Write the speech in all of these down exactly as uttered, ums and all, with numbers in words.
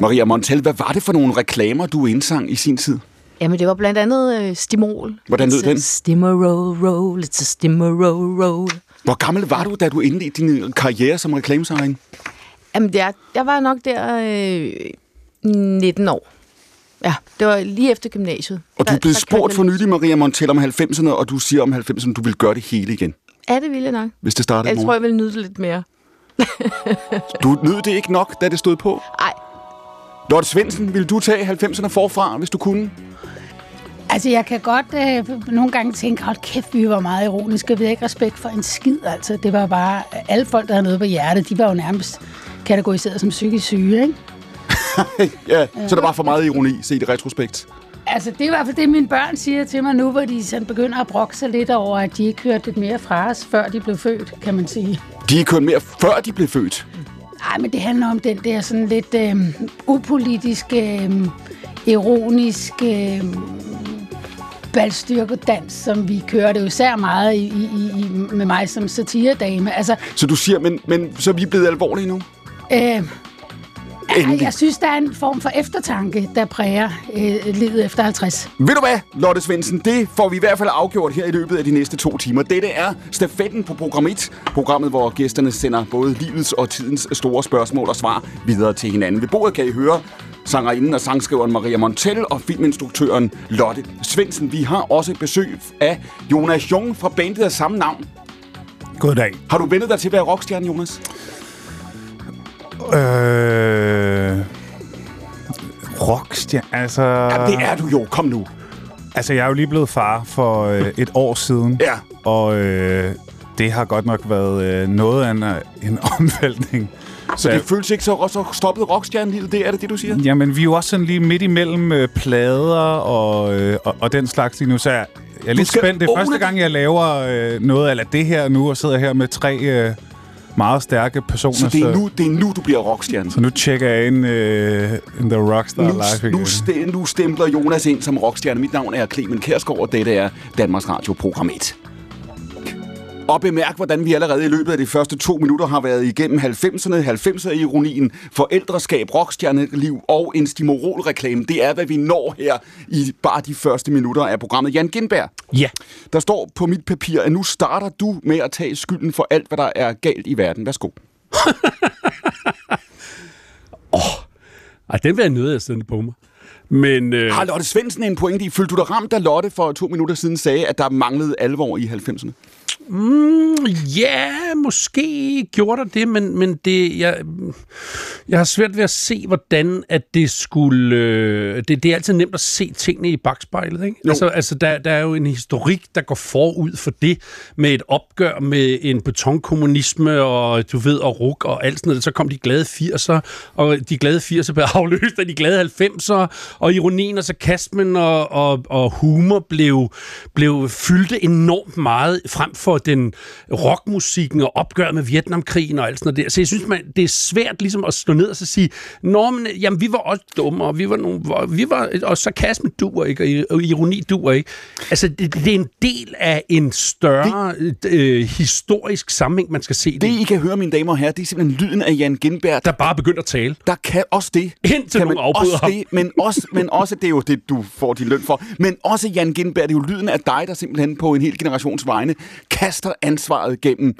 Maria Montell, hvad var det for nogle reklamer, du indsang i sin tid? Jamen, det var blandt andet øh, Stimorol. Hvordan lød den? Stimorol, roll, it's a Stimorol, roll. Hvor gammel var du, da du indledte din karriere som reklamesangerinde? Jamen, det er, jeg var nok der øh, nitten år. Ja, det var lige efter gymnasiet. Og der, du er blevet spurgt for nylig, Maria Montell, om halvfemserne, og du siger om halvfemserne, du vil gøre det hele igen. Ja, det ville jeg nok. Hvis det startede i morgen. Jeg tror, jeg ville nyde det lidt mere. Du nød det ikke nok, da det stod på? Nej. Lotte Svendsen, ville du tage halvfemserne forfra, hvis du kunne? Altså, jeg kan godt øh, nogle gange tænke, hold kæft, vi var meget ironiske. Vi havde ikke respekt for en skid, altså. Det var bare, alle folk, der havde noget på hjertet, de var jo nærmest kategoriseret som psykisk syge, ikke? Ja, så der var for meget ironi, set i retrospekt. Altså, det er i hvert fald det, mine børn siger til mig nu, hvor de sådan begynder at brokke sig lidt over, at de ikke hørte lidt mere fra os, før de blev født, kan man sige. De ikke hørte mere, før de blev født? Nej, men det handler om den der sådan lidt øh, upolitiske, øh, ironiske øh, balstyrkedans, som vi kørte jo især meget i, i, i, med mig som satiredame. Altså, så du siger, men, men så er vi blevet alvorlige nu? Øh... Endelig. Jeg synes, der er en form for eftertanke, der præger øh, livet efter halvtreds. Ved du hvad, Lotte Svendsen? Det får vi i hvert fald afgjort her i løbet af de næste to timer. Dette er stafetten på program et. Programmet, hvor gæsterne sender både livets og tidens store spørgsmål og svar videre til hinanden. Ved bordet kan I høre sangerinden og sangskriveren Maria Montell og filminstruktøren Lotte Svendsen. Vi har også besøg af Jonas Jung fra bandet af samme navn. Goddag. Har du vendet dig til at være rockstjerne, Jonas? Øh... Rockstjerne, altså... Jamen, det er du jo. Kom nu. Altså, jeg er jo lige blevet far for øh, et år siden. Ja. Og øh, det har godt nok været øh, noget af en, en omvæltning. Så, så det jeg... føles ikke så, så stoppet rockstjerne-livet? Det er det, det du siger? Jamen, vi er jo også sådan lige midt imellem øh, plader og, øh, og, og den slags lige nu. Så jeg, jeg er lidt spændt. Det er første gang, jeg laver øh, noget af det her nu, og sidder her med tre... Øh, meget stærke personer. Så det er nu, det er nu du bliver rockstjerne. Så nu tjekker jeg ind øh, in the rockstar nu, life nu, st- nu stempler Jonas ind som rockstjerne. Mit navn er Clemen Kjærsgaard, og dette er Danmarks Radio Program et. Og bemærk, hvordan vi allerede i løbet af de første to minutter har været igennem halvfemserne, halvfemser-ironien, forældreskab, rockstjerneliv og en Stimorol-reklame. Det er, hvad vi når her i bare de første minutter af programmet. Jan Gintberg, ja. Der står på mit papir, at nu starter du med at tage skylden for alt, hvad der er galt i verden. Værsgo. Åh, oh. Ej, den vil jeg nødt til at sende på mig. Men, øh... har Lotte Svendsen en pointe i? Følte du dig ramt, da Lotte for to minutter siden sagde, at der manglede alvor i halvfemserne? Ja, mm, yeah, måske gjorde der det, men, men det, jeg, jeg har svært ved at se, hvordan at det skulle... Øh, det, det er altid nemt at se tingene i bagspejlet, ikke? Jo. Altså, altså der, der er jo en historik, der går forud for det, med et opgør med en betonkommunisme, og du ved, og ruk og alt sådan noget. Så kom de glade firser, og de glade firser blev afløst af de glade halvfemser, og ironien og sarkasmen og, og, og humor blev, blev fyldte enormt meget frem for den rockmusikken og opgør med Vietnamkrigen og alt sådan noget der. Så jeg synes, man, det er svært ligesom at stå ned og så sige, nå, men jamen, vi var også dumme, og vi var nogle, vi var, og sarkasme duer ikke, og ironi duer ikke. Altså, det, det er en del af en større det, øh, historisk sammenhæng, man skal se det. Det, I kan høre, mine damer og herrer, det er simpelthen lyden af Jan Gintberg, der bare begynder at tale. Der kan også det. Indtil nogle afbryder ham. Men også, men også, det er jo det, du får din løn for, men også Jan Gintberg, det er jo lyden af dig, der simpelthen på en hel generations vegne kaster ansvaret gennem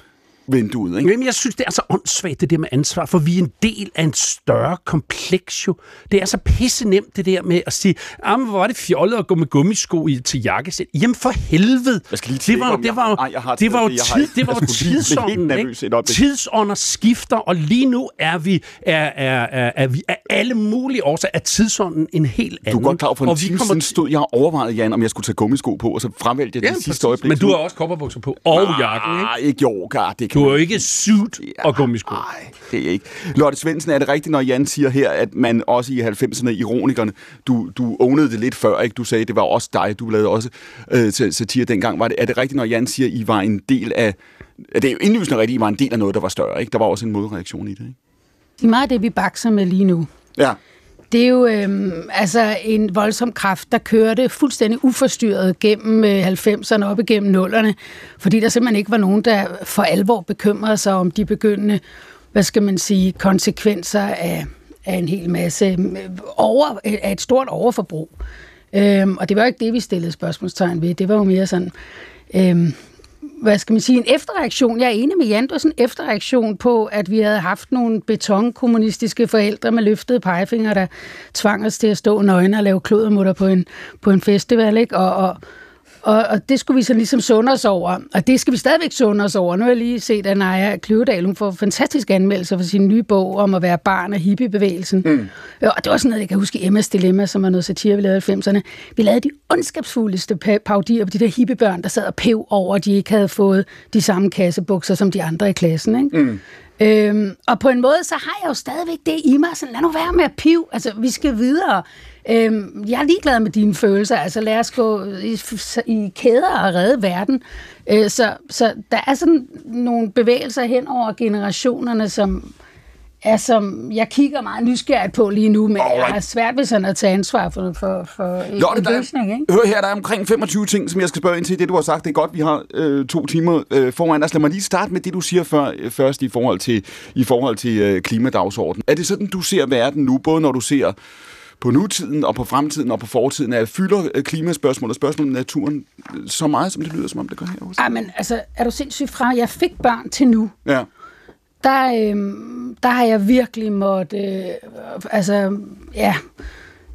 vinduet, ikke? Jamen, jeg synes, det er så åndssvagt, det der med ansvar, for vi er en del af en større kompleks, jo. Det er så pisse nemt, det der med at sige, jamen, hvor var det fjollet at gå med gummisko i, til jakkesæt? Jamen, for helvede! Det var jo, det var jo, Ej, det, det var jo tid, det var jo tidsånden, ikke? Tidsånder skifter, og lige nu er vi, er, er, er, er vi af alle mulige årsager, er tidsånden en helt anden. Du er godt klar, for en time siden stod jeg og overvejede, Jan, om jeg skulle tage gummisko på, og så fremvælde jeg det jamen, sidste øjeblik. Men du har også kopperbukser på, og ah, jakken, ikke? Ikke jo, gar, det Du er jo ikke suit og gummisko. Nej, det er ikke. Lotte Svendsen, er det rigtigt, når Jan siger her, at man også i halvfemserne, ironikerne, du, du ownede det lidt før, ikke? Du sagde, det var også dig, du lavede også øh, satire dengang. Var det, er det rigtigt, når Jan siger, I var en del af... Det er jo indlysende rigtigt, I var en del af noget, der var større, ikke? Der var også en modreaktion i det, ikke? Det er meget det, vi bakser med lige nu. Ja. Det er jo øh, altså en voldsom kraft, der kørte fuldstændig uforstyrret gennem øh, halvfemserne op igennem nullerne, fordi der simpelthen ikke var nogen, der for alvor bekymrede sig om de begyndende, hvad skal man sige, konsekvenser af, af en hel masse over, af et stort overforbrug. Øhm, og det var jo ikke det, vi stillede spørgsmålstegn ved. Det var jo mere sådan, øhm, hvad skal man sige, en efterreaktion. Jeg er enig med Jan, det var sådan en efterreaktion på, at vi havde haft nogle betonkommunistiske forældre med løftede pegefingre, der tvang os til at stå nøgne og lave kludermutter på en, på en festival, ikke? Og, og, og, og det skulle vi så ligesom sunde os over. Og det skal vi stadigvæk sunde os over. Nu har jeg lige set, at Naja Kløvedal, hun får fantastiske anmeldelser for sin nye bog om at være barn af hippiebevægelsen. Mm. Og det var sådan noget, jeg kan huske i Emma's dilemma, som var noget satire, vi lavede i halvfemserne. Vi lavede de ondskabsfuldeste parodier på de der hippiebørn, der sad og pev over, at de ikke havde fået de samme kassebukser som de andre i klassen, ikke? Mm. Øhm, og på en måde, så har jeg jo stadigvæk det i mig, sådan lad nu være med at piv, altså vi skal videre. Øhm, jeg er ligeglad med dine følelser, altså lad os gå i, i kæder og redde verden. Øh, så, så der er sådan nogle bevægelser hen over generationerne, som, er, som jeg kigger meget nysgerrigt på lige nu, men jeg har svært ved sådan at tage ansvar for, for, for Lotte, en løsning. Ikke? Hør her, der er omkring femogtyve ting, som jeg skal spørge ind til. Det, du har sagt, det er godt, vi har øh, to timer øh, foran os. Lad mig lige starte med det, du siger før, øh, først i forhold til, i forhold til øh, klimadagsordenen. Er det sådan, du ser verden nu, både når du ser på nutiden og på fremtiden og på fortiden, at fylder klimaspørgsmål og spørgsmål om naturen så meget, som det lyder, som om det gør her også? Ej, men altså, er du sindssygt fra? Jeg fik børn til nu. Ja. Der, øh, der har jeg virkelig måttet øh, altså, ja,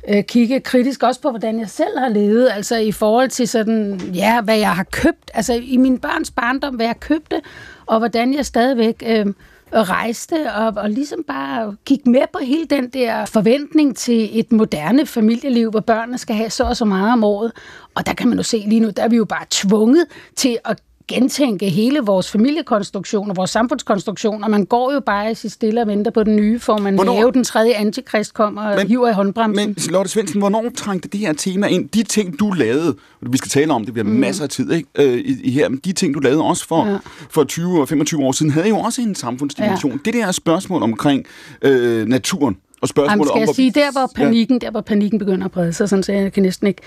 øh, kigge kritisk også på, hvordan jeg selv har levet, altså i forhold til sådan, ja, hvad jeg har købt, altså i mine børns barndom, hvad jeg købte, og hvordan jeg stadigvæk øh, rejste, og, og ligesom bare gik med på hele den der forventning til et moderne familieliv, hvor børnene skal have så og så meget om året, og der kan man jo se lige nu, der er vi jo bare tvunget til at gentænke hele vores familiekonstruktion og vores samfundskonstruktion, og man går jo bare i sit stille og venter på den nye, for man hvornår... lave den tredje antikrist kommer og men, hiver i håndbremsen. Men Lotte Svendsen, hvornår trængte det her tema ind? De ting, du lavede, vi skal tale om, det bliver mm. masser af tid, ikke? Øh, i, i her, men de ting, du lavede også for, ja. for tyve og femogtyve år siden, havde jo også en samfundsdimension. Ja. Det der spørgsmål omkring øh, naturen og spørgsmålet om... Jamen skal jeg om, sige, der hvor, panikken, ja. der hvor panikken begynder at brede sig, sådan så jeg kan næsten ikke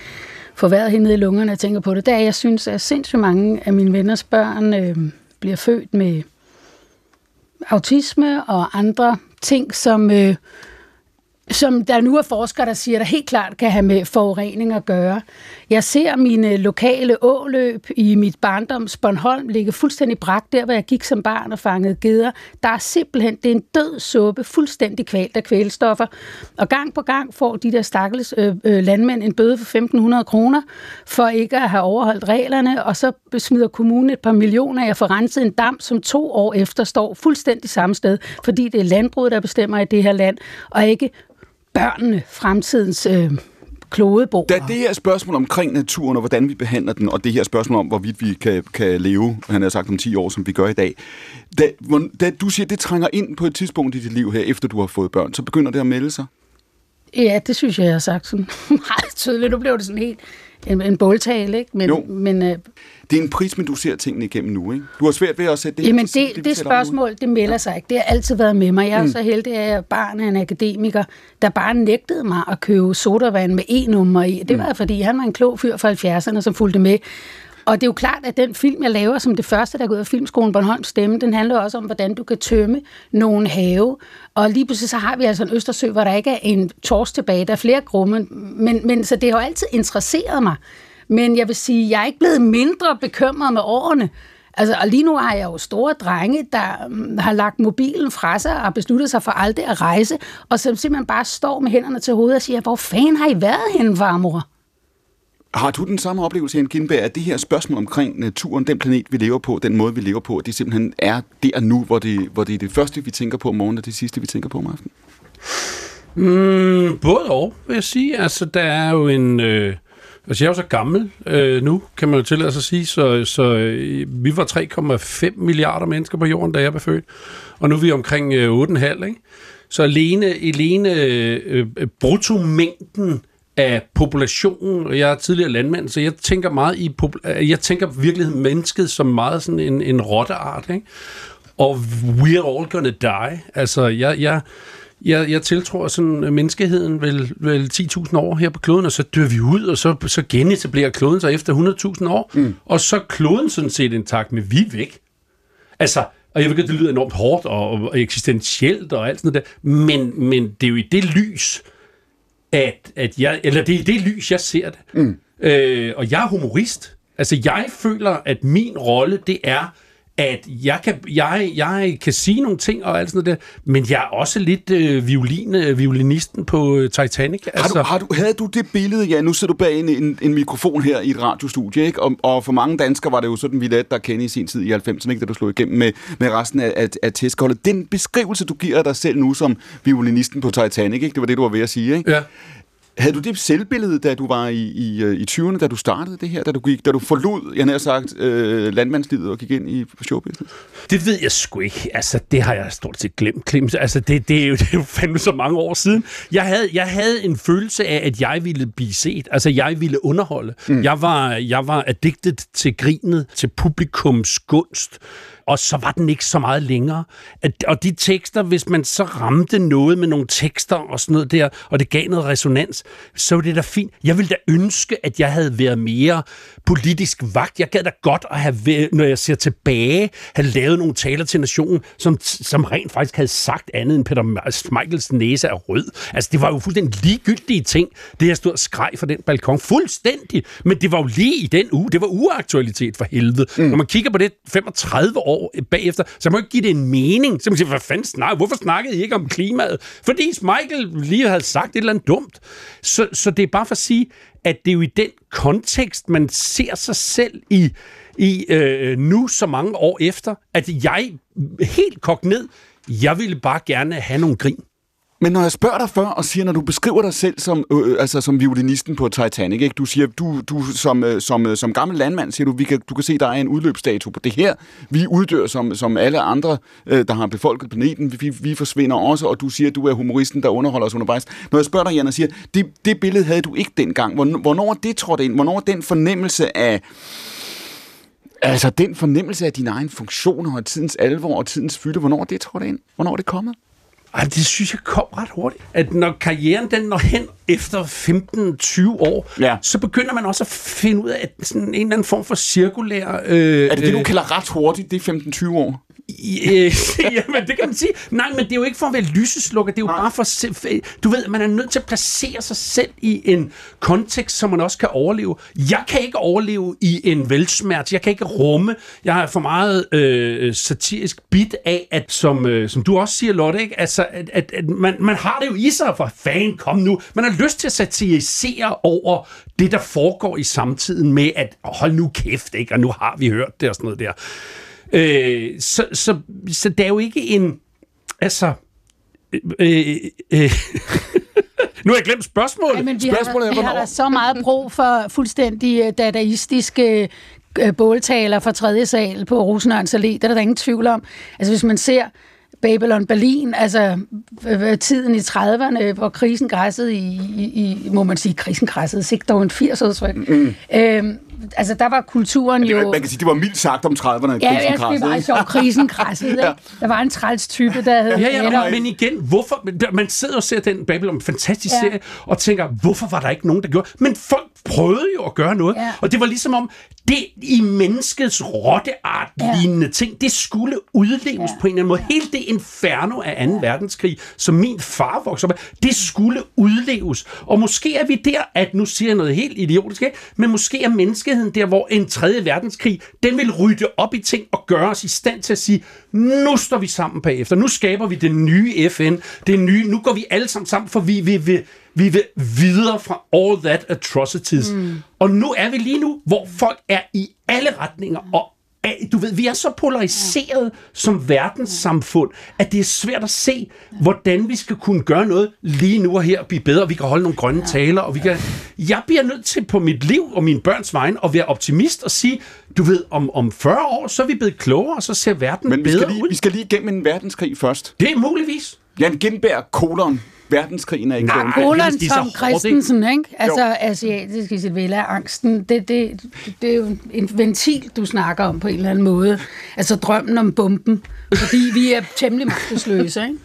for vejret hernede i lungerne, jeg tænker på det, der jeg synes, at sindssygt mange af mine venners børn øh, bliver født med autisme og andre ting, som, øh, som der nu er forskere, der siger, der helt klart kan have med forurening at gøre. Jeg ser mine lokale åløb i mit barndoms Bornholm ligge fuldstændig brak, der hvor jeg gik som barn og fangede gedder. Der er simpelthen, det er en død suppe, fuldstændig kvalt af kvælstoffer. Og gang på gang får de der stakkels øh, øh, landmænd en bøde for femten hundrede kroner, for ikke at have overholdt reglerne, og så smider kommunen et par millioner af at få renset en dam, som to år efter står fuldstændig samme sted, fordi det er landbruget, der bestemmer i det her land, og ikke børnene, fremtidens... Øh, klodeboer. Da det her spørgsmål omkring naturen og hvordan vi behandler den, og det her spørgsmål om, hvorvidt vi kan, kan leve, han har sagt om ti år, som vi gør i dag, da, da du siger, det trænger ind på et tidspunkt i dit liv her, efter du har fået børn, så begynder det at melde sig? Ja, det synes jeg, jeg har sagt sådan meget tydeligt. Nu blev det sådan helt en, en båltale, ikke? Men, jo. Men, øh... det er en prisme, du ser tingene igennem nu, ikke? Du har svært ved at sætte det her. Jamen det, det, det, det spørgsmål, det melder ja. sig ikke. Det har altid været med mig. Jeg er mm. så heldig, at jeg er barn af en akademiker, der bare nægtede mig at købe sodavand med E-nummer i. Det var mm. fordi, han var en klog fyr fra halvfjerdserne, som fulgte med. Og det er jo klart, at den film, jeg laver som det første, der går ud af Filmskolen Bornholms Stemme, den handler også om, hvordan du kan tømme nogen have. Og lige pludselig så har vi altså en Østersø, hvor der ikke er en tors tilbage. Der er flere grumme. Men, men så det har jo altid interesseret mig. Men jeg vil sige, jeg er ikke blevet mindre bekymret med årene. Altså, og lige nu har jeg jo store drenge, der har lagt mobilen fra sig og besluttet sig for aldrig at rejse, og som simpelthen bare står med hænderne til hovedet og siger, hvor fanden har I været henne, farmor? Har du den samme oplevelse, Jan Gintberg, at det her spørgsmål omkring naturen, den planet, vi lever på, den måde, vi lever på, det simpelthen er der nu, hvor det, hvor det er det første, vi tænker på om morgenen, og det sidste, vi tænker på om aftenen? Mm, både og, vil jeg sige. Altså, der er jo en... Øh Altså, jeg er jo så gammel øh, nu, kan man jo tillade sig at sige, så, så øh, vi var tre komma fem milliarder mennesker på jorden, da jeg blev født, og nu er vi omkring øh, otte komma fem, ikke? Så alene, alene øh, bruttomængden af populationen, og jeg er tidligere landmand, så jeg tænker meget i, jeg tænker virkelig mennesket som meget sådan en, en rotteart, ikke? Og we're all gonna die. Altså, jeg... jeg Jeg, jeg tiltror sådan menneskeheden vel, vel ti tusind år her på kloden, og så dør vi ud, og så, så genetablerer kloden sig efter hundrede tusind år, mm. og så kloden sådan set intakt, men vi er væk. Altså, Og jeg ved godt, det lyder enormt hårdt og, og eksistentielt og alt sådan noget der, men, men det er jo i det lys, at, at jeg, eller det er i det lys, jeg ser det. Mm. Øh, og jeg er humorist. Altså, jeg føler, at min rolle, det er, at jeg kan, jeg, jeg kan sige nogle ting og alt sådan noget der, men jeg er også lidt øh, violin, øh, violinisten på øh, Titanic. Altså. Har du, har du, havde du det billede, ja, nu sidder du bag en, en, en mikrofon her i et radiostudie, ikke? Og, og for mange danskere var det jo sådan, vi lærte dig kende i sin tid i halvfemserne, ikke, da du slog igennem med, med resten af, af, af Tæskeholdet. Den beskrivelse, du giver dig selv nu som violinisten på Titanic, ikke? Det var det, du var ved at sige, ikke? Ja. Havde du det selvbillede, da du var i, i, i tyverne, da du startede det her, da du, gik, da du forlod, jeg nær sagt, øh, landmandslivet og gik ind i showbusiness? Det ved jeg sgu ikke. Altså, det har jeg stort set glemt, Clemens. Altså, det, det, er jo, det er jo fandme så mange år siden. Jeg havde, jeg havde en følelse af, at jeg ville blive set. Altså, jeg ville underholde. Mm. Jeg var, jeg var addicted til grinet, til publikums gunst. Og så var den ikke så meget længere. At, og de tekster, hvis man så ramte noget med nogle tekster og sådan noget der, og det gav noget resonans, så var det da fint. Jeg ville da ønske, at jeg havde været mere politisk vagt. Jeg gad da godt at have, når jeg ser tilbage, have lavet nogle taler til nationen, som, som rent faktisk havde sagt andet end Peter Schmeichels næse er rød. Altså, det var jo fuldstændig ligegyldige ting, det jeg stod og skreg fra den balkon. Fuldstændig! Men det var jo lige i den uge. Det var uaktualitet for helvede. Mm. Når man kigger på det femogtredive år bagefter, så må jeg ikke give det en mening. Så må jeg sige, hvad fanden snakker? Hvorfor snakkede I ikke om klimaet? Fordi Michael lige havde sagt et eller andet dumt. Så, så det er bare for at sige, at det er jo i den kontekst, man ser sig selv i, i øh, nu så mange år efter, at jeg helt kogt ned, jeg ville bare gerne have nogle grin. Men når jeg spørger dig før og siger, når du beskriver dig selv som, øh, altså som violinisten på Titanic, ikke? Du siger, du, du som, øh, som, øh, som gammel landmand, siger du, vi kan, du kan se, der er en udløbsdato på det her. Vi uddør som, som alle andre, øh, der har befolket planeten. Vi, vi forsvinder også, og du siger, du er humoristen, der underholder os undervejs. Når jeg spørger dig, Jan, og siger, det, det billede havde du ikke dengang. Hvornår det trådte ind? Hvornår den fornemmelse af... Altså den fornemmelse af dine egne funktioner og tidens alvor og tidens fylde, hvornår det trådte ind? Hvornår det kommet? Ej, det synes jeg kom ret hurtigt. At når karrieren den når hen efter femten tyve år, ja, så begynder man også at finde ud af at sådan en eller anden form for cirkulær... Øh, er det det, du øh, kalder ret hurtigt, det er femten tyve år? Øh, jamen, det kan man sige. Nej, men det er jo ikke for at være lyseslukker, det er jo Nej. bare for... Du ved, man er nødt til at placere sig selv i en kontekst, som man også kan overleve. Jeg kan ikke overleve i en velsmert. Jeg kan ikke rumme. Jeg har for meget øh, satirisk bit af, at som, øh, som du også siger, Lotte, ikke? Altså, at, at, at man, man har det jo i sig, for fanden, kom nu. Man har lyst til at satirisere over det, der foregår i samtiden med, at hold nu kæft, ikke? Og nu har vi hørt det og sådan noget der. Øh, så, så, så der er jo ikke en... Altså... Øh, øh, øh. Nu har jeg glemt spørgsmålet. Ej, men vi spørgsmålet har, vi har der så meget brug for fuldstændig dadaistiske båltaler fra tredje sal på Rosenørns Allé. Det er der ingen tvivl om. Altså, hvis man ser... Babylon Berlin, altså tiden i trediverne, hvor krisen græssede i, i, må man sige, krisen græssede, sikkert dog en firs-udtryk. Mm. Øhm, altså, der var kulturen ja, det, jo... Man kan sige, det var mildt sagt om trediverne, at ja, krisen græssede. Ja, det var jo sjovt, krisen græssede. Ja. Der var en træls type, der havde... Ja, ja, ja, men igen, hvorfor... Man sidder og ser den Babylon, fantastisk ja. serie, og tænker, hvorfor var der ikke nogen, der gjorde... Men folk prøvede jo at gøre noget, ja. og det var ligesom om, det i menneskets rotteart-lignende ja. ting, det skulle udleves ja. på en eller anden måde. Helt det inferno af anden ja. verdenskrig, som min far voksede op med, det skulle udleves. Og måske er vi der, at nu siger jeg noget helt idiotisk, ikke? Men måske er menneskeheden der, hvor en tredje verdenskrig, den vil rydde op i ting og gøre os i stand til at sige, nu står vi sammen bagefter, nu skaber vi det nye F N, det nye, nu går vi alle sammen sammen, for vi vil... Vi, Vi vil videre fra all that atrocities. Mm. Og nu er vi lige nu, hvor folk er i alle retninger. Og er, du ved, vi er så polariseret som verdenssamfund, at det er svært at se, hvordan vi skal kunne gøre noget lige nu og her og blive bedre. Vi kan holde nogle grønne taler. Og vi kan... Jeg bliver nødt til på mit liv og mine børns vegne at være optimist og sige, du ved, om, om fyrre år, så er vi blevet klogere, og så ser verden bedre ud. Men vi skal lige igennem en verdenskrig først. Det er muligvis. Jan Gintberg, kolon. Verdenskrigen er ikke gået. Polen, Tom Kristensen, ikke? Altså asiatisk isivella, angsten, det, det, det er jo en ventil, du snakker om på en eller anden måde. Altså drømmen om bomben, fordi vi er temmelig magtesløse, ikke?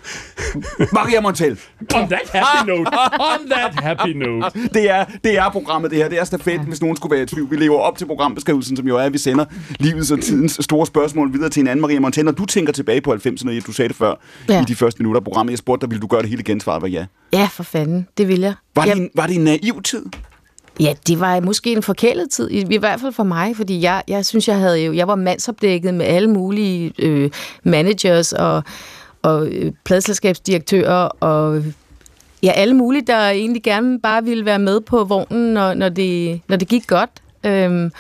Maria Montell. On that happy note. On that happy note. Det er, det er programmet, det her. Det er stafet, hvis nogen skulle være i tvivl. Vi lever op til programbeskrivelsen, som jo er, at vi sender livets og tidens store spørgsmål videre til en anden Maria Montell. Når du tænker tilbage på halvfemserne, du sagde det før, ja. I de første minutter af programmet, jeg spurgte dig, ville du gøre det hele igen, svaret var ja. Ja, for fanden. Det ville jeg. Var, jeg... Det, en, var det en naiv tid? Ja, det var måske en forkælet tid, i, i hvert fald for mig, fordi jeg, jeg synes, jeg havde jo, jeg var mandsopdækket med alle mulige øh, managers og, og øh, pladselskabsdirektører og ja, alle mulige, der egentlig gerne bare ville være med på vognen, når, når, det, når det gik godt. Øhm,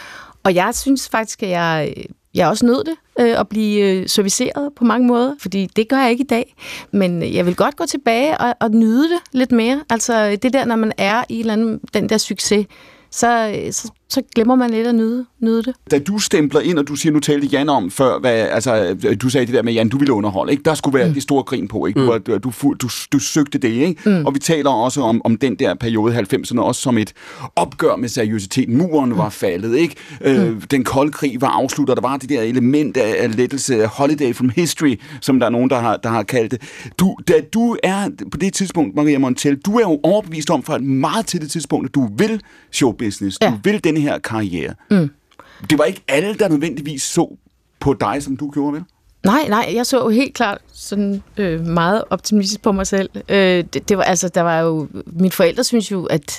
og jeg synes faktisk, at jeg... Jeg er også nødt det øh, at blive øh, serviceret på mange måder, fordi det gør jeg ikke i dag. Men jeg vil godt gå tilbage og, og nyde det lidt mere. Altså det der, når man er i eller anden, den der succes, så, så, så glemmer man lidt at nyde, nyde det. Da du stempler ind, og du siger, nu talte Jan om før, hvad, altså, du sagde det der med, Jan, du ville underholde, ikke? Der skulle være mm. det store grin på, ikke? Du, mm. du, du, du, du søgte det, ikke? Mm. Og vi taler også om, om den der periode halvfemserne, også som et opgør med seriøsiteten. Muren mm. var faldet, ikke? Mm. Øh, den kolde krig var afsluttet, der var det der element af, af lettelse, holiday from history, som der er nogen, der har, der har kaldt det. Du, da du er på det tidspunkt, Maria Montell, du er jo overbevist om fra et meget tidligt tidspunkt, at du vil showbusiness, ja. Du vil denne her karriere. Mm. Det var ikke alle, der nødvendigvis så på dig, som du gjorde, vel? Nej, nej, jeg så jo helt klart sådan øh, meget optimistisk på mig selv. Øh, det, det var, altså, der var jo... Mine forældre synes jo, at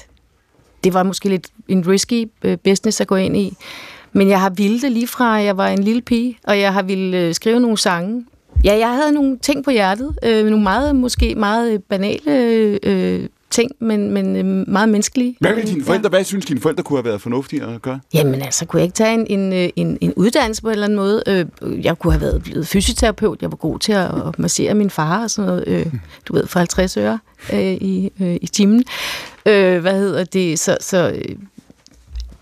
det var måske lidt en risky business at gå ind i. Men jeg har ville det lige fra, jeg var en lille pige, og jeg har ville skrive nogle sange. Ja, jeg havde nogle ting på hjertet. Øh, nogle meget, måske meget banale... Øh, ting, men, men meget menneskelige. Hvad ville dine forældre, ja. Hvad synes dine forældre kunne have været fornuftige at gøre? Jamen altså, kunne jeg ikke tage en, en, en, en uddannelse på en eller anden måde? Jeg kunne have været blevet fysioterapeut. Jeg var god til at massere min far og sådan noget, du ved, for halvtreds øre i, i timen. Hvad hedder det? Så, så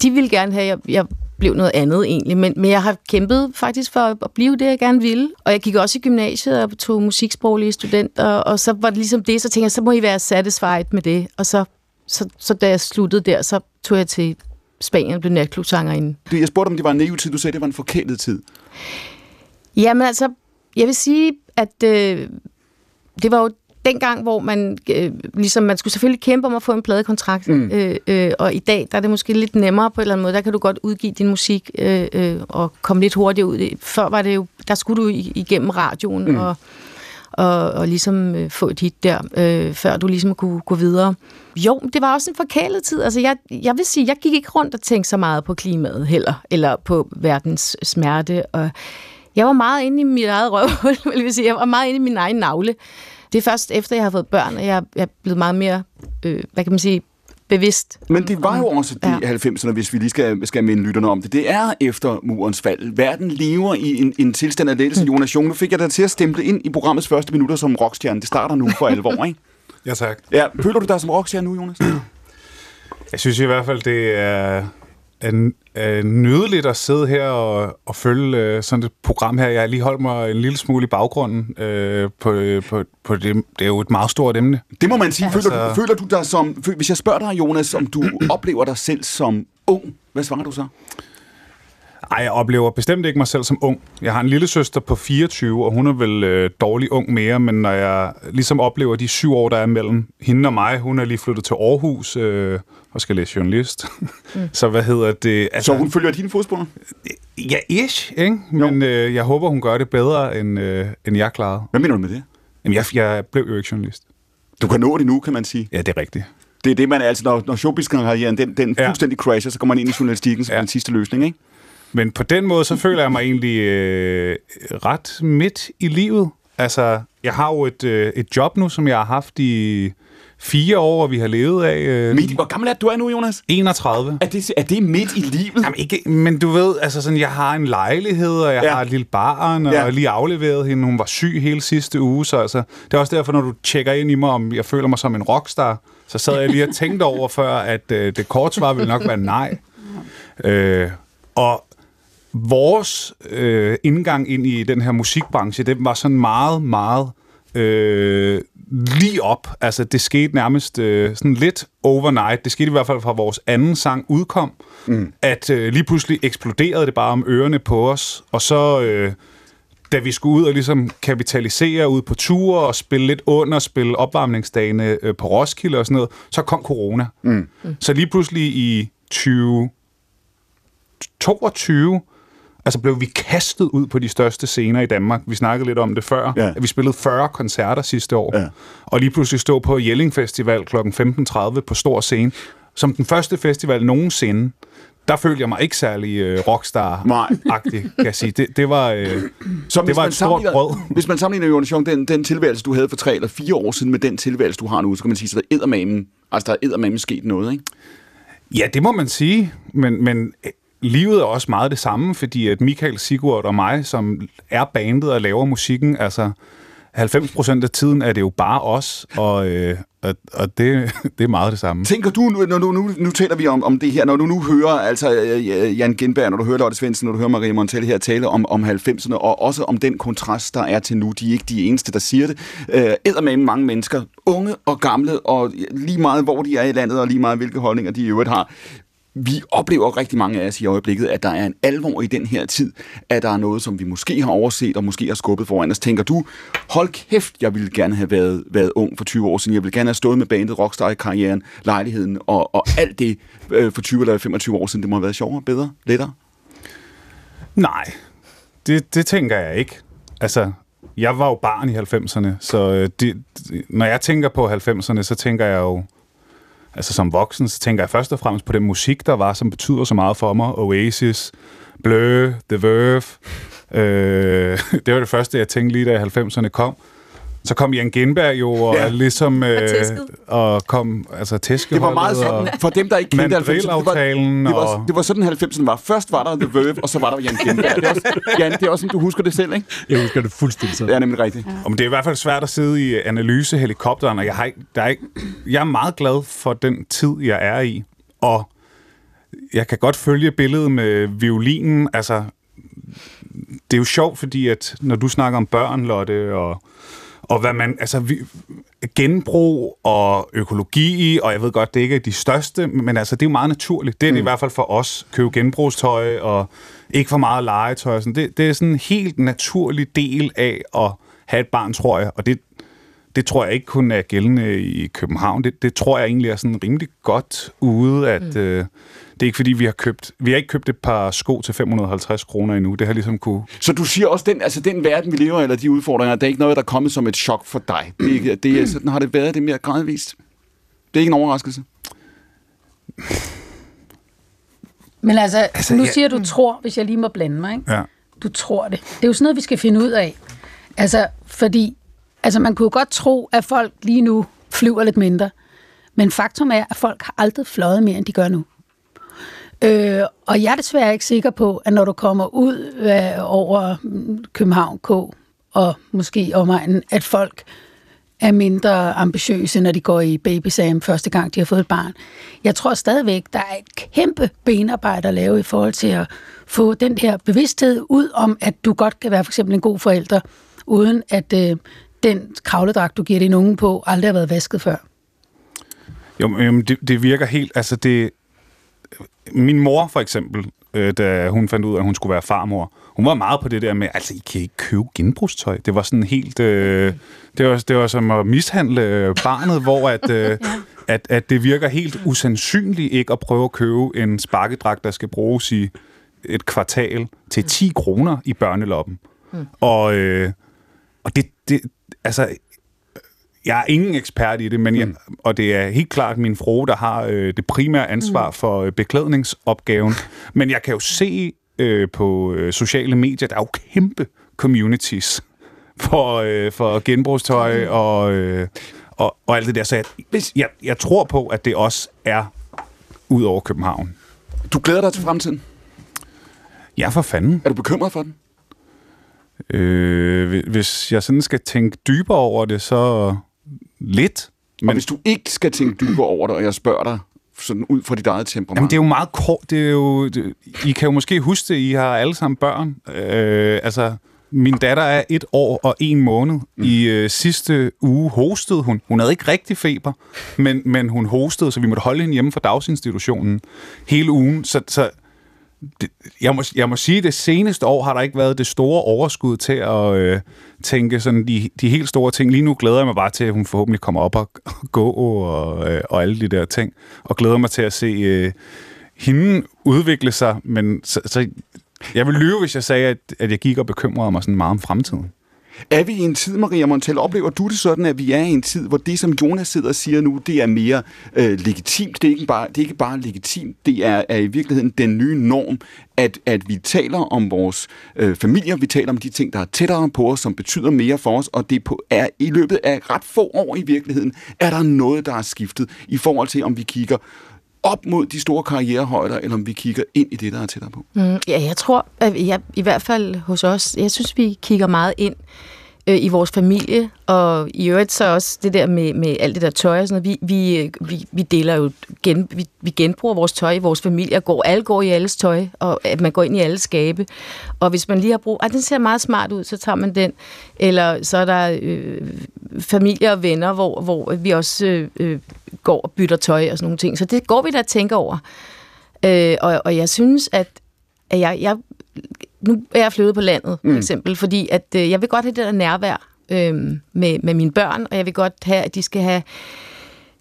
de ville gerne have, at jeg, jeg blev noget andet egentlig, men, men jeg har kæmpet faktisk for at blive det, jeg gerne ville. Og jeg gik også i gymnasiet og tog musiksproglige studenter, og så var det ligesom det, så tænkte jeg, så må I være satisfied med det. Og så, så, så da jeg sluttede der, så tog jeg til Spanien og blev natklubsanger inden. Jeg spurgte, om det var en naiv tid, du sagde, det var en forkælet tid. Jamen altså, jeg vil sige, at øh, det var jo dengang, hvor man, øh, ligesom, man skulle selvfølgelig kæmpe om at få en pladekontrakt, mm. øh, øh, og i dag, der er det måske lidt nemmere på en eller anden måde, der kan du godt udgive din musik øh, øh, og komme lidt hurtigt ud. Før var det jo, der skulle du igennem radioen mm. og, og, og ligesom øh, få et hit der, øh, før du ligesom kunne gå videre. Jo, det var også en forkælet tid. Altså, jeg, jeg vil sige, jeg gik ikke rundt og tænkte så meget på klimaet heller, eller på verdens smerte. Og jeg var meget inde i mit eget røvhul, vil jeg sige. Jeg var meget inde i min egen navle. Det er først efter, jeg har fået børn, og jeg er blevet meget mere, øh, hvad kan man sige, bevidst. Men det var jo også de ja. halvfemserne, hvis vi lige skal, skal minde lytterne om det. Det er efter murens fald. Verden lever i en, en tilstand af lettelse. Mm. Jonas Jung, nu fik jeg dig til at stemple ind i programmets første minutter som rockstjerne. Det starter nu for alvor, ikke? Ja, tak. Ja, føler du dig som rockstjerne nu, Jonas? Jeg synes i hvert fald, det er... Er, er nydeligt at sidde her og, og følge øh, sådan et program her. Jeg har lige holdt mig en lille smule i baggrunden øh, på, øh, på, på det. Det er jo et meget stort emne. Det må man sige. Føler, altså... du, føler du dig som... Hvis jeg spørger dig, Jonas, om du oplever dig selv som ung, hvad svarer du så? Ej, jeg oplever bestemt ikke mig selv som ung. Jeg har en lille søster på fireogtyve, og hun er vel øh, dårlig ung mere, men når jeg ligesom oplever de syv år, der er mellem hende og mig, hun er lige flyttet til Aarhus øh, og skal læse journalist. Mm. Så hvad hedder det? Altså, så hun følger dine fodspor? Ja, ish, ikke? Men øh, jeg håber, hun gør det bedre, end, øh, end jeg klarede. Hvad mener du med det? Jamen, jeg, jeg blev jo ikke journalist. Du kan nå det nu, kan man sige. Ja, det er rigtigt. Det er det, man altså, når, når showbiz-karrieren, den, den ja. fuldstændig crasher, så kommer man ind i journalistikken som ja. den sidste løsning, ikke? Men på den måde, så føler jeg mig egentlig øh, ret midt i livet. Altså, jeg har jo et, øh, et job nu, som jeg har haft i fire år, og vi har levet af... Øh, midt, hvor gammel er du er nu, Jonas? enogtredive. Er det, er det midt i livet? Jamen ikke, men du ved, altså sådan, jeg har en lejlighed, og jeg ja. har et lille barn, og ja. lige afleveret hende. Hun var syg hele sidste uge, så altså, det er også derfor, når du tjekker ind i mig, om jeg føler mig som en rockstar, så sad jeg lige og tænkte over før, at øh, det korte svar ville nok være nej. Øh, og... Vores øh, indgang ind i den her musikbranche, det var sådan meget, meget øh, lige op. Altså, det skete nærmest øh, sådan lidt overnight. Det skete i hvert fald fra vores anden sang udkom, mm. at øh, lige pludselig eksploderede det bare om ørerne på os. Og så, øh, da vi skulle ud og ligesom kapitalisere ud på ture og spille lidt under, spille opvarmningsdagene øh, på Roskilde og sådan noget, så kom corona. Mm. Mm. Så lige pludselig i tyve toogtyve... altså blev vi kastet ud på de største scener i Danmark. Vi snakkede lidt om det før. Ja. Vi spillede fyrre koncerter sidste år. Ja. Og lige pludselig stod på Jelling Festival klokken femten tredive på stor scene. Som den første festival nogensinde, der følte jeg mig ikke særlig øh, rockstar-agtig, kan jeg sige. Det, det var, øh, Som det var et stort brød. Hvis man sammenligner, Jonas Jung, den, den tilværelse, du havde for tre eller fire år siden, med den tilværelse, du har nu, så kan man sige, så der er eddermamen, altså der er eddermamen sket noget, ikke? Ja, det må man sige, men... men livet er også meget det samme, fordi at Michael, Sigurd og mig, som er bandet og laver musikken, altså halvfems procent af tiden er det jo bare os, og, øh, og, og det, det er meget det samme. Tænker du, når du, nu, nu taler vi om, om det her, når du nu hører altså Jan Gintberg, når du hører Lotte Svendsen, når du hører Maria Montell her tale om, om halvfemserne, og også om den kontrast, der er til nu, de er ikke de eneste, der siger det, eddermame mange mennesker, unge og gamle, og lige meget hvor de er i landet, og lige meget hvilke holdninger de i øvrigt har. Vi oplever rigtig mange af os i øjeblikket, at der er en alvor i den her tid, at der er noget, som vi måske har overset og måske har skubbet foran os. Tænker du, hold kæft, jeg ville gerne have været, været ung for tyve år siden. Jeg ville gerne have stået med bandet, rockstar-karrieren, lejligheden og, og alt det øh, for tyve eller femogtyve år siden. Det må have været sjovere, bedre, lettere? Nej, det, det tænker jeg ikke. Altså, jeg var jo barn i halvfemserne, så det, når jeg tænker på halvfemserne, så tænker jeg jo, altså som voksen, så tænker jeg først og fremmest på den musik, der var, som betyder så meget for mig. Oasis, Blur, The Verve. Øh, det var det første, jeg tænkte lige, da halvfemserne kom. Så kom Jan Gintberg jo, og ja. ligesom... Øh, og, og kom, altså Tæskeholdet. Det var meget sådan, for dem, der ikke kendte halvfemserne. Det, det, det var sådan, halvfemserne var. Først var der The Verve, og så var der Jan Gintberg. Det er også, Jan, det er også sådan, du husker det selv, ikke? Jeg husker det fuldstændig selv. Det er nemlig rigtigt. Ja. Men det er i hvert fald svært at sidde i analysehelikopteren, og jeg, har ikke, der er ikke, jeg er meget glad for den tid, jeg er i. Og jeg kan godt følge billedet med violinen. Altså, det er jo sjovt, fordi at, når du snakker om børn, Lotte, og... Og hvad man, altså vi, genbrug og økologi, og jeg ved godt, det ikke er de største, men altså det er jo meget naturligt. Det er det mm. i hvert fald for os, købe genbrugstøj og ikke for meget legetøj. Sådan. Det, det er sådan en helt naturlig del af at have et barn, tror jeg. Og det, det tror jeg ikke kun er gældende i København. Det, det tror jeg egentlig er sådan rimelig godt ude, at mm. øh, det er ikke fordi, vi har købt, vi har ikke købt et par sko til fem hundrede og halvtreds kroner endnu. Det har ligesom kunne... Så du siger også, den, altså den verden, vi lever i, eller de udfordringer, det er ikke noget, der er kommet som et chok for dig. Det er ikke, det er, sådan har det været, det mere gradvist. Det er ikke en overraskelse. Men altså, altså nu jeg... siger du tror, hvis jeg lige må blande mig, ikke? Ja. Du tror det. Det er jo sådan noget, vi skal finde ud af. Altså, fordi... Altså, man kunne godt tro, at folk lige nu flyver lidt mindre. Men faktum er, at folk har aldrig fløjet mere, end de gør nu. Øh, og jeg er desværre ikke sikker på, at når du kommer ud øh, over København K, og måske omegnen, at folk er mindre ambitiøse, når de går i babysam første gang, de har fået et barn. Jeg tror stadigvæk, der er et kæmpe benarbejde at lave i forhold til at få den her bevidsthed ud om, at du godt kan være for eksempel en god forælder, uden at... Øh, den kravledragt, du giver din unge på, aldrig har været vasket før. Jo, jo det, det virker helt... Altså, det... Min mor, for eksempel, øh, da hun fandt ud af, at hun skulle være farmor, hun var meget på det der med, altså, I kan ikke købe genbrugstøj. Det var sådan helt... Øh, det, var, det var som at mishandle barnet, hvor at, øh, at, at det virker helt usandsynligt ikke at prøve at købe en sparkedragt, der skal bruges i et kvartal til ti kroner i børneloppen. Mm. Og, øh, og det... det altså, jeg er ingen ekspert i det, men jeg, mm. og det er helt klart min frue, der har øh, det primære ansvar mm. for øh, beklædningsopgaven. Men jeg kan jo se øh, på sociale medier, der er jo kæmpe communities for, øh, for genbrugstøj mm. og, øh, og, og alt det der. Så jeg, jeg, jeg tror på, at det også er ud over København. Du glæder dig til fremtiden? Ja, for fanden. Er du bekymret for den? Øh, hvis jeg sådan skal tænke dybere over det, så lidt. Men og hvis du ikke skal tænke dybere over det, og jeg spørger dig sådan ud fra dit eget temperament. Jamen det er jo meget kort. Det er jo, det, I kan jo måske huske det, I har alle sammen børn. Øh, altså, Min datter er et år og en måned. Mm. I øh, sidste uge hostede hun. Hun havde ikke rigtig feber, men, men hun hostede, så vi måtte holde hende hjemme fra dagsinstitutionen hele ugen. Så, så det, jeg, må, jeg må sige, at det seneste år har der ikke været det store overskud til at øh, tænke sådan de, de helt store ting. Lige nu glæder jeg mig bare til, at hun forhåbentlig kommer op og, og gå og, øh, og alle de der ting. Og glæder mig til at se øh, hende udvikle sig, men så... så jeg vil lyve, hvis jeg sagde, at, at jeg gik og bekymrede mig sådan meget om fremtiden. Er vi i en tid, Maria Montell, oplever du det sådan, at vi er i en tid, hvor det, som Jonas sidder og siger nu, det er mere øh, legitimt? Det er ikke bare, det er ikke bare legitimt, det er, er i virkeligheden den nye norm, at, at vi taler om vores øh, familier, vi taler om de ting, der er tættere på os, som betyder mere for os, og det på, er i løbet af ret få år i virkeligheden, er der noget, der er skiftet i forhold til, om vi kigger op mod de store karrierehøjder, eller om vi kigger ind i det, der er tættere på? Mm, ja, jeg tror, at jeg, i hvert fald hos os, jeg synes, vi kigger meget ind øh, i vores familie, og i øvrigt så også det der med, med alt det der tøj og sådan noget. Vi, vi, vi, vi deler jo, gen, vi, vi genbruger vores tøj i vores familie, og går, alle går i alles tøj, og at man går ind i alles skabe. Og hvis man lige har brug, at den ser meget smart ud, så tager man den. Eller så er der øh, familie og venner, hvor, hvor vi også... Øh, øh, går og bytter tøj og sådan nogle ting. Så det går vi da og tænker over. Øh, og, og jeg synes, at, at jeg, jeg... Nu er jeg flyttet på landet, for eksempel, mm. fordi at, øh, jeg vil godt have det der nærvær øh, med, med mine børn, og jeg vil godt have, at de skal have...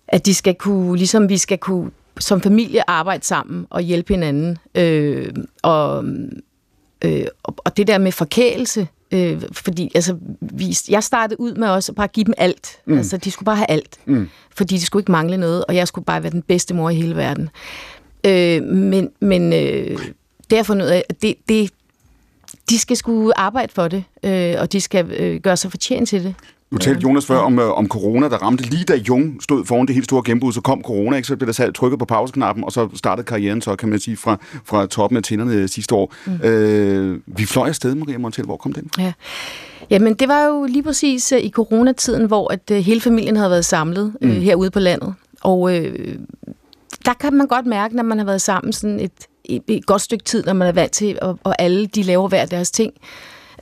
At de skal kunne... Ligesom vi skal kunne som familie arbejde sammen og hjælpe hinanden. Øh, og, øh, og det der med forkælelse... Øh, fordi altså, vi, jeg startede ud med også at bare give dem alt. Mm. Altså, de skulle bare have alt. Mm. Fordi de skulle ikke mangle noget, og jeg skulle bare være den bedste mor i hele verden. Øh, men men øh, derfor noget af, det, det, de skal sgu arbejde for det, øh, og de skal øh, gøre sig fortjent til det. Nu talte Jonas før om, øh, om corona, der ramte lige da Jung stod foran det helt store gennembrud, så kom corona, ikke? Så blev der sat trykket på pauseknappen, og så startede karrieren så, kan man sige, fra, fra toppen af tænderne sidste år. Mm. Øh, vi fløj afsted, Maria Montell. Hvor kom den? Ja. Jamen, det var jo lige præcis øh, i coronatiden, hvor at, øh, hele familien havde været samlet øh, mm. herude på landet. Og øh, der kan man godt mærke, når man har været sammen sådan et, et, et godt stykke tid, når man er vant til, og, og alle de laver hver deres ting.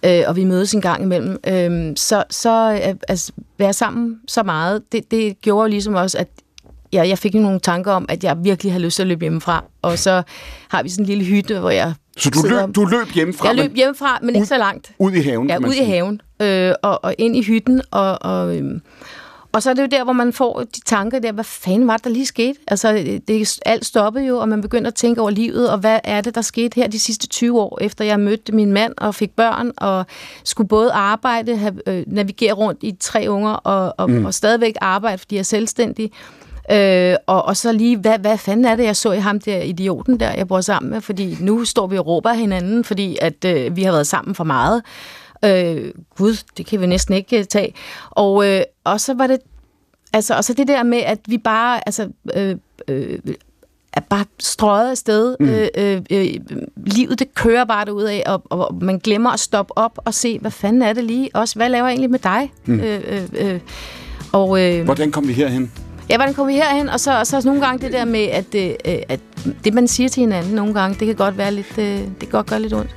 Øh, og vi mødes en gang imellem, øh, så, så øh, altså, være sammen så meget, det, det gjorde jo ligesom også, at jeg, jeg fik nogle tanker om, at jeg virkelig havde lyst til at løbe hjemmefra, og så har vi sådan en lille hytte, hvor jeg... Så du løb, du løb hjemmefra? Jeg løb hjemmefra, men ud, ikke så langt. Ud i haven? Ja, ud i haven, øh, og, og ind i hytten, og... og øh, Og så er det jo der, hvor man får de tanker der, hvad fanden var det, der lige skete? Altså, det, alt stoppede jo, og man begynder at tænke over livet, og hvad er det, der skete her de sidste tyve år, efter jeg mødte min mand og fik børn, og skulle både arbejde, have, øh, navigere rundt i tre unger, og, og, mm. og stadigvæk arbejde, fordi jeg er selvstændig. Øh, og, og så lige, hvad, hvad fanden er det, jeg så i ham der idioten der, jeg bor sammen med? Fordi nu står vi og råber hinanden, fordi at, øh, vi har været sammen for meget. Øh, gud, det kan vi næsten ikke tage. Og, øh, og så var det altså, og så det der med, at vi bare altså, øh, øh, er bare strøget afsted. Mm. Øh, øh, livet, det kører bare derudad, og, og man glemmer at stoppe op og se, hvad fanden er det lige? Også, hvad laver jeg egentlig med dig? Mm. Øh, øh, og, øh, hvordan kom vi herhen? Ja, hvordan kom vi herhen? Og så, og så nogle gange det der med, at, øh, at det, man siger til hinanden nogle gange, det kan godt være lidt, øh, det kan godt gøre lidt ondt.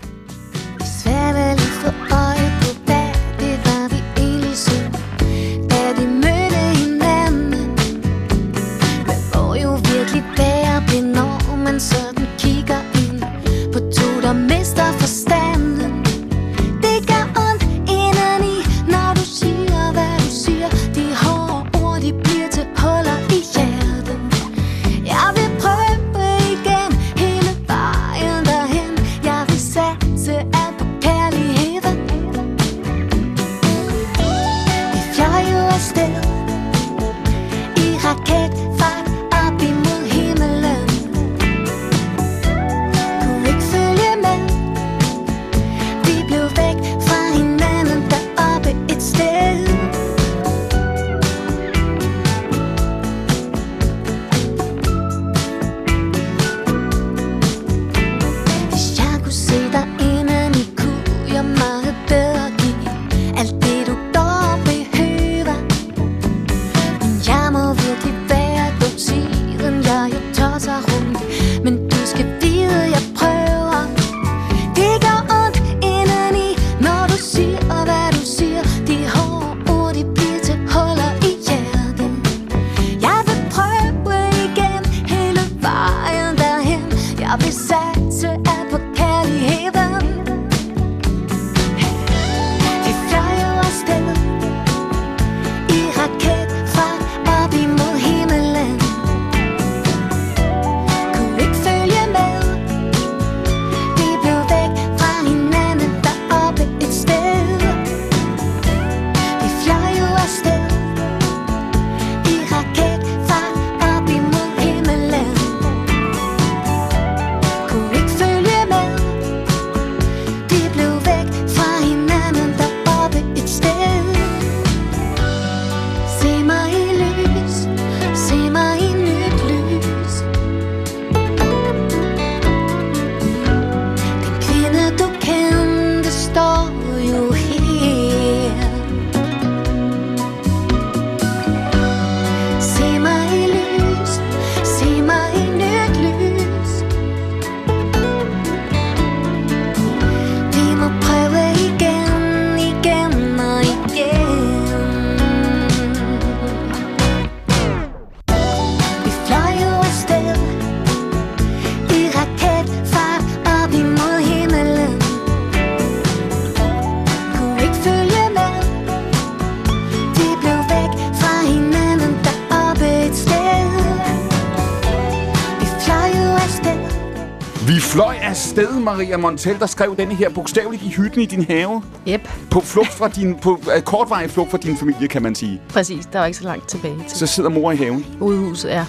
fløj afsted, Maria Montell, der skrev denne her bogstaveligt i hytten i din have. Yep. På flugt fra din, på uh, kortvarig flugt fra din familie, kan man sige. Præcis, der var ikke så langt tilbage til. Så sidder mor i haven. Udehuset, ja.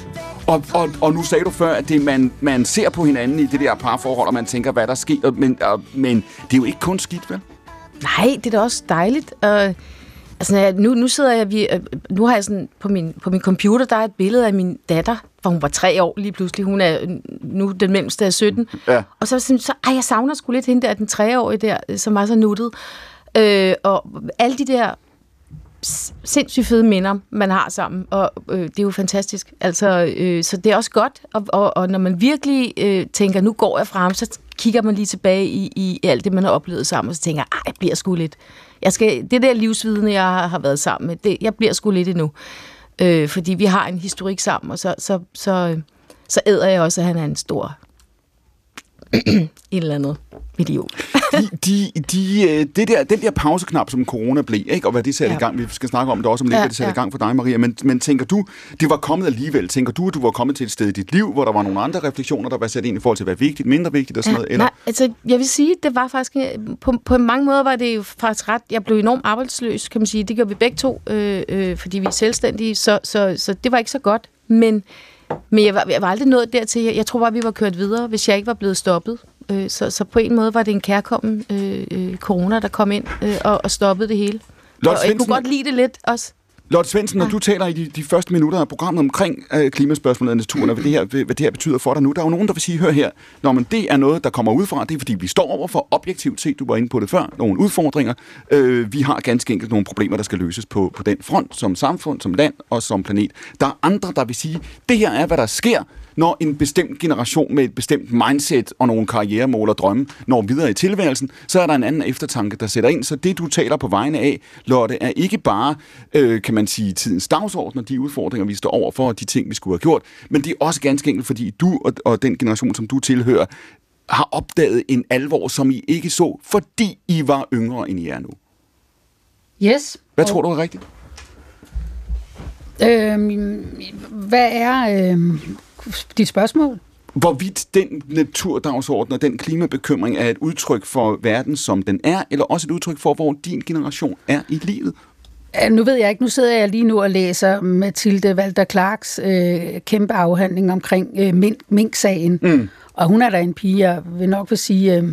Og, og, og nu sagde du før, at det, man, man ser på hinanden i det der parforhold, og man tænker, hvad der sker. Men, og, men det er jo ikke kun skidt, vel? Nej, det er da også dejligt. Og, altså, nu, nu sidder jeg... Vi, nu har jeg sådan... På min, på min computer, der er et billede af min datter, for hun var tre år lige pludselig. Hun er nu den mellemste af sytten. Ja. Og så er sådan, så, ej, jeg savner sgu lidt hende der, den treårige der, som var så nuttet. Øh, og alle de der sindssygt fede minder, man har sammen, og øh, det er jo fantastisk. Altså, øh, så det er også godt, og, og, og når man virkelig øh, tænker, nu går jeg frem, så kigger man lige tilbage i, i alt det, man har oplevet sammen, og så tænker, ej, jeg bliver sgu lidt. Jeg skal, det der livsvidende, jeg har, har været sammen med, det, jeg bliver sgu lidt endnu. Øh, fordi vi har en historik sammen, og så, så, så, så æder jeg også, at han er en stor et eller andet idiot. de, de, de, det der, den der pauseknap, som corona blev, ikke? Og hvad det satte ja. i gang, vi skal snakke om det også om lidt, ja, det satte ja. i gang for dig, Maria, men, men tænker du, det var kommet alligevel, tænker du, at du var kommet til et sted i dit liv, hvor der var nogle andre refleksioner, der var sat ind i forhold til, hvad er vigtigt, mindre vigtigt og sådan ja, noget? Eller? Nej, altså jeg vil sige, det var faktisk, på, på mange måder var det jo faktisk ret, jeg blev enormt arbejdsløs, kan man sige, det gjorde vi begge to, øh, øh, fordi vi er selvstændige, så, så, så det var ikke så godt, men Men jeg var, jeg var aldrig nået dertil. Jeg, jeg tror bare, vi var kørt videre, hvis jeg ikke var blevet stoppet. Øh, så, så på en måde var det en kærkommen øh, corona, der kom ind øh, og, og stoppede det hele. Og jeg kunne godt lide det lidt også. Lotte Svendsen, når ja. du taler i de, de første minutter af programmet omkring øh, klimaspørgsmålet og naturen, og hvad det, her, hvad det her betyder for dig nu, der er jo nogen, der vil sige, hør her, når man, det er noget, der kommer ud fra, det er fordi, vi står over for objektivt set, du var inde på det før, nogle udfordringer. Øh, vi har ganske enkelt nogle problemer, der skal løses på, på den front, som samfund, som land og som planet. Der er andre, der vil sige, det her er, hvad der sker, når en bestemt generation med et bestemt mindset og nogle karrieremål og drømme når videre i tilværelsen, så er der en anden eftertanke, der sætter ind. Så det, du taler på vegne af, Lotte, er ikke bare, øh, kan man sige, tidens dagsorden og de udfordringer, vi står overfor og de ting, vi skulle have gjort, men det er også ganske enkelt, fordi du og, og den generation, som du tilhører, har opdaget en alvor, som I ikke så, fordi I var yngre, end I er nu. Yes. Hvad tror du er rigtigt? Øhm, hvad er... Øhm dit spørgsmål? Hvorvidt den naturdagsorden og den klimabekymring er et udtryk for verden, som den er, eller også et udtryk for, hvor din generation er i livet? Ja, nu ved jeg ikke. Nu sidder jeg lige nu og læser Mathilde Walter Clarks øh, kæmpe afhandling omkring øh, minksagen. Mm. Og hun er da en pige, jeg vil nok vil sige, øh,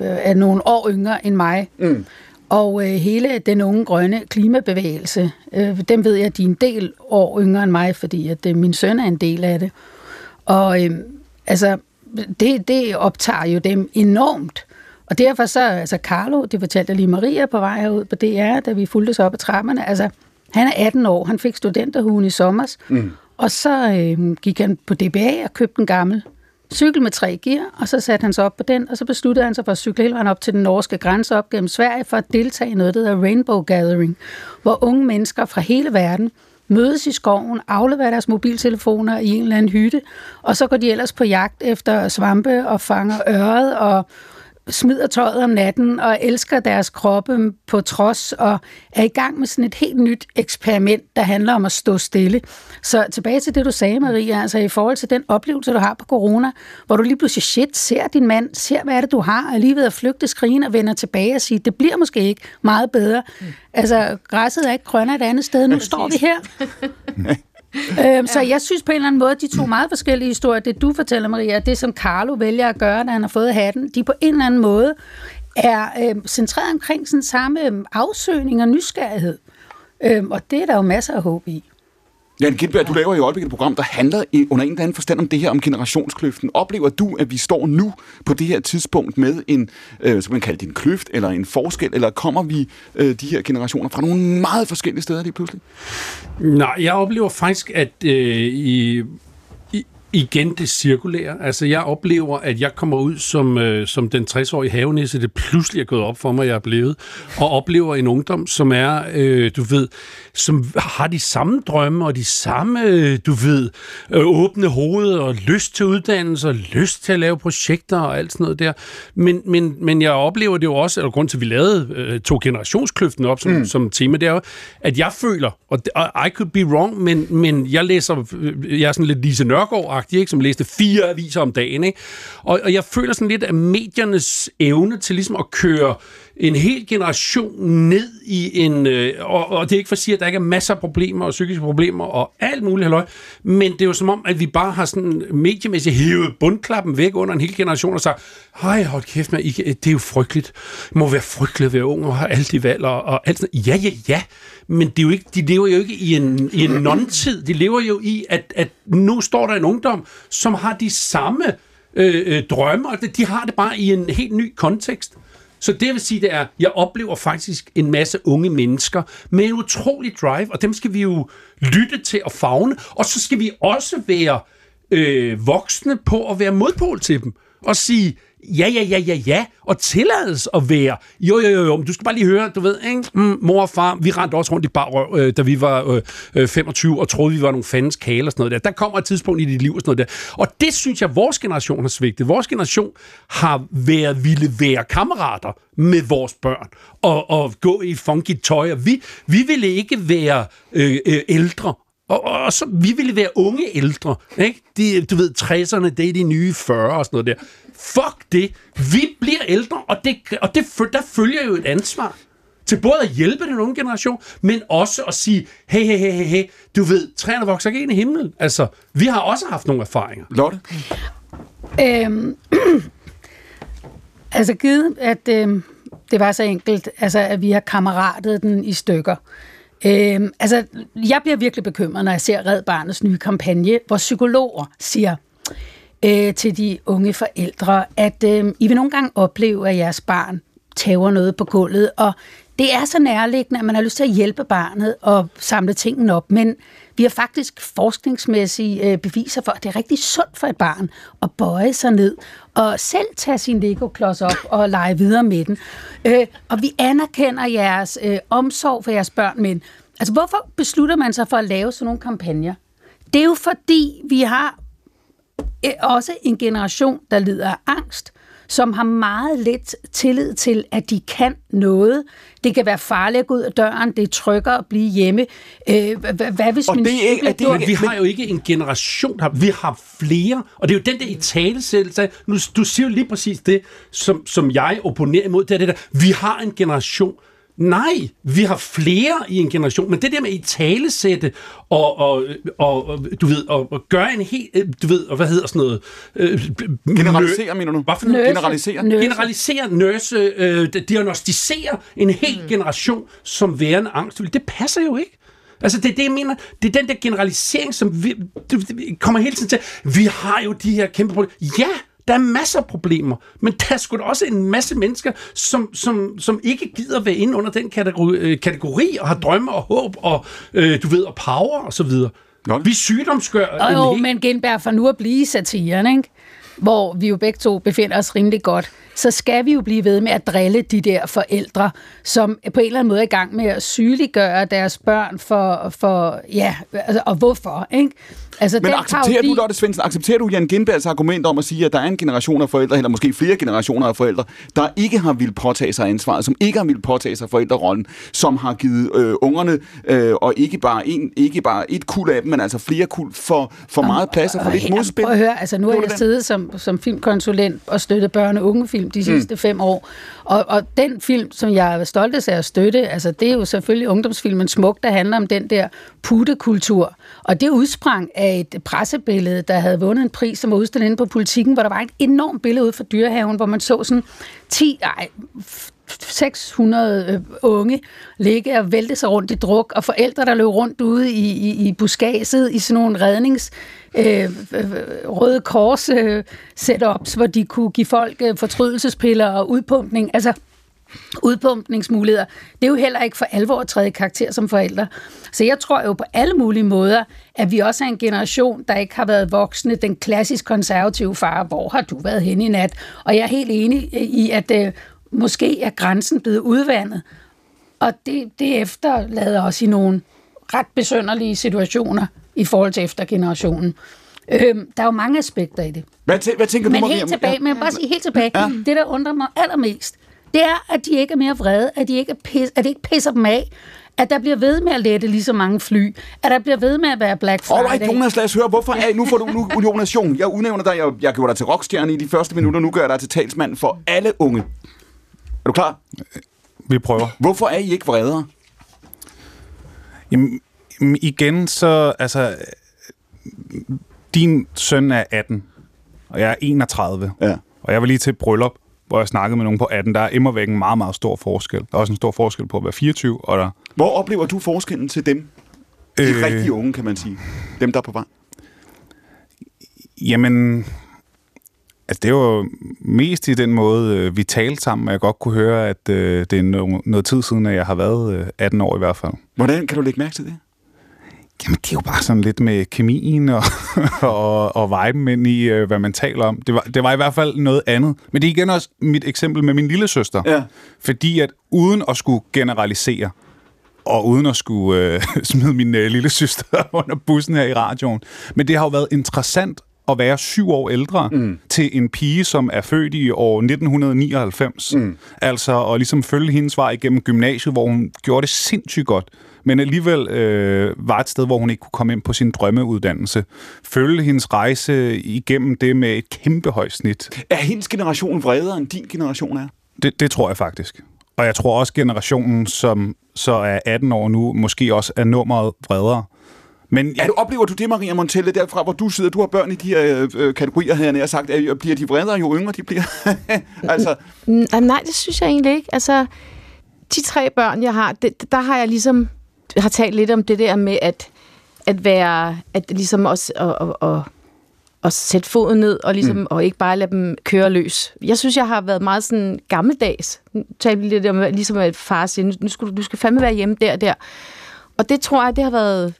er nogle år yngre end mig. Mm. Og øh, hele den unge grønne klimabevægelse, øh, dem ved jeg, at de er en del år yngre end mig, fordi at, øh, min søn er en del af det. Og øh, altså, det, det optager jo dem enormt. Og derfor så, altså Carlo, det fortalte lige Maria på vej herud på D R, da vi fulgtes op ad trapperne, altså han er atten år, han fik studenterhuen i sommer, mm. og så øh, gik han på D B A og købte en gammel cykel med tre gear, og så satte han sig op på den, og så besluttede han sig for at cykle hele vejen op til den norske grænse op gennem Sverige for at deltage i noget, der hedder Rainbow Gathering, hvor unge mennesker fra hele verden mødes i skoven, afleverer deres mobiltelefoner i en eller anden hytte, og så går de ellers på jagt efter svampe og fanger øret og smider tøjet om natten og elsker deres kroppe på trods og er i gang med sådan et helt nyt eksperiment, der handler om at stå stille. Så tilbage til det, du sagde, Maria, altså i forhold til den oplevelse, du har på corona, hvor du lige pludselig shit ser din mand, ser hvad er det, du har, og lige ved at flygte, skrigen og vender tilbage og siger, det bliver måske ikke meget bedre. Mm. Altså, græsset er ikke grønnere et andet sted, nu ja, står vi her. øhm, så jeg synes på en eller anden måde, de to meget forskellige historier, det du fortæller, Maria, og det som Carlo vælger at gøre, da han har fået hatten, de på en eller anden måde er øhm, centreret omkring sådan samme øhm, afsøgning og nysgerrighed. Øhm, og det er der jo masser af håb i. Jan Gintberg, du laver jo et program, der handler under en eller anden forstand om det her, om generationskløften. Oplever du, at vi står nu på det her tidspunkt med en, øh, skal man kalde det en kløft, eller en forskel, eller kommer vi øh, de her generationer fra nogle meget forskellige steder lige pludselig? Nej, jeg oplever faktisk, at øh, i, i, igen det cirkulære. Altså, jeg oplever, at jeg kommer ud som, øh, som den tres-årige havenisse, det pludselig er gået op for mig, jeg er blevet, og oplever en ungdom, som er, øh, du ved, som har de samme drømme og de samme, du ved, åbne hoveder og lyst til uddannelse og lyst til at lave projekter og alt sådan noget der. Men, men, men jeg oplever det jo også, og grund til, at vi lavede øh, to generationskløften op som, mm. som tema, det er jo, at jeg føler, og I could be wrong, men, men jeg læser, jeg er sådan lidt Lise Nørgaard agtig ikke? Som læste fire aviser om dagen. Ikke? Og, og jeg føler sådan lidt, at mediernes evne til ligesom at køre en hel generation ned i en... Øh, og, og det er ikke for at sige, at der ikke er masser af problemer og psykiske problemer og alt muligt halløj, men det er jo som om, at vi bare har sådan mediemæssigt hævet bundklappen væk under en hel generation og sagt, hej, hold kæft, man, I, det er jo frygteligt. Det må være frygteligt at være ung og have alle de valg og, og alt sådan. Ja, ja, ja. Men det er jo ikke, de lever jo ikke i en, i en non-tid. De lever jo i, at, at nu står der en ungdom, som har de samme øh, øh, drømme, og de har det bare i en helt ny kontekst. Så det vil sige, det er, jeg oplever faktisk en masse unge mennesker med en utrolig drive, og dem skal vi jo lytte til og favne, og så skal vi også være øh, voksne på at være modpol til dem, og sige, ja, ja, ja, ja, ja, og tillades at være, jo, jo, jo, jo, men du skal bare lige høre, du ved, ikke? Mm, mor og far, vi rendte også rundt i bar, øh, da vi var øh, femogtyve, og troede, vi var nogle fandens kale og sådan noget der. Der kommer et tidspunkt i dit liv og sådan noget der. Og det synes jeg, vores generation har svigtet. Vores generation har været, ville være kammerater med vores børn, og, og gå i funky tøj, og vi, vi ville ikke være øh, øh, ældre. Og, og, og så, vi ville være unge ældre, ikke? De, du ved, tresserne, det er de nye fyrre og sådan noget der. Fuck det! Vi bliver ældre, og, det, og det, der følger jo et ansvar til både at hjælpe den unge generation, men også at sige, hey, hey, hey, hey, hey, du ved, træerne vokser ikke ind i himlen. Altså, vi har også haft nogle erfaringer. Lotte? Øhm, altså, givet, at øh, det var så enkelt, altså, at vi har kammeratet den i stykker. Øhm, altså, jeg bliver virkelig bekymret, når jeg ser Red Barnets nye kampagne, hvor psykologer siger øh, til de unge forældre, at øh, I vil nogle gange opleve, at jeres barn tager noget på gulvet, og det er så nærliggende, at man har lyst til at hjælpe barnet og samle tingene op, men vi har faktisk forskningsmæssige øh, beviser for, at det er rigtig sundt for et barn at bøje sig ned og selv tage sin Lego-klods op og lege videre med den. Øh, og vi anerkender jeres øh, omsorg for jeres børn, men altså, hvorfor beslutter man sig for at lave sådan nogle kampagner? Det er jo fordi, vi har øh, også en generation, der lider af angst, som har meget lidt tillid til, at de kan noget. Det kan være farligt at gå ud af døren, det er tryggere at blive hjemme. Øh, hvad hvis og min det er ikke, er det ikke, vi har jo ikke en generation, vi har flere, og det er jo den der italesættelse. Nu, du siger jo lige præcis det, som, som jeg opponerer imod, det er det der, vi har en generation. Nej, vi har flere i en generation, men det der med italesætte og, og, og, og du ved og, og gøre en helt, du ved, og hvad hedder sådan noget? Øh, generalisere, mener du? Hvad for noget? Generalisere? Nøse. Generalisere, nøse, øh, diagnostisere en hel mm. generation som værende angst. Det passer jo ikke. Altså, det er det, jeg mener. Det er den der generalisering, som vi, kommer hele tiden til. Vi har jo de her kæmpe problemer. Ja! Der er masser af problemer, men der er sgu da også en masse mennesker, som, som, som ikke gider være inde under den kategori, kategori og har drømme og håb og, øh, du ved, og power og så videre. Nå. Vi sygdomsgør... Og jo, hel... men Gintberg, for nu at blive satiren, ikke? Hvor vi jo begge to befinder os rimelig godt, så skal vi jo blive ved med at drille de der forældre, som på en eller anden måde er i gang med at sygeliggøre deres børn for, for ja, altså, og hvorfor, ikke? Altså, men accepterer parodi... du, Lotte Svendsen, accepterer du Jan Gintbergs argument om at sige, at der er en generation af forældre, eller måske flere generationer af forældre, der ikke har ville påtage sig ansvaret, som ikke har ville påtage sig forældrerollen, som har givet øh, ungerne, øh, og ikke bare, en, ikke bare et kul af dem, men altså flere kul for, for og, meget plads og for lidt modspil. Prøv at høre, altså nu har jeg siddet som, som filmkonsulent og støttet børne- og ungefilm de sidste mm. fem år, og, og den film, som jeg er stoltest af at støtte, altså det er jo selvfølgelig ungdomsfilmen Smuk, der handler om den der puttekultur, og det udsprang af et pressebillede, der havde vundet en pris, som var udstillet inde på Politikken, hvor der var et enormt billede ud fra Dyrehaven, hvor man så sådan ti, nej, seks hundrede unge ligge og vælte sig rundt i druk, og forældre, der løb rundt ude i, i, i buskaget i sådan nogle rednings øh, røde kors øh, setups, hvor de kunne give folk øh, fortrydelsespiller og udpumpning, altså udpumpningsmuligheder. Det er jo heller ikke for alvor at træde karakter som forældre. Så jeg tror jo på alle mulige måder, at vi også er en generation, der ikke har været voksne. Den klassisk konservative far, hvor har du været henne i nat? Og jeg er helt enig i, at øh, måske er grænsen blevet udvandet. Og det, det efterlader os i nogle ret besynderlige situationer i forhold til eftergenerationen. Øhm, der er jo mange aspekter i det. Hvad, tæ- hvad tænker men du, helt tilbage, ja. Men bare sige helt tilbage. Ja. Det, der undrer mig allermest, det er, at de ikke er mere vrede, at, de ikke er pis, at det ikke pisser dem af, at der bliver ved med at lette lige så mange fly, at der bliver ved med at være Black Friday. Alright, Jonas, lad os høre, hvorfor er, nu får du nu, Jonas Jung. Jeg udnævner dig, jeg, jeg gjorde dig til rockstjerne i de første minutter, nu gør jeg dig til talsmand for alle unge. Er du klar? Vi prøver. Hvorfor er I ikke vredere? Jamen, igen så, altså, din søn er atten, og jeg er enogtredive, ja. Og jeg var lige til et bryllup, hvor jeg snakkede med nogen på atten, der er immervæk en meget, meget stor forskel. Der er også en stor forskel på at være fireogtyve. Og der... Hvor oplever du forskellen til dem? De øh... rigtige unge, kan man sige. Dem, der er på vej. Jamen, altså det var mest i den måde, vi talte sammen, og jeg godt kunne høre, at øh, det er no- noget tid siden, at jeg har været øh, atten år i hvert fald. Hvordan kan du lægge mærke til det? Jamen, det er jo bare sådan lidt med kemien og, og, og viben ind i, øh, hvad man taler om. Det var, det var i hvert fald noget andet. Men det er igen også mit eksempel med min lille søster. Ja. Fordi at uden at skulle generalisere, og uden at skulle øh, smide min øh, lille søster under bussen her i radioen. Men det har jo været interessant at være syv år ældre mm. til en pige, som er født i år nitten nioghalvfems. Mm. Altså, og ligesom følge hendes vej igennem gymnasiet, hvor hun gjorde det sindssygt godt. Men alligevel øh, var et sted, hvor hun ikke kunne komme ind på sin drømmeuddannelse. Følge hendes rejse igennem det med et kæmpe højt snit. Er hendes generation vredere, end din generation er? Det, det tror jeg faktisk. Og jeg tror også, generationen, som så er atten år nu, måske også er nummeret vredere. Men jeg... ja, du, oplever du det, Maria Montell, derfra, hvor du sidder, du har børn i de her øh, kategorier, havde jeg nær sagt, at bliver de vredere, jo yngre de bliver? altså... N- nej, det synes jeg egentlig ikke. Altså, de tre børn, jeg har, det, der har jeg ligesom har talt lidt om det der med at, at være, at ligesom også at, at, at, at sætte foden ned, og ligesom, mm. og ikke bare lade dem køre løs. Jeg synes, jeg har været meget sådan gammeldags. Talte lidt om, ligesom at far siger, nu skal du, du skal fandme være hjemme der og der. Og det tror jeg, det har været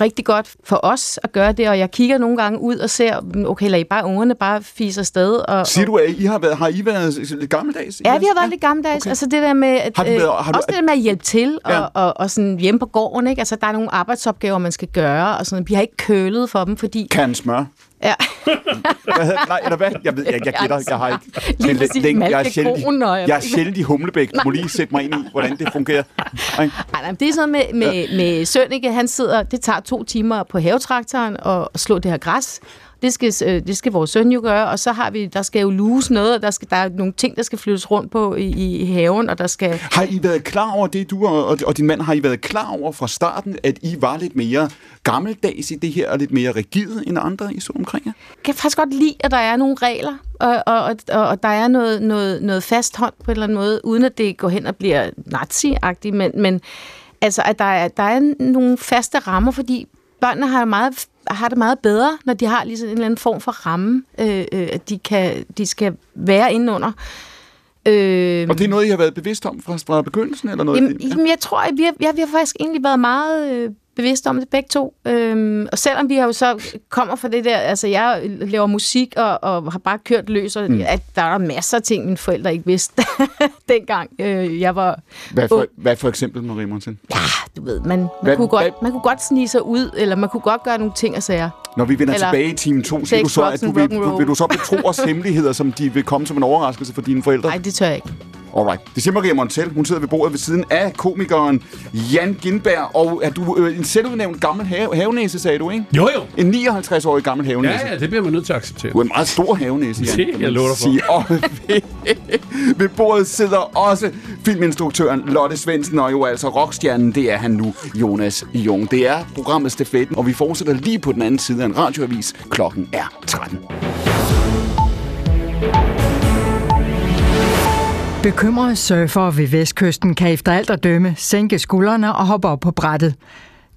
rigtig godt for os at gøre det, og jeg kigger nogle gange ud og ser, okay, lad I bare ungerne bare fise afsted. Og, siger du, at I har været, har I været lidt gammeldags? Ja, vi har været ja. lidt gammeldags. Okay. Altså det der med, at, har du været, har du, også det der med at hjælpe til, ja. og, og, og sådan hjemme på gården, ikke? Altså der er nogle arbejdsopgaver, man skal gøre, og sådan, vi har ikke kølet for dem, fordi... Kan smør. Ja. hvad, nej, eller hvad? Jeg ved, jeg, jeg gætter, jeg har ikke... Lige præcis, malkekroner. Jeg, jeg er sjældent i Humlebæk. Må lige sætte mig ind i, hvordan det fungerer. Ej, nej, men det er sådan med, med, ja. med Sønneke. Han sidder, det tager to timer på havetraktoren og, og slå det her græs. Det skal, det skal vores søn jo gøre, og så har vi, der skal jo luges noget, og der, skal, der er nogle ting, der skal flyttes rundt på i, i haven, og der skal... Har I været klar over det, du og, og din mand, har I været klar over fra starten, at I var lidt mere gammeldags i det her, og lidt mere rigide end andre, I så omkring jer? Jeg kan faktisk godt lide, at der er nogle regler, og, og, og, og der er noget, noget, noget fast hånd på en eller anden måde, uden at det går hen og bliver nazi-agtigt, men, men altså, at der er, der er nogle faste rammer, fordi børnene har meget... har det meget bedre, når de har ligesom en eller anden form for ramme, øh, øh, at de, kan, de skal være indenunder. Øh, og det er noget, I har været bevidst om fra, fra begyndelsen? Eller noget? Jamen, jamen, jeg tror, at vi har, ja, vi har faktisk egentlig været meget øh, bevidste om det begge to. Øh, og selvom vi har jo så kommer fra det der, altså jeg laver musik og, og har bare kørt løs, og mm. at der er masser af ting, mine forældre ikke vidste dengang øh, jeg var... Hvad for, hvad for eksempel, Marie Monsen? Ja, du ved, man, man, hvad, kunne godt, man kunne godt snige sig ud, eller man kunne godt gøre nogle ting og sager. Når vi vender eller tilbage i time to, så vil du så, at du vil, vil du så betro os hemmeligheder, som de vil komme som en overraskelse for dine forældre? Nej, det tør jeg ikke. Alright. Det siger Maria Montell. Hun sidder ved bordet ved siden af komikeren Jan Gintberg. Og er du øh, en selvudnævnt gammel have- havenæse, sagde du, ikke? Jo, jo. En nioghalvtreds-årig gammel havenæse. Ja, ja, det bliver man nødt til at acceptere. Du er en meget stor havenæse, Jan. Det, jeg lover dig for. Og ved, ved bordet sidder også filminstruktøren Lotte Svendsen, og jo altså rockstjernen, det er han nu, Jonas Jung. Det er programmet Stafetten, og vi fortsætter lige på den anden side af en radioavis. Klokken er tretten. Bekymrede surfere ved Vestkysten kan efter alt at dømme sænke skuldrene og hoppe op på brættet.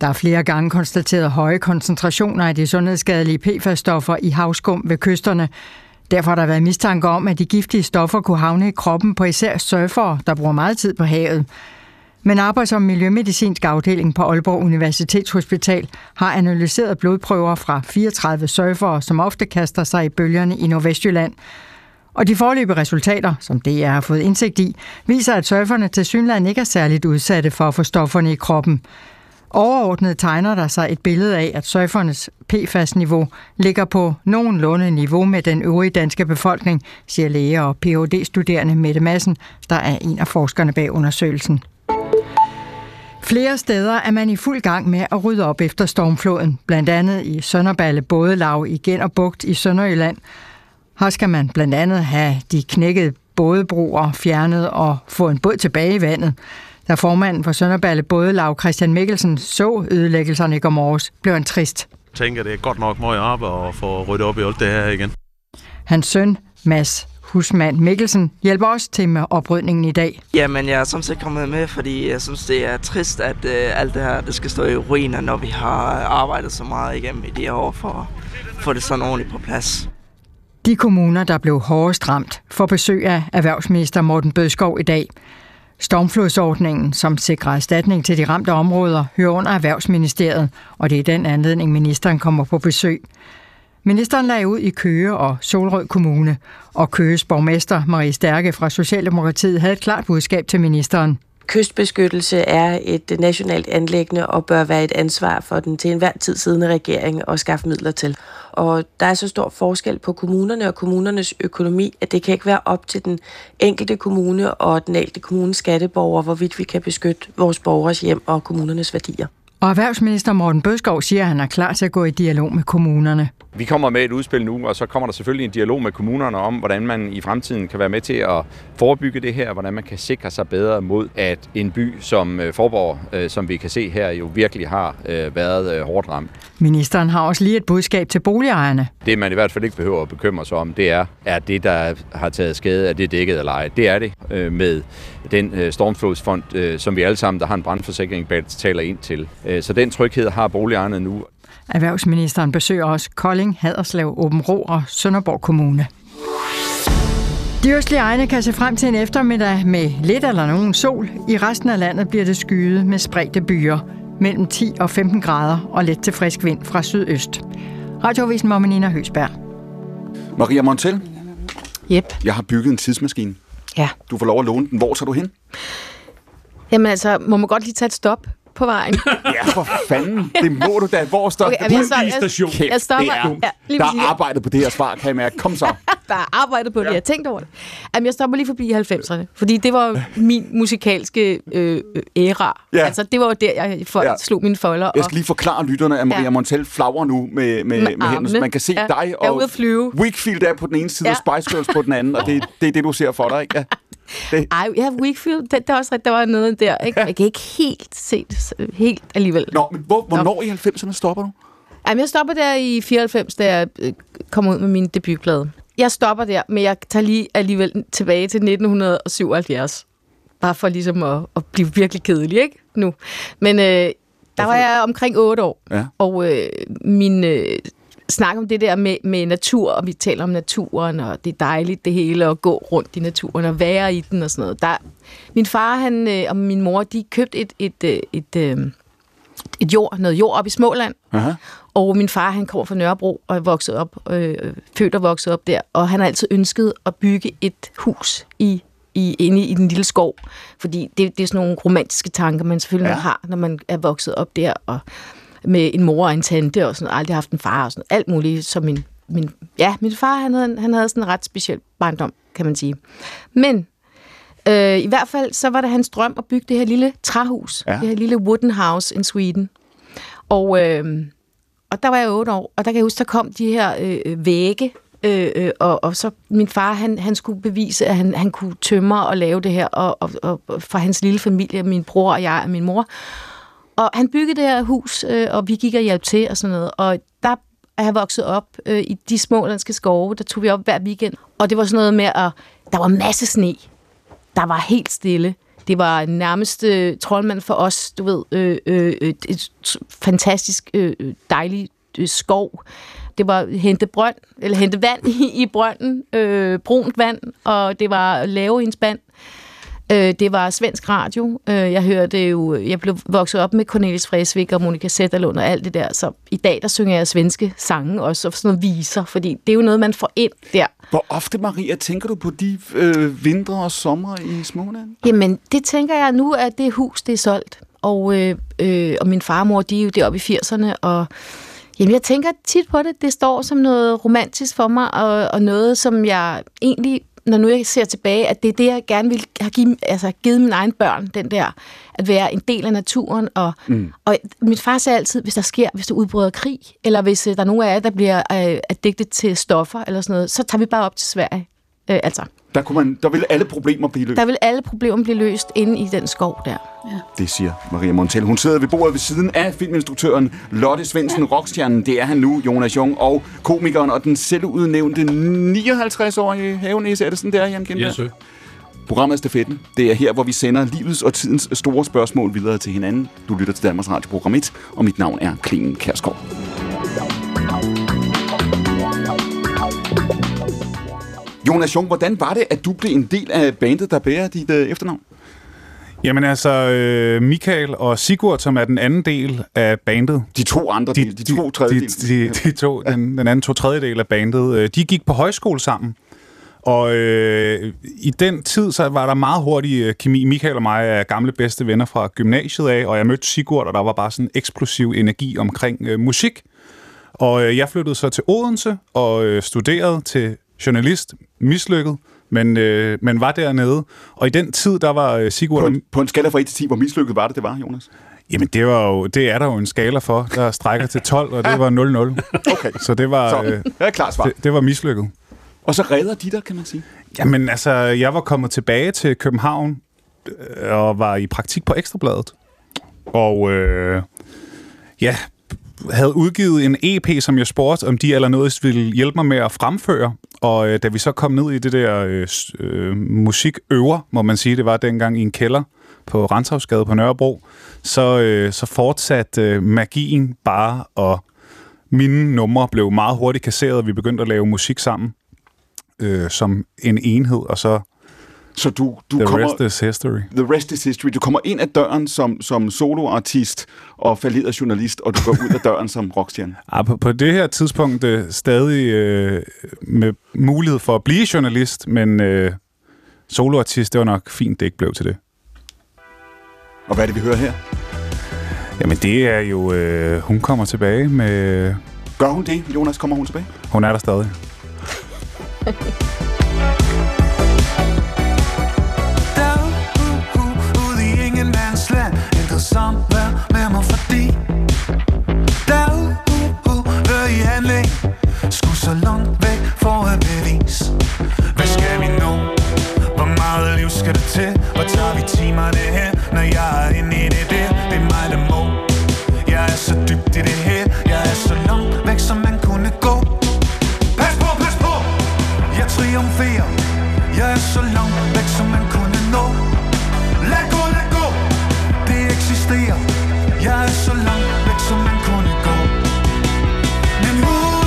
Der er flere gange konstateret høje koncentrationer af de sundhedsskadelige P F A S-stoffer i havskum ved kysterne. Derfor har der været mistanke om, at de giftige stoffer kunne havne i kroppen på især surfere, der bruger meget tid på havet. Men arbejds- og miljømedicinsk afdeling på Aalborg Universitetshospital har analyseret blodprøver fra fireogtredive surfere, som ofte kaster sig i bølgerne i Nordvestjylland. Og de foreløbige resultater, som D R har fået indsigt i, viser, at surferne tilsyneladende ikke er særligt udsatte for at få stofferne i kroppen. Overordnet tegner der sig et billede af, at surfernes P F A S-niveau ligger på nogenlunde niveau med den øvrige danske befolkning, siger læge og P H D-studerende Mette Madsen, der er en af forskerne bag undersøgelsen. Flere steder er man i fuld gang med at rydde op efter stormfloden, blandt andet i Sønderballe Bådelaug i Gennerbugt i Sønderjylland. Her skal man blandt andet have de knækkede bådebroer fjernet og få en båd tilbage i vandet. Da formanden for Sønderballe Bådelaug, Christian Mikkelsen, så ødelæggelserne i går morges, blev han trist. Jeg tænker, det er godt nok meget arbejde at få ryddet op i alt det her igen. Hans søn, Mads Husmand Mikkelsen, hjælper også til med oprydningen i dag. Jamen, jeg er samtidig kommet med, fordi jeg synes, det er trist, at øh, alt det her det skal stå i ruiner, når vi har arbejdet så meget igennem i de her år for at få det sådan ordentligt på plads. De kommuner, der blev hårdest ramt, får besøg af erhvervsminister Morten Bødskov i dag. Stormflodsordningen, som sikrer erstatning til de ramte områder, hører under Erhvervsministeriet, og det er i den anledning, ministeren kommer på besøg. Ministeren lagde ud i Køge og Solrød Kommune, og Køges borgmester Maria Stærke fra Socialdemokratiet havde et klart budskab til ministeren. Kystbeskyttelse er et nationalt anliggende og bør være et ansvar for den til enhver tid siddende regering at skaffe midler til. Og der er så stor forskel på kommunerne og kommunernes økonomi, at det kan ikke være op til den enkelte kommune og den enkelte kommunes skatteborger, hvorvidt vi kan beskytte vores borgers hjem og kommunernes værdier. Og erhvervsminister Morten Bødskov siger, at han er klar til at gå i dialog med kommunerne. Vi kommer med et udspil nu, og så kommer der selvfølgelig en dialog med kommunerne om, hvordan man i fremtiden kan være med til at forebygge det her, hvordan man kan sikre sig bedre mod, at en by som Forborg, som vi kan se her, jo virkelig har været hårdt ramt. Ministeren har også lige et budskab til boligejerne. Det, man i hvert fald ikke behøver at bekymre sig om, det er, er det, der har taget skade, er det dækket eller ej. Det er det med den stormflodsfond, som vi alle sammen, der har en brandforsikring, betaler ind til. Så den tryghed har boligejerne nu. Erhvervsministeren besøger også Kolding, Haderslev, Åbenrå og Sønderborg Kommune. De østlige egne kan se frem til en eftermiddag med lidt eller nogen sol. I resten af landet bliver det skyet med spredte byer, mellem ti og femten grader og let til frisk vind fra sydøst. Radioavisen med Nina Høsberg. Maria Montell, yep. Jeg har bygget en tidsmaskine. Ja. Du får lov at låne den. Hvor tager du hen? Jamen altså, må man godt lige tage et stop på vejen. Ja, for fanden. Det må du da. Hvor står okay, du? Jeg, jeg stopper. Ja, lige der er arbejdet på det her svar, kan jeg mærke. Kom så. Der er arbejdet på ja. det. Jeg tænkte over det. Jamen, jeg stopper lige forbi halvfemserne, fordi det var min musikalske øh, æra. Ja. Altså, det var der, jeg for, ja. slog mine folder. Jeg skal og... lige forklare lytterne, at Maria ja. Montell flagrer nu med, med, med, med hænderne. Man kan se ja. dig og Wakefield er på den ene side, ja. og Spice Girls på den anden, og det, det er det, du ser for dig, ikke? Ja. Det. Ej, ja, Wakefield, det, der var også ret, der var noget der, ikke? Ja. Jeg kan ikke helt se det, helt alligevel. Nå, men hvor, hvornår Nå. i halvfemserne stopper du? Jamen, jeg stopper der i fireoghalvfems, da jeg kom ud med min debutplade. Jeg stopper der, men jeg tager lige alligevel tilbage til nitten syvoghalvfjerds. Bare for ligesom at, at blive virkelig kedelig, ikke? Nu. Men øh, der Hvorfor? var jeg omkring otte år, ja. og øh, min... Øh, Snak om det der med, med natur, og vi taler om naturen, og det er dejligt det hele, at gå rundt i naturen og være i den og sådan noget. Der, min far han, øh, og min mor, de købte et, et, et, et, øh, et jord, noget jord op i Småland. Aha. Og min far, han kommer fra Nørrebro og er vokset op, øh, født og vokset op der, og han har altid ønsket at bygge et hus i I, inde i den lille skov, fordi det, det er sådan nogle romantiske tanker, man selvfølgelig ja. har, når man er vokset op der, og med en mor og en tante og sådan noget. Aldrig haft en far og sådan noget. Alt muligt. Så min, min, ja, min far, han havde, han havde sådan en ret speciel barndom, kan man sige. Men øh, i hvert fald, så var det hans drøm at bygge det her lille træhus. Ja. Det her lille wooden house in Sweden. Og, øh, og der var jeg otte år, og der kan jeg huske, der kom de her øh, vægge, øh, og, og så min far, han, han skulle bevise, at han, han kunne tømre og lave det her, og, og, og fra hans lille familie, min bror og jeg og min mor. Og han byggede det her hus, øh, og vi gik og hjalp til og sådan noget. Og der er jeg vokset op øh, i de smålandske skove, der tog vi op hver weekend. Og det var sådan noget med, at der var masse sne. Der var helt stille. Det var nærmest øh, troldmand for os, du ved. Øh, øh, et fantastisk øh, dejligt øh, skov. Det var hente brønd, eller hente vand i, i brønden. Øh, brunt vand, og det var lave i en spand. Det var svensk radio. Jeg hørte jo, jeg blev vokset op med Cornelis Vreeswijk og Monica Zetterlund og alt det der. Så i dag, der synger jeg svenske sange også, og sådan noget viser, fordi det er jo noget, man får ind der. Hvor ofte, Maria, tænker du på de øh, vintre og sommer i Småland? Jamen, det tænker jeg nu, at det hus, det er solgt. Og, øh, øh, og min farmor, de er jo deroppe i firserne, og jamen, jeg tænker tit på det. Det står som noget romantisk for mig, og, og noget, som jeg egentlig når nu jeg ser tilbage, at det er det, jeg gerne ville have give, altså, givet mine egne børn, den der, at være en del af naturen. Og, mm. og min far sagde altid, hvis der sker, hvis der udbryder krig, eller hvis uh, der er nogen af jer, der bliver uh, addiktet til stoffer, eller sådan noget, så tager vi bare op til Sverige. Uh, altså. Der, kunne man, der ville alle problemer blive løst. Der ville alle problemer blive løst inde i den skov der. Ja. Det siger Maria Montell. Hun sidder ved bordet ved siden af filminstruktøren Lotte Svendsen, ja. Rockstjernen, det er han nu, Jonas Jung, og komikeren og den selvudnævnte nioghalvtreds-årige havenæse. Er det sådan, der, Jan Gintberg? Ja, yes, sir. Programmet Stafetten, det er her, hvor vi sender livets og tidens store spørgsmål videre til hinanden. Du lytter til Danmarks Radio Program et, og mit navn er Klingen Kjærsgaard. Jonas Jung, hvordan var det, at du blev en del af bandet, der bærer dit øh, efternavn? Jamen altså, øh, Michael og Sigurd, som er den anden del af bandet. De to andre de, del, de, de to tredjedel. De, de, de to, ja. den, den anden to tredjedel af bandet, øh, de gik på højskole sammen. Og øh, i den tid, så var der meget hurtig kemi. Michael og mig er gamle bedste venner fra gymnasiet af, og jeg mødte Sigurd, og der var bare sådan en eksplosiv energi omkring øh, musik. Og øh, jeg flyttede så til Odense og øh, studerede til journalist, mislykket, men, øh, men var dernede. Og i den tid, der var Sigurd... På en, på en skala fra et til ti, hvor mislykket var det, det var, Jonas? Jamen, det, var jo, det er der jo en skala for, der strækker til tolv, og det var nul nul. Okay. Så det var, øh, ja, klar svar. Det, det var mislykket. Og så redder de der, kan man sige? Jamen, altså, jeg var kommet tilbage til København, og var i praktik på Ekstrabladet. Og øh, ja... havde udgivet en E P, som jeg spurgte, om de allernådigst ville hjælpe mig med at fremføre. Og øh, da vi så kom ned i det der øh, musikøver, må man sige, det var dengang i en kælder på Renshavsgade på Nørrebro, så, øh, så fortsatte øh, magien bare, og mine numre blev meget hurtigt kasseret, og vi begyndte at lave musik sammen øh, som en enhed, og så... Så du, du the kommer, rest is history. The rest is history. Du kommer ind ad døren som, som soloartist og falderet journalist, og du går ud af døren som rockstjerne. Ja, på, på det her tidspunkt øh, stadig øh, med mulighed for at blive journalist, men øh, soloartist, det var nok fint, det ikke blev til det. Og hvad er det, vi hører her? Jamen det er jo, øh, hun kommer tilbage med... Gør hun det, Jonas? Kommer hun tilbage? Hun er der stadig. Samvær med mig, fordi der ude i handling skulle så langt væk for at bevise. Hvad skal vi nå? Hvor meget liv skal der til? Hvor tager vi timerne hen, når jeg er inde i det der? Det er mig, der må. Jeg er så dybt i det her. Jeg er så langt væk, som man kunne gå. Pas på, pas på! Jeg triumferer. Jeg er så langt væk, som man kunne nå. Lad gå, lad gå! Jeg er så langt væk, som man kunne gå. Men hun,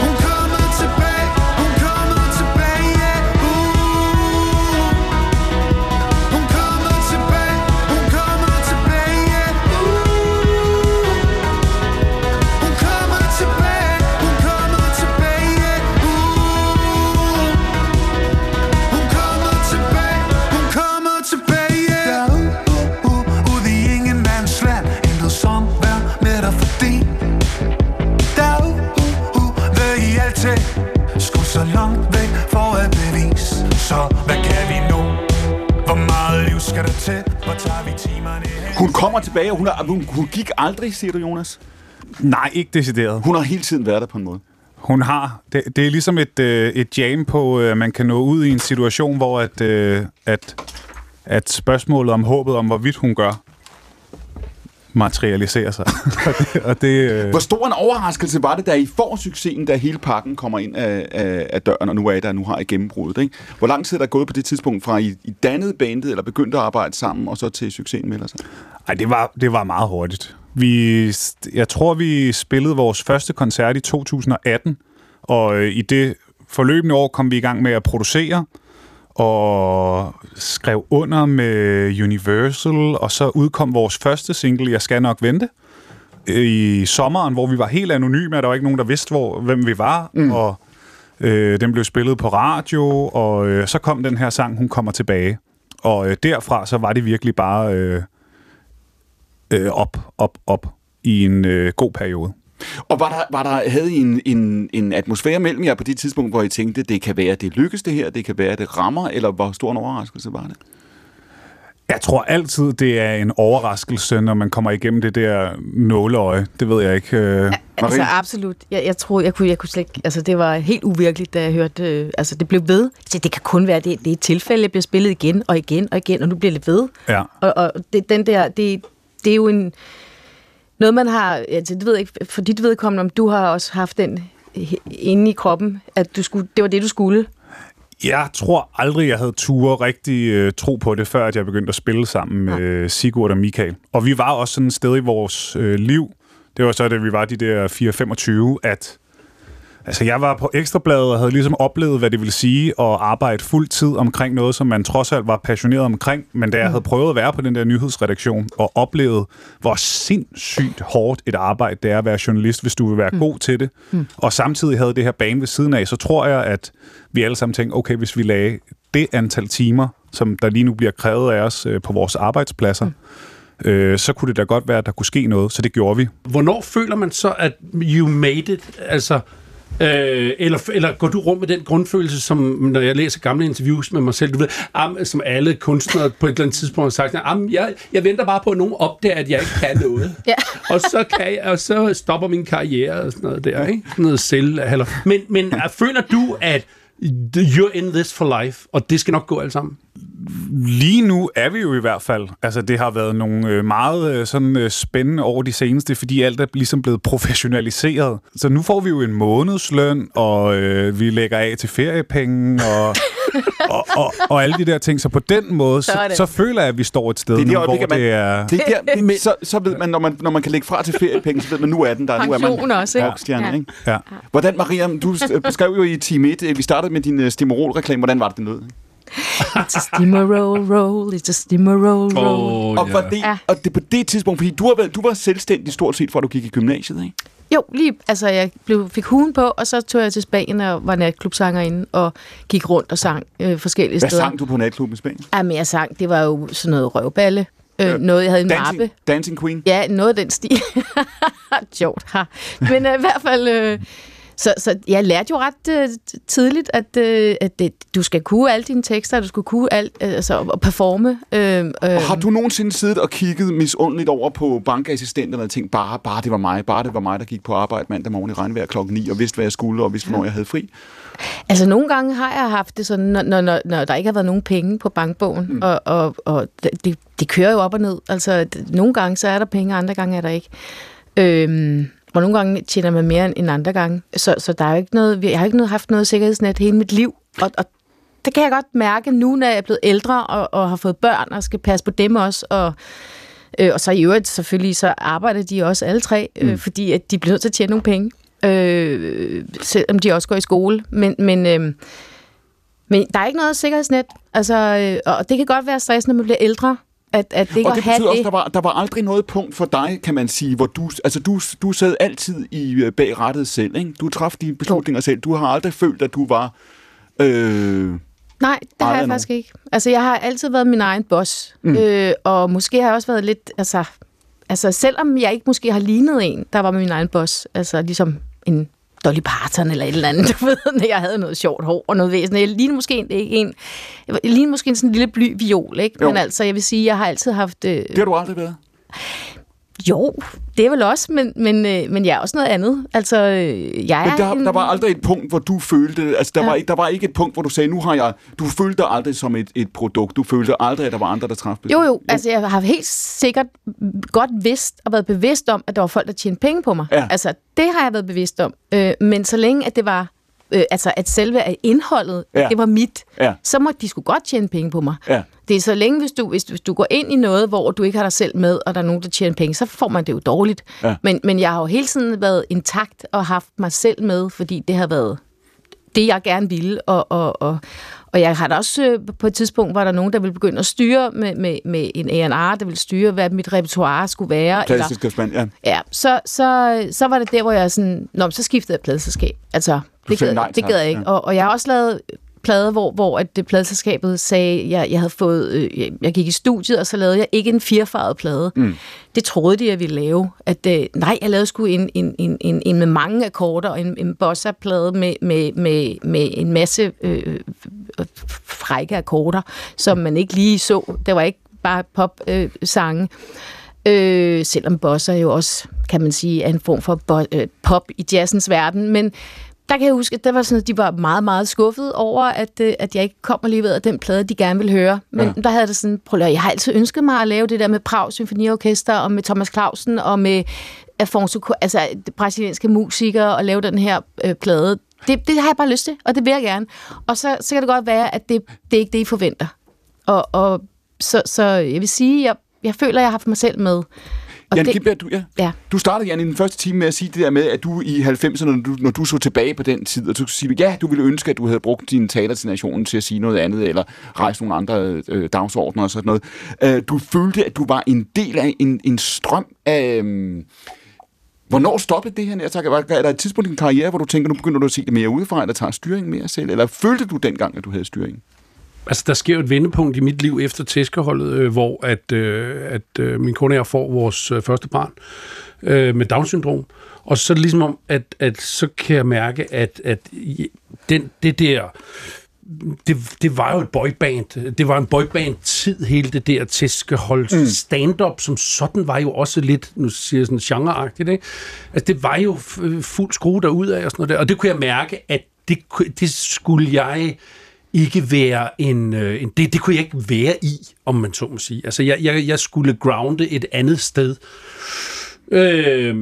hun kommer tilbage, hun kommer tilbage, yeah. Hun kommer tilbage, hun kommer tilbage, yeah. Hun kommer tilbage, hun kommer tilbage, yeah. Hun kommer tilbage, hun kommer tilbage. Skulle så langt væk for at bevise. Så hvad kan vi nu? Hvor meget liv skal der til? Hvor tager vi timerne? Hun kommer tilbage, og hun, er, hun, hun gik aldrig, siger du, Jonas? Nej, ikke decideret. Hun har hele tiden været der på en måde. Hun har. Det, det er ligesom et, øh, et jam på, at øh, man kan nå ud i en situation, hvor at, øh, at, at spørgsmålet om håbet om, hvorvidt hun gør, materialiserer sig. og det, og det, øh... Hvor stor en overraskelse var det, da I får succesen, da hele pakken kommer ind af, af, af døren, og nu er I der, nu har I gennembruddet, ikke? Hvor lang tid er der gået på det tidspunkt, fra I, I dannede bandet, eller begyndte at arbejde sammen, og så til succesen melder sig? Ej, det var, det var meget hurtigt. Vi, jeg tror, vi spillede vores første koncert i to tusind og atten, og øh, i det forløbende år kom vi i gang med at producere, og skrev under med Universal, og så udkom vores første single, Jeg skal nok vente, i sommeren, hvor vi var helt anonyme, og der var ikke nogen, der vidste, hvor, hvem vi var, mm. og øh, den blev spillet på radio, og øh, så kom den her sang, Hun kommer tilbage. Og øh, derfra, så var det virkelig bare øh, øh, op, op, op i en øh, god periode. Og var der, var der, havde I en, en, en atmosfære mellem jer på det tidspunkt, hvor I tænkte, det kan være, det lykkes det her, det kan være, det rammer, eller hvor stor en overraskelse var det? Jeg tror altid, det er en overraskelse, når man kommer igennem det der nåleøje. Det ved jeg ikke. Øh, altså absolut. Jeg, jeg tror, jeg kunne, jeg kunne slet ikke... Altså, det var helt uvirkeligt, da jeg hørte... Øh, altså, det blev ved. Så det kan kun være, det, det er et tilfælde. Jeg bliver spillet igen og igen og igen, og nu bliver det ved. Ja. Og, og det, den der... Det, det er jo en... Noget, man har... Altså, det ved jeg ikke, for dit vedkommende, om du har også haft den inde i kroppen, at du skulle, det var det, du skulle... Jeg tror aldrig, jeg havde ture rigtig øh, tro på det, før at jeg begyndte at spille sammen med øh, Sigurd og Michael. Og vi var også sådan et sted i vores øh, liv. Det var så, da vi var de der fire femogtyve, at altså, jeg var på Ekstrabladet og havde ligesom oplevet, hvad det ville sige at arbejde fuld tid omkring noget, som man trods alt var passioneret omkring. Men da jeg havde prøvet at være på den der nyhedsredaktion og oplevet, hvor sindssygt hårdt et arbejde det er at være journalist, hvis du vil være mm. god til det, mm. og samtidig havde det her bane ved siden af, så tror jeg, at vi alle sammen tænkte, okay, hvis vi lagde det antal timer, som der lige nu bliver krævet af os på vores arbejdspladser, mm. Øh, så kunne det da godt være, at der kunne ske noget, så det gjorde vi. Hvornår føler man så, at you made it? Altså... Øh, eller, eller går du rundt med den grundfølelse, som når jeg læser gamle interviews med mig selv, du ved, am, som alle kunstnere på et eller andet tidspunkt har sagt, am, jeg, jeg venter bare på, at nogen opdager, at jeg ikke kan noget. Ja. Og, så kan jeg, og så stopper min karriere og sådan noget der, ikke? Sådan noget selv. Eller. Men, men føler du, at you're in this for life, og det skal nok gå alt sammen? Lige nu er vi jo i hvert fald. Altså, det har været nogle meget sådan, spændende år de seneste, fordi alt er ligesom blevet professionaliseret. Så nu får vi jo en månedsløn, og øh, vi lægger af til feriepenge, og, og, og, og alle de der ting. Så på den måde, så, så føler jeg, at vi står et sted, det er nu, hvor man, det er... Det er det, så, så ved man når, man, når man kan lægge fra til feriepenge, så ved man, nu er den der. Nu er man også, ikke? Ja. Ikke? Ja. Hvordan, Maria, du beskrev jo i time et, vi startede med din Stimorol-reklame, hvordan var det, den lød? It's a Stimorol roll, it's a Stimorol roll. Oh, og, yeah. det, og det på det tidspunkt, fordi du, har været, du var selvstændig stort set, før du gik i gymnasiet, ikke? Jo, lige, altså jeg blev, fik huden på, og så tog jeg til Spanien og var natklubsangerinde og gik rundt og sang øh, forskellige Hvad steder. Hvad sang du på natklubben i Spanien? Jamen jeg sang, det var jo sådan noget røvballe. Øh, noget, jeg havde en dancing, mappe. Dancing Queen? Ja, noget af den stil. Sjovt, ha. Men øh, i hvert fald... Øh, Så, så jeg lærte jo ret øh, tidligt, at, øh, at det, du skal kunne alle dine tekster, du skal kunne alt, øh, altså, og performe. Øh, øh. Og har du nogensinde siddet og kigget misundeligt over på bankassistenterne og tænkt, bare, bare det var mig, bare det var mig, der gik på arbejde mandag morgen i regnvejr klokken ni og vidste, hvad jeg skulle, og vidste, hvornår jeg havde fri? Altså, nogle gange har jeg haft det sådan, når, når, når der ikke har været nogen penge på bankbogen, mm. og, og, og det, det kører jo op og ned. Altså, nogle gange så er der penge, andre gange er der ikke. Øh, Og nogle gange tjener man mere end andre gange. Så, så der er jo ikke noget, jeg har ikke noget, haft noget sikkerhedsnet hele mit liv. Og, og det kan jeg godt mærke nu, når jeg er blevet ældre og, og har fået børn og skal passe på dem også. Og, øh, og så i øvrigt selvfølgelig, så arbejder de også alle tre, øh, mm. fordi at de bliver nødt til at tjene nogle penge. Øh, selvom de også går i skole. Men, men, øh, men der er ikke noget sikkerhedsnet. Altså, øh, og det kan godt være stressende, når man bliver ældre. At, at det og det betyder også, at der var, der var aldrig noget punkt for dig, kan man sige, hvor du, altså du, du sad altid i bag rattet selv, ikke? Du traf dine beslutninger selv. Du har aldrig følt, at du var... Øh, Nej, det har jeg nogen. faktisk ikke. Altså, jeg har altid været min egen boss. Mm. Øh, og måske har jeg også været lidt... Altså, altså, selvom jeg ikke måske har lignet en, der var min egen boss. Altså, ligesom en Dolly Parton eller et eller andet, du ved, når jeg havde noget sjovt hår og noget væsen. Jeg lignede måske en, ikke en, jeg lignede måske en sådan en lille bly viol, ikke? Jo. Men altså, jeg vil sige, jeg har altid haft... Øh... Det har du aldrig været? Jo, det er vel også, men, men, øh, men jeg er også noget andet. Altså, øh, jeg men der, en... der var aldrig et punkt, hvor du følte... Altså, der, ja. var, der var ikke et punkt, hvor du sagde, nu har jeg... Du følte dig aldrig som et, et produkt. Du følte aldrig, at der var andre, der træffede. Jo, jo, jo. Altså, jeg har helt sikkert godt vidst og været bevidst om, at der var folk, der tjente penge på mig. Ja. Altså, det har jeg været bevidst om. Øh, men så længe, at det var... Øh, altså, at selve indholdet, ja. det var mit, ja. så måtte de sgu godt tjene penge på mig. Ja. Det er så længe, hvis du, hvis, du, hvis du går ind i noget, hvor du ikke har dig selv med, og der er nogen, der tjener penge, så får man det jo dårligt. Ja. Men, men jeg har jo hele tiden været intakt og haft mig selv med, fordi det har været det, jeg gerne ville. Og, og, og, og jeg har da også på et tidspunkt, var der nogen, der ville begynde at styre med, med, med en A og R, der ville styre, hvad mit repertoire skulle være. Pladeselskab spand, ja. Ja, så, så, så var det der, hvor jeg sådan, nå, så skiftede jeg pladeselskab. Altså, det gad, nej, det gad jeg ikke. Ja. Og, og jeg har også lavet plade, hvor, hvor at det pladeselskabet sagde, at jeg, jeg havde fået, øh, jeg gik i studiet, og så lavede jeg ikke en firfarvet plade. Mm. Det troede de, jeg ville lave. At, øh, nej, jeg lavede sgu en, en, en, en, en med mange akkorder, og en, en bossa-plade med, med, med, med en masse øh, frække akkorder, som man ikke lige så. Det var ikke bare pop-sange. Øh, øh, selvom bossa jo også, kan man sige, er en form for bo- øh, pop i jazzens verden, men der kan jeg huske, at der var sådan, at de var meget, meget skuffede over, at, at jeg ikke kom og leverede den plade, de gerne ville høre. Men ja. Der havde det sådan, prøv at jeg har altid ønsket mig at lave det der med Prag Symfoniorkester og med Thomas Clausen og med Afonso, altså brasilianske musikere og lave den her øh, plade. Det, det har jeg bare lyst til, og det vil jeg gerne. Og så, så kan det godt være, at det, det er ikke det, I forventer. Og, og så, så jeg vil sige, jeg, jeg føler, jeg har haft mig selv med. Og Jan Gintberg, du, ja. Ja. Du startede, Jan, i den første time med at sige det der med, at du i halvfemserne, når du, når du så tilbage på den tid, og du sige, ja, du ville ønske, at du havde brugt dine taler til nationen til at sige noget andet, eller rejse nogle andre øh, dagsordner og sådan noget. Øh, du følte, at du var en del af en, en strøm af... Øh, hvornår stoppede det her? Jeg var, er der et tidspunkt i din karriere, hvor du tænker, nu begynder du at se det mere udefra, eller tager styringen mere selv? Eller følte du dengang, at du havde styringen? Altså, der sker jo et vendepunkt i mit liv efter Tæskeholdet, øh, hvor at, øh, at øh, min kone og jeg får vores øh, første barn øh, med Down-syndrom. Og så er det ligesom om, at, at så kan jeg mærke, at, at den, det der... Det, det var jo et boyband. Det var en boyband-tid, hele det der Tæskehold. Mm. Stand-up som sådan var jo også lidt, nu siger jeg sådan genre-agtigt, ikke? Altså, det var jo f- fuld skrue derudad og sådan noget der. Og det kunne jeg mærke, at det, det skulle jeg... ikke være en... en det, det kunne jeg ikke være i, om man så må sige. Altså, jeg, jeg, jeg skulle grounde et andet sted. Øh,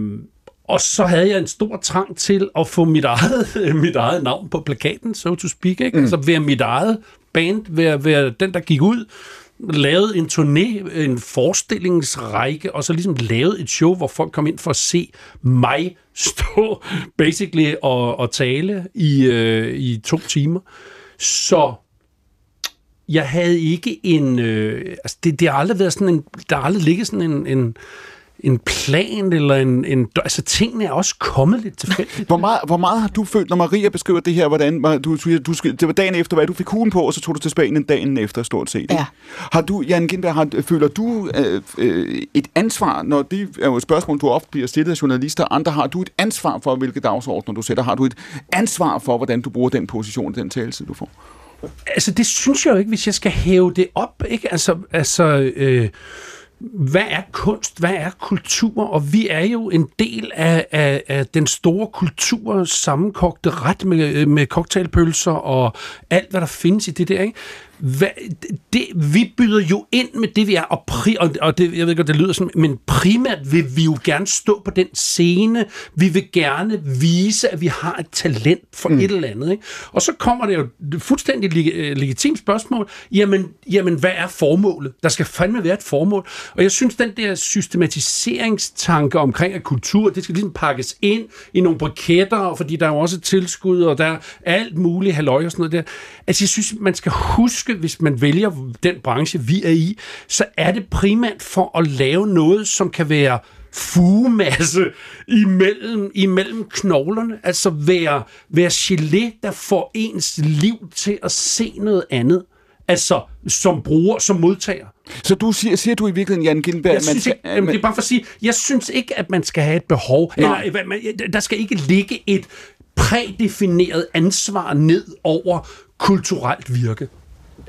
og så havde jeg en stor trang til at få mit eget, mit eget navn på plakaten, so to speak, ikke? Mm. Altså, være mit eget band, være, være den, der gik ud, lavede en turné, en forestillingsrække, og så ligesom lavede et show, hvor folk kom ind for at se mig stå, basically, og, og tale i, øh, i to timer. Så jeg havde ikke en... Øh, altså det, det har aldrig været sådan en... Der har aldrig ligget sådan en, en, en plan eller en, en... Altså tingene er også kommet lidt tilfældigt. Hvor meget, hvor meget har du følt, når Maria beskriver det her, hvordan... Du, du, det var dagen efter, hvad du fik hugen på, og så tog du til Spanien dagen efter, stort set. Ja. Har du, Jan Gintberg, har, føler du øh, øh, et ansvar, når det er jo et spørgsmål, du ofte bliver stillet af journalister, andre har du et ansvar for, hvilke dagsordner du sætter? Har du et ansvar for, hvordan du bruger den position, den taletid, du får? Altså, det synes jeg jo ikke, hvis jeg skal hæve det op, ikke? Altså... altså øh hvad er kunst? Hvad er kultur? Og vi er jo en del af, af, af den store kultur, sammenkogte ret med, med cocktailpølser og alt, hvad der findes i det der, ikke? Hvad, det, vi byder jo ind med det, vi er, og, pri, og, og det, jeg ved godt, det lyder sådan, men primært vil vi jo gerne stå på den scene, vi vil gerne vise, at vi har et talent for mm. et eller andet, ikke? Og så kommer det jo et fuldstændig leg- legitimt spørgsmål, jamen, jamen, hvad er formålet? Der skal fandme være et formål, og jeg synes, den der systematiseringstanke omkring, at kultur, det skal ligesom pakkes ind i nogle briketter, fordi der er jo også tilskud, og der er alt muligt halløj og sådan noget der. Altså, jeg synes, man skal huske, hvis man vælger den branche, vi er i, så er det primært for at lave noget, som kan være fugemasse imellem, imellem knoglerne. Altså være, være gelé, der får ens liv til at se noget andet. Altså som bruger, som modtager. Så du siger, siger du i virkeligheden, Jan Gintberg... Jeg synes ikke, man, det er bare for at sige, jeg synes ikke, at man skal have et behov. Eller, der skal ikke ligge et prædefineret ansvar ned over kulturelt virke.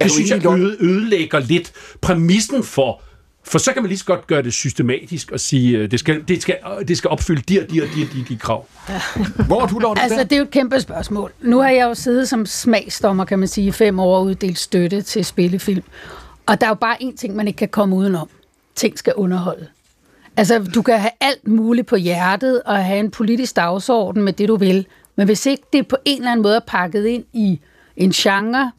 Det synes jeg ødelægger lidt præmissen for, for så kan man lige så godt gøre det systematisk og sige, det skal, det skal, det skal opfylde de og de og de og de, de krav. Hvor er du, Lotte? Altså, det er jo et kæmpe spørgsmål. Nu har jeg jo siddet som smagsdommer, kan man sige, i fem år og uddelt støtte til spillefilm. Og der er jo bare én ting, man ikke kan komme udenom. Ting skal underholde. Altså, du kan have alt muligt på hjertet og have en politisk dagsorden med det, du vil. Men hvis ikke det på en eller anden måde er pakket ind i en genre,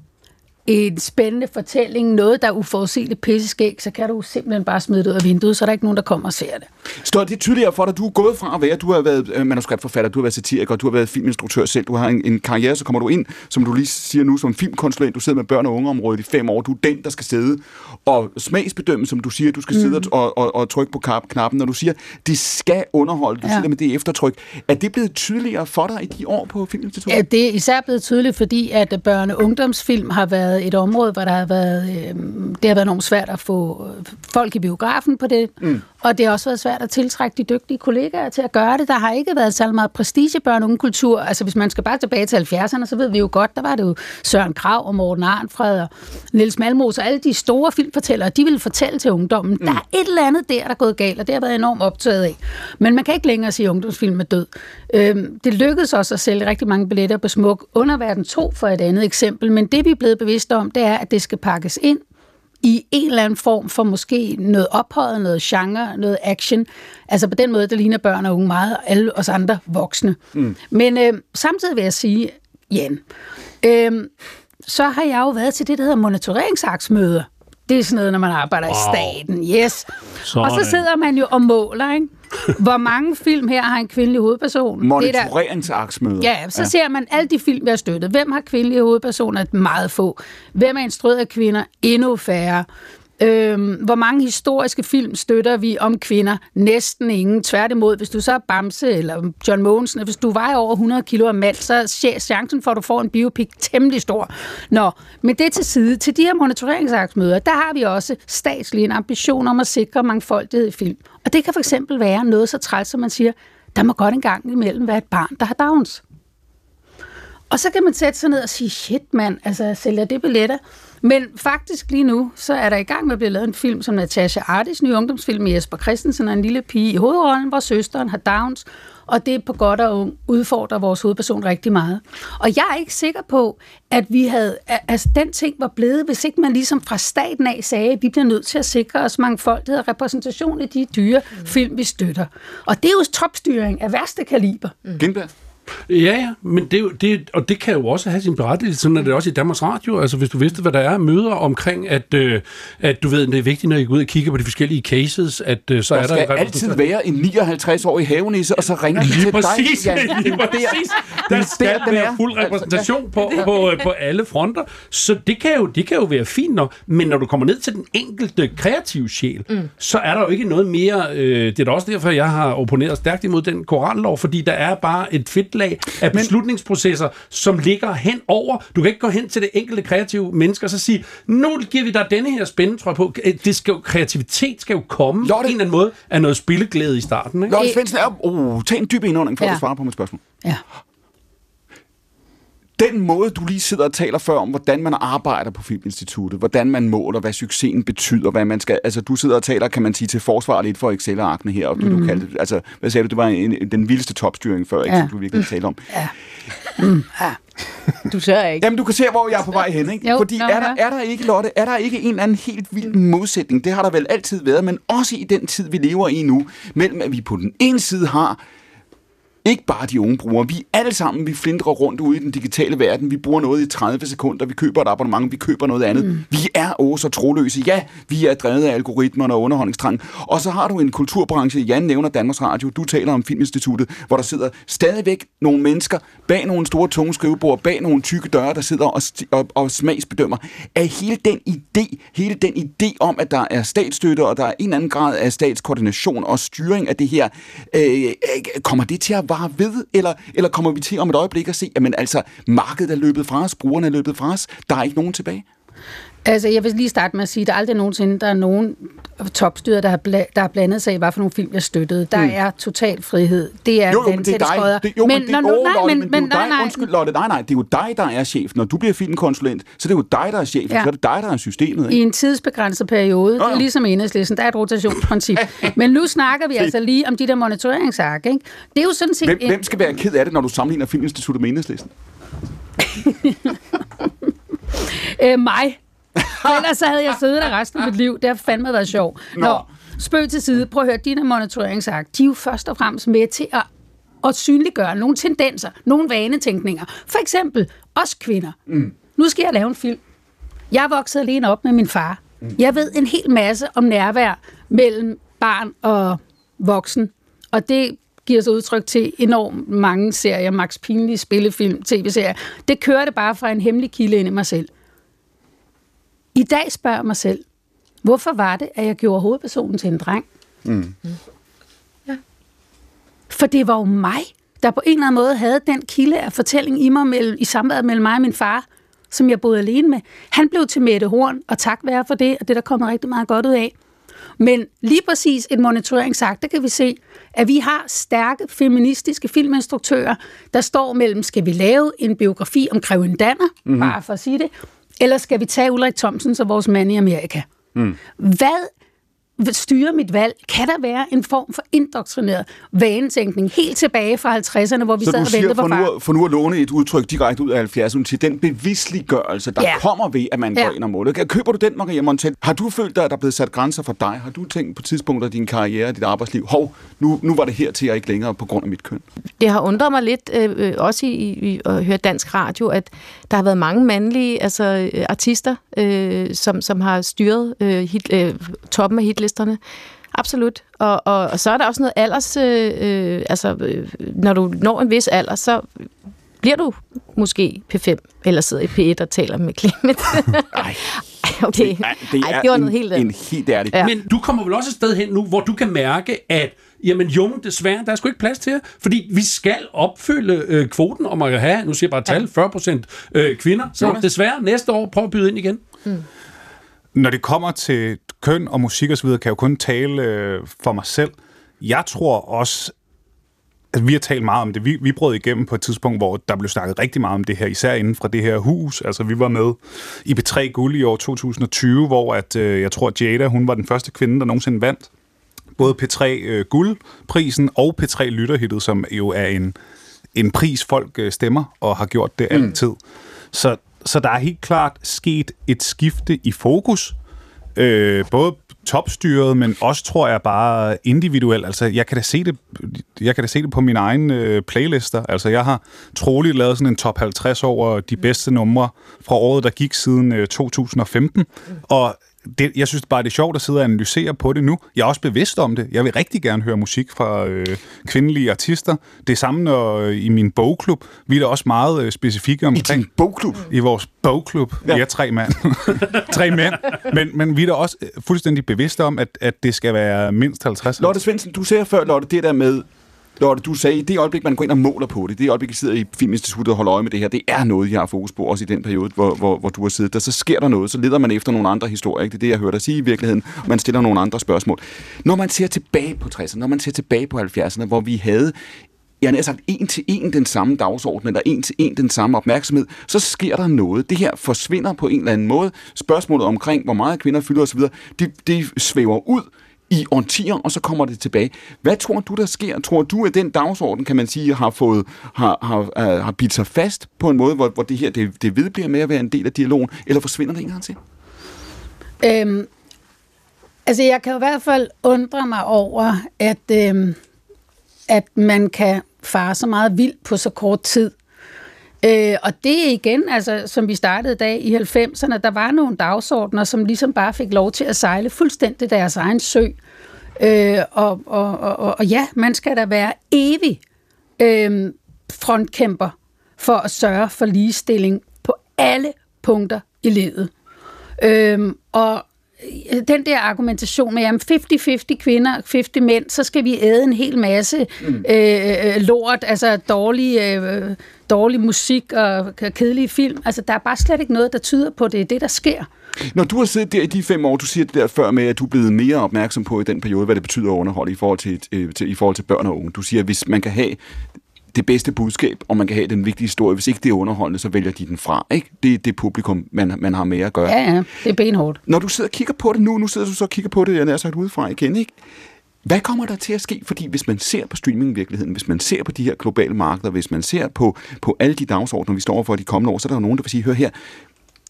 en spændende fortælling, noget, der er uforudsigeligt pisseskæg, så kan du simpelthen bare smide det ud af vinduet, så er der ikke nogen, der kommer og ser det. Står det tydeligere for dig, du er gået fra at være, du har været manuskriptforfatter, du har været satiriker, du har været filminstruktør selv, du har en, en karriere, så kommer du ind, som du lige siger nu, som filmkonsulent, du sidder med børn- og ungeområdet i fem år, du er den, der skal sidde og smagsbedømme, som du siger, du skal mm. sidde og, og, og trykke på knappen, når du siger, de skal underholde, du ja. sidder med det eftertryk. Er det blevet tydeligere for dig i de år på Filminstituttet? Ja, det er især blevet tydeligt, fordi at børne- og ungdomsfilm har været et område, hvor der har været, øh, det har været enormt svært at få folk i biografen på det, mm. og det har også været svært at tiltrække de dygtige kollegaer til at gøre det. Der har ikke været så meget prestige børne- og ungekultur. Altså, hvis man skal bare tilbage til halvfjerdserne, så ved vi jo godt, der var det jo Søren Kragh og Morten Arnfred og Niels Malmros og alle de store filmfortællere, de ville fortælle til ungdommen, mm. der er et eller andet der, der er gået galt, og det har været enormt optaget af. Men man kan ikke længere sige, at ungdomsfilm er død. Øhm, det lykkedes også at sælge rigtig mange billetter på Smuk. Underverden to for et andet eksempel, men det vi er blevet bevidste om, det er, at det skal pakkes ind i en eller anden form for måske noget ophøjet, noget genre, noget action. Altså på den måde, der ligner børn og unge meget, og alle os andre voksne. Mm. Men øh, samtidig vil jeg sige, Jan, øh, så har jeg jo været til det, der hedder monitoreringsaktsmøder. Det er sådan noget, når man arbejder wow. i staten. Yes. Sådan. Og så sidder man jo og måler, ikke? Hvor mange film her har en kvindelig hovedperson? Monitoreringsaktsmøder. Ja, så ja. ser man alle de film, vi har støttet. Hvem har kvindelige hovedpersoner? Meget få. Hvem er instrueret af kvinder? Endnu færre. Øhm, hvor mange historiske film støtter vi om kvinder? Næsten ingen. Tværtimod, hvis du så er Bamse eller John Mogensen, hvis du vejer over hundrede kilo af mand, så er chancen for, at du får en biopik temmelig stor. Nå, men det til side. Til de her monitoreringsaktsmøder, der har vi også statslig en ambition om at sikre mangfoldighed i film. Og det kan for eksempel være noget så træls, som man siger, der må godt engang imellem være et barn, der har Downs. Og så kan man sætte sig ned og sige, shit mand, altså jeg sælger det billetter. Men faktisk lige nu, så er der i gang med at blive lavet en film som Natasha Artis nye ungdomsfilm med Jesper Christensen og en lille pige i hovedrollen, hvor søsteren har Downs, og det er på godt og ung udfordrer vores hovedperson rigtig meget. Og jeg er ikke sikker på, at vi havde, altså den ting var blevet, hvis ikke man ligesom fra staten af sagde, at vi bliver nødt til at sikre os mangfoldighed og repræsentation i de dyre mm. film, vi støtter. Og det er jo topstyring af værste kaliber. Mm. Gintberg. Ja, ja, men det, det, og det kan jo også have sin berettigelse, sådan er det også i Danmarks Radio, altså hvis du vidste, hvad der er møder omkring, at, øh, at du ved, det er vigtigt, når I går ud og kigger på de forskellige cases, at øh, så og er der... Der skal altid være en nioghalvtreds-årig havenisse, og så ringer lige de til præcis, dig. Lige, lige præcis, der skal der være fuld repræsentation på, på, på alle fronter, så det kan jo, det kan jo være fint nok, men når du kommer ned til den enkelte kreative sjæl, mm. så er der jo ikke noget mere, øh, det er da også derfor, jeg har opponeret stærkt imod den korallov, fordi der er bare et fedt lag af beslutningsprocesser, som ligger hen over. Du kan ikke gå hen til det enkelte kreative menneske og så sige, nu giver vi dig denne her spændetrøje på. Det skal jo, kreativitet skal jo komme Lotte, på en eller anden måde af noget spilleglæde i starten. Ikke? Lotte Svendsen, oh, tag en dyb indånding for ja. at svare på mit spørgsmål. Ja. Den måde, du lige sidder og taler før om, hvordan man arbejder på Filminstituttet, hvordan man måler, hvad succesen betyder, hvad man skal... Altså, du sidder og taler, kan man sige, til forsvar lidt for Excel-arkene her, og det, mm. du kaldte... Altså, hvad sagde du? Det var en, den vildeste topstyring før, ikke, ja. som du virkelig talte om. Ja. Mm. ja. Du tør ikke. Jamen, du kan se, hvor jeg er på vej hen, ikke? Jo, Fordi no, er, der, er der ikke, Lotte, er der ikke en eller anden helt vild modsætning? Det har der vel altid været, men også i den tid, vi lever i nu, mellem at vi på den ene side har... Ikke bare de unge brugere. Vi alle sammen, vi flindrer rundt ude i den digitale verden. Vi bruger noget i tredive sekunder. Vi køber et abonnement. Vi køber noget andet. Mm. Vi er også så troløse. Ja, vi er drevet af algoritmerne og underholdningstrangen. Og så har du en kulturbranche. Jan nævner Danmarks Radio. Du taler om Filminstituttet, hvor der sidder stadigvæk nogle mennesker bag nogle store, tunge skrivebord, bag nogle tykke døre, der sidder og, st- og, og smagsbedømmer. Af hele den idé, hele den idé om, at der er statsstøtte, og der er en anden grad af statskoordination og styring af det her, øh, kommer det til at bare ved, eller, eller kommer vi til om et øjeblik at se, jamen altså, markedet er løbet fra os, brugerne er løbet fra os, der er ikke nogen tilbage? Altså, jeg vil lige starte med at sige, at der aldrig nogensinde, der er nogen topstyrer, der har, bla- der har blandet sig i, hvad for nogle film, jeg støttede. Der mm. er total frihed. Det er jo, men det er dig. Det, jo, men, men det er jo dig. Undskyld, Lotte, nej, nej. Det er jo dig, der er chef. Når du bliver filmkonsulent, så det er jo dig, der er chef. Ja. Så er det dig, der er systemet. Ikke? I en tidsbegrænset periode, ja, ja. Det er ligesom Enhedslisten, der er et rotationsprincip. Men nu snakker vi altså lige om de der monitoreringsark, ikke? Det er jo sådan set... Hvem, en... hvem skal være ked af det, når du sammenligner Filminstituttet med Enhedslisten? øh, mig. Ellers så havde jeg siddet der resten af mit liv. Det har fandme været sjovt. Nå, Nå spøg til side. Prøv at høre, dine monitoreringsakt, de er jo først og fremmest med til at, at synliggøre nogle tendenser, nogle vanetænkninger. For eksempel os kvinder. Mm. Nu skal jeg lave en film. Jeg voksede alene op med min far. Jeg ved en hel masse om nærvær mellem barn og voksen, og det giver sig udtryk til enormt mange serier, Max Pinlige, spillefilm, tv-serier. Det kørte bare fra en hemmelig kilde ind i mig selv. I dag spørger jeg mig selv, hvorfor var det, at jeg gjorde hovedpersonen til en dreng? Mm. Ja. For det var jo mig, der på en eller anden måde havde den kilde af fortælling i mig mellem, i samværet mellem mig og min far, som jeg boede alene med. Han blev til Mette Horn, og tak være for det, og det der kommer rigtig meget godt ud af. Men lige præcis et monitoreringsakt, der kan vi se, at vi har stærke feministiske filminstruktører, der står mellem, skal vi lave en biografi om Greven Danner, mm-hmm. bare for at sige det, eller skal vi tage Ulrik Thomsen som vores mand i Amerika? Mm. Hvad styrer mit valg? Kan der være en form for indoktrineret vanetænkning helt tilbage fra halvtredserne, hvor vi så sad og ventede på far? Så du siger, for nu at låne et udtryk direkte ud af halvfjerdserne til den bevidstliggørelse, der ja. kommer ved, at man ja. går ind og måler. Køber du den, Maria Montell? Har du følt dig, at der er blevet sat grænser for dig? Har du tænkt på tidspunkter af din karriere, dit arbejdsliv? Hov, nu, nu var det her til jeg ikke længere på grund af mit køn. Det har undret mig lidt, øh, også i, i at høre dansk radio, at der har været mange mandlige altså, artister, øh, som, som har styret øh, hit, øh, toppen af hitlisten. Listerne. Absolut. Og, og, og så er der også noget alders... Øh, altså, øh, når du når en vis alder, så bliver du måske P fem, eller sidder i P et og taler med klimaet. Ej, okay. Det er, det er Ej, en, helt en helt ærlig. Ja. Men du kommer vel også et sted hen nu, hvor du kan mærke, at jamen Jung, desværre, der er sgu ikke plads til jer, fordi vi skal opfylde øh, kvoten om at have, nu siger jeg bare tal, fyrre procent øh, kvinder, så okay. desværre næste år prøver at byde ind igen. Mm. Når det kommer til køn og musik og så videre, kan jeg jo kun tale øh, for mig selv. Jeg tror også, at vi har talt meget om det. Vi, vi brød igennem på et tidspunkt, hvor der blev snakket rigtig meget om det her, især inden fra det her hus. Altså, vi var med i P tre Guld i år tyve tyve, hvor at, øh, jeg tror, at Jada, hun var den første kvinde, der nogensinde vandt både P tre øh, Guldprisen og P tre Lytterhittet, som jo er en, en pris, folk øh, stemmer og har gjort det altid. Mm. Så Så der er helt klart sket et skifte i fokus, øh, både topstyret, men også tror jeg bare individuelt. Altså, jeg kan da se det, jeg kan da se det på mine egne øh, playlister. Altså, jeg har troligt lavet sådan en top halvtreds over de bedste numre fra året, der gik siden øh, to tusind og femten. Og det, jeg synes bare, det er sjovt at sidde og analysere på det nu. Jeg er også bevidst om det. Jeg vil rigtig gerne høre musik fra øh, kvindelige artister. Det samme når, øh, i min bogklub. Vi er da også meget øh, specifikke omkring... I din bogklub? I vores bogklub. Ja, vi er tre mand. tre mænd. Men, men vi er da også fuldstændig bevidste om, at, at det skal være mindst halvtreds. Lotte Svendsen, du sagde før, Lotte, det der med... Lotte, du sagde, i det øjeblik, man går ind og måler på det, det øjeblik, jeg sidder i Filminstituttet og holder øje med det her, det er noget, jeg har fokus på, også i den periode, hvor, hvor, hvor du har siddet der. Så sker der noget, så leder man efter nogle andre historier. Ikke? Det er det, jeg hørte dig sige i virkeligheden. Man stiller nogle andre spørgsmål. Når man ser tilbage på tresserne, når man ser tilbage på halvfjerdserne, hvor vi havde, jeg har sagt, en til en den samme dagsorden, eller en til en den samme opmærksomhed, så sker der noget. Det her forsvinder på en eller anden måde. Spørgsmålet omkring, hvor meget kvinder fylder osv., det, det svæver ud i årtier, og så kommer det tilbage. Hvad tror du, der sker? Tror du, at den dagsorden, kan man sige, har fået, har, har, har bidt sig fast på en måde, hvor, hvor det her, det, det vedbliver med at være en del af dialogen, eller forsvinder det en gang til? Øhm, altså, jeg kan i hvert fald undre mig over, at, øhm, at man kan fare så meget vildt på så kort tid. Øh, og det igen, altså, som vi startede i dag i halvfemserne, der var nogle dagsordner, som ligesom bare fik lov til at sejle fuldstændig deres egen sø. Øh, og, og, og, og ja, man skal da være evig øh, frontkæmper for at sørge for ligestilling på alle punkter i livet. Øh, og den der argumentation med, jamen halvtreds halvtreds kvinder, halvtreds mænd, så skal vi æde en hel masse mm. øh, lort, altså dårlig, øh, dårlig musik og kedelige film. Altså, der er bare slet ikke noget, der tyder på, det er det, der sker. Når du har siddet der i de fem år, du siger det der før med, at du er blevet mere opmærksom på i den periode, hvad det betyder at underholde i forhold til, øh, til, i forhold til børn og unge. Du siger, at hvis man kan have det bedste budskab, og man kan have den vigtige historie. Hvis ikke det er underholdende, så vælger de den fra. Ikke? Det er det publikum, man, man har med at gøre. Ja, ja, det er benhårdt. Når du sidder og kigger på det nu, nu sidder du så og kigger på det, jeg er sagt udefra igen, ikke? Hvad kommer der til at ske? Fordi hvis man ser på streamingvirkeligheden, hvis man ser på de her globale markeder, hvis man ser på, på alle de dagsordner, vi står overfor de kommende år, så er der jo nogen, der vil sige, hør her,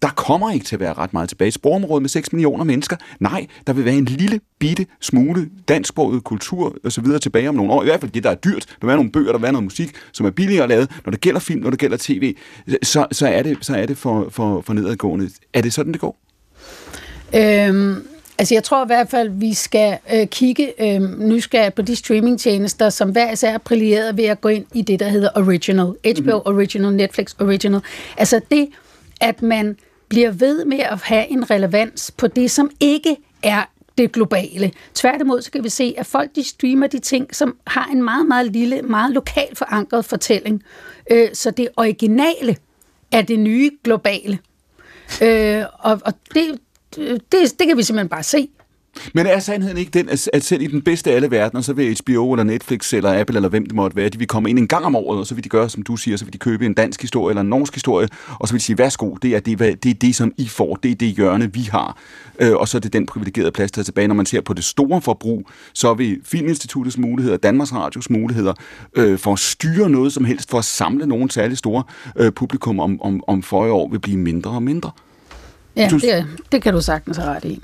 Der kommer ikke til at være ret meget tilbage. Sprogområdet med seks millioner mennesker. Nej, der vil være en lille bitte smule dansksproget kultur og så videre tilbage om nogle år. I hvert fald det, der er dyrt. Der vil være nogle bøger, der vil være noget musik, som er billigere lavet. Når det gælder film, når det gælder tv, så, så er det, så er det for, for, for nedadgående. Er det sådan, det går? Øhm... Altså, jeg tror i hvert fald, vi skal øh, kigge øh, nysgerrigt på de streamingtjenester, som hver især er brilleret ved at gå ind i det, der hedder Original. H B O Original, Netflix Original. Altså det, at man bliver ved med at have en relevans på det, som ikke er det globale. Tværtimod, så kan vi se, at folk de streamer de ting, som har en meget, meget lille, meget lokalt forankret fortælling. Øh, så det originale er det nye globale. Øh, og, og det... Det, det kan vi simpelthen bare se. Men er sandheden ikke den, at selv i den bedste af alle verdener, så vil H B O eller Netflix eller Apple eller hvem det måtte være, de vil komme ind en gang om året, og så vil de gøre, som du siger, så vil de købe en dansk historie eller en norsk historie, og så vil de sige, værsgo, det er det, det, er det som I får, det er det hjørne, vi har. Og så er det den privilegerede plads, der er tilbage. Når man ser på det store forbrug, så vil Filminstituttets muligheder, Danmarks Radios muligheder øh, for at styre noget som helst, for at samle nogle særlig store øh, publikum om, om, om fyrre år, vil blive mindre og mindre. Ja, det, det kan du sagtens have ret i.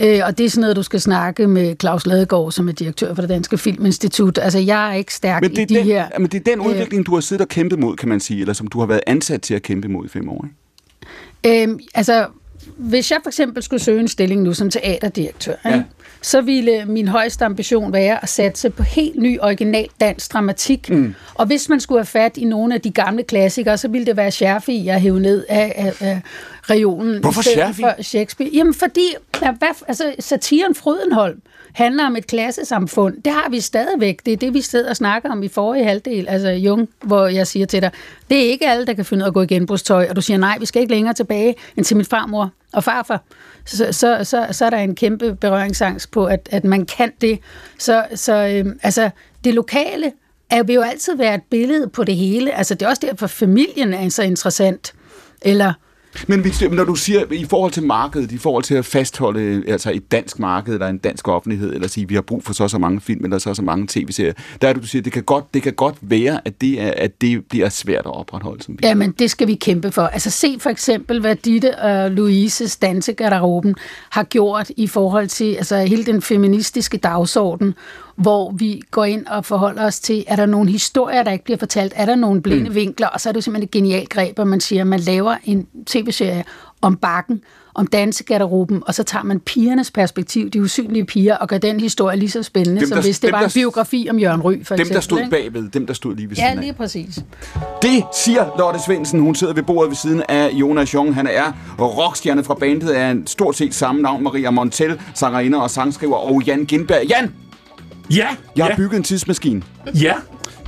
Øh, og det er sådan noget, du skal snakke med Claus Ladegaard, som er direktør for det Danske Filminstitut. Altså, jeg er ikke stærk i de den, her... Men det er den udvikling, øh, du har siddet og kæmpet mod, kan man sige, eller som du har været ansat til at kæmpe mod i fem år, ikke? Øh, altså, hvis jeg for eksempel skulle søge en stilling nu som teaterdirektør, ja. Så ville min højeste ambition være at satse på helt ny, original dansk dramatik. Mm. Og hvis man skulle have fat i nogle af de gamle klassikere, så ville det være Scherfi, jeg hæve ned af, af, af regionen. Hvorfor Scherfi? For Shakespeare. Jamen fordi altså, satiren Frydenholm handler om et klassesamfund. Det har vi stadigvæk. Det er det, vi sidder og snakker om i forrige halvdel. Altså Jung, hvor jeg siger til dig, det er ikke alle, der kan finde ud af at gå i genbrugstøj. Og du siger, nej, vi skal ikke længere tilbage end til min farmor og farfar. Så, så, så, så er der en kæmpe berøringsangst på, at, at man kan det. Så, så øhm, altså, det lokale er, vil jo altid være et billede på det hele. Altså, det er også derfor, familien er så interessant. Eller... Men når du siger, i forhold til markedet, i forhold til at fastholde altså et dansk marked, eller en dansk offentlighed, eller sige, vi har brug for så så mange film, eller så så mange tv-serier, der er det, du siger, det kan godt, det kan godt være, at det, er, at det bliver svært at opretholde. Som ja, men det skal vi kæmpe for. Altså se for eksempel, hvad Ditte og Louises dansegarderoben har gjort i forhold til altså, hele den feministiske dagsorden, hvor vi går ind og forholder os til, er der nogle historier, der ikke bliver fortalt, er der nogle blinde mm. vinkler, og så er det jo simpelthen et genialt greb, at man siger, at man laver en tv-serie om bakken, om dansegarderoben, og så tager man pigernes perspektiv, de usynlige piger, og gør den historie lige så spændende, dem, der, som hvis det dem, var en biografi om Jørgen Ry, for dem, eksempel. Dem, der stod bagved, dem, der stod lige ved siden af. Ja, lige præcis. Det siger Lotte Svendsen. Hun sidder ved bordet ved siden af Jonas Jung. Han er rockstjerne fra bandet af en stort set samme navn, Maria Montell, sangerinder og sangskriver, og Jan Gintberg. Jan! Ja! Jeg har ja. bygget en tidsmaskine. Ja!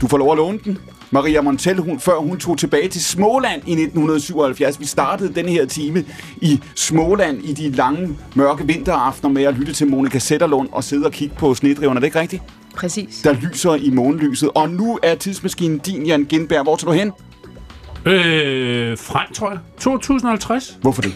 Du får lov at låne den. Maria Montell, hun, før hun tog tilbage til Småland i nitten syvoghalvfjerds. Vi startede denne her time i Småland i de lange, mørke vinteraftener med at lytte til Monica Zetterlund og sidde og kigge på snedriverne. Er det ikke rigtigt? Præcis. Der lyser i månelyset. Og nu er tidsmaskinen din, Jan Gintberg. Hvor tager du hen? Øh, frem, tror jeg. to tusind og halvtreds. Hvorfor det?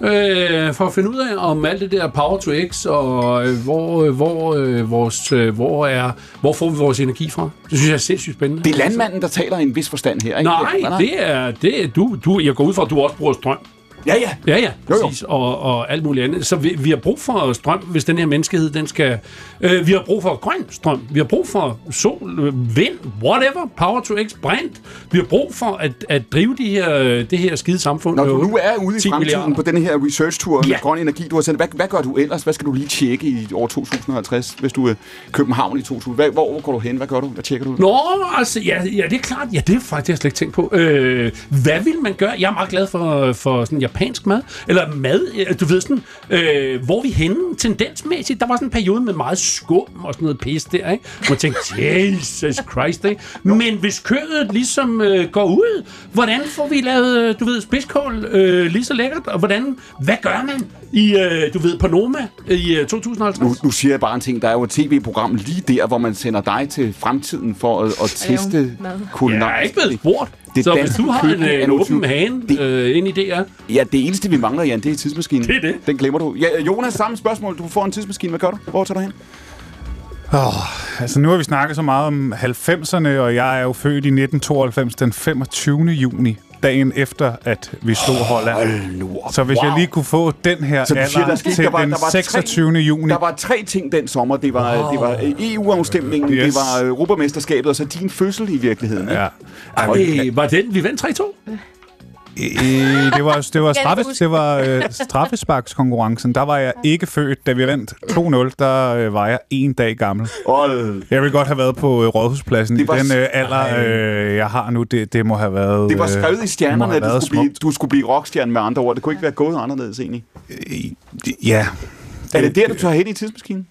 Øh, for at finde ud af, om alt det der power to x, og øh, hvor, øh, hvor, øh, vores, øh, hvor, er, hvor får vi vores energi fra? Det synes jeg er sindssygt spændende. Det er landmanden, der taler i en vis forstand her, ikke? Nej, nej, det er... Det er du, du, jeg går ud fra, at du også bruger strøm. Ja, ja. Ja, ja, præcis. Jo, jo. Og, og alt muligt andet. Så vi, vi har brug for strøm, hvis den her menneskehed, den skal... Øh, vi har brug for grøn strøm. Vi har brug for sol, vind, whatever, power to x, brint. Vi har brug for at, at drive de her, det her skide samfund. Når du nu er ude i fremtiden milliarder. På denne her research-tur ja. Med grøn energi, du har sendt, hvad, hvad gør du ellers? Hvad skal du lige tjekke i år to tusind og halvtreds, hvis du er København i to tusind? Hvor, hvor går du hen? Hvad gør du? Hvad tjekker du? Nå, altså, ja, ja det er klart. Ja, det er faktisk, jeg slet ikke tænkt på. Øh, hvad vil man gøre? Jeg er meget glad for, for sådan japansk mad, eller mad, du ved sådan, øh, hvor vi henne, tendensmæssigt, der var sådan en periode med meget skum og sådan noget pis der, ikke? Man tænkte, Jesus Christ, ikke? Men hvis kødet ligesom øh, går ud, hvordan får vi lavet, du ved, spidskål øh, lige så lækkert, og hvordan, hvad gør man i, øh, du ved, Panoma i øh, to tusind og halvtreds? Nu, nu siger jeg bare en ting, der er jo et tv-program lige der, hvor man sender dig til fremtiden for at, at teste kulinarisk. Jeg er ikke blevet spurgt. Det så hvis du har en, en åben hane øh, ind i det, ja. Ja, det eneste, vi mangler, Jan, det er tidsmaskinen. Det er det. Den glemmer du. Ja, Jonas, samme spørgsmål. Du får en tidsmaskine. Hvad gør du? Hvor tager du hen? Oh, altså, nu har vi snakket så meget om halvfemserne, og jeg er jo født i nitten tooghalvfems den femogtyvende juni. dagen efter, at vi slog Holland. Så hvis wow. jeg lige kunne få den her så siger, der til der var, den der var seksogtyvende juni. Der var tre ting den sommer. Det var, wow. det var E U-afstemningen, yes. det var Europamesterskabet, og så din fødsel i virkeligheden. Ja. Og øh, var den, vi vandt tre to? Øh, det var, det var, straffes, det var øh, straffesparkskonkurrencen. Der var jeg ikke født, da vi vandt to nul. Der øh, var jeg en dag gammel. Jeg ville godt have været på øh, Rådhuspladsen. I den øh, alder, øh, jeg har nu, det, det må have været... Øh, det var skrevet i stjernerne, at du skulle, blive, du skulle blive rockstjerne med andre ord. Det kunne ikke være gået anderledes egentlig. Øh, ja. Er det der, du tager hen i tidsmaskinen?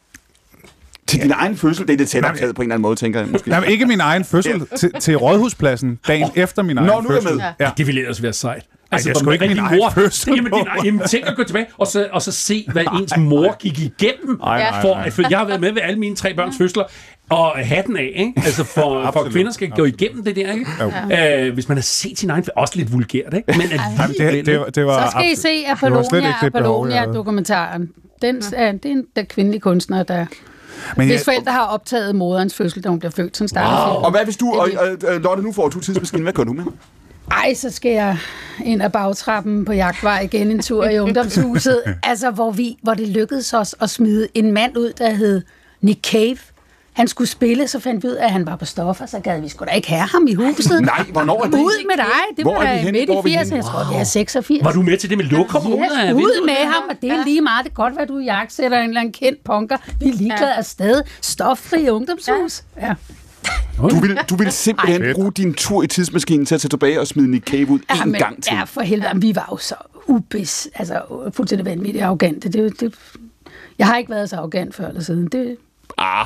Til din ja. egen fødsel, det er det tættere taget på en eller anden måde, tænker jeg måske. Nej, ikke min egen fødsel, til, til Rådhuspladsen, dagen oh. efter min egen Nå, fødsel. Nå, nu er jeg med. Ja. Det ville ellers være sejt. Altså, Ej, jeg skulle ikke min egen mor, fødsel. Jamen, din, jamen, tænk at gå tilbage, og så, og så se, hvad ens mor gik igennem. Ej, ej, for, ej, ej. Jeg har været med ved alle mine tre børns fødsler, og hatten af, ikke? Altså, for, for kvinder skal gå igennem det der, ikke? Ja. Øh, hvis man har set sin egen fødsel, også lidt vulgært, ikke? Men det, det, det var så skal I se Apollonia-dokumentaren. Det er en kvindelig kunstner, der... Men hvis jeg, forældre har optaget moderens fødsel, da hun bliver født, sådan starter. Wow. Og hvad hvis du, og, og, og, Lotte, nu får du tidsmaskinen, hvad gør du med? Ej, så skal jeg ind ad bagtrappen på jagtvej igen en tur i ungdomshuset, altså hvor, vi, hvor det lykkedes os at smide en mand ud, der hed Nick Cave. Han skulle spille, så fandt vi ud af, at han var på stoffer, så gad vi sgu da ikke have ham i huset. Nej, hvornår er det? Ud med dig, det var da midt i firserne, jeg tror, det er seksogfirs. Var du med til det med lokummer? Ja, ud med ham, og det er lige meget. Det godt, hvad du jagtsætter en eller anden kendt punker. Vi er ligeglade afsted. Stoffri ungdomshus. Ja. Du vil, du vil simpelthen Ej, bruge din tur i tidsmaskinen til at tage tilbage og smide Nick Cave ud ja, en men, gang til. Ja, for helvede. Vi var jo så ubis, altså fuldstændig vanvittigt arrogante. Det, det, jeg har ikke været så arrogant før eller siden. Det, ah.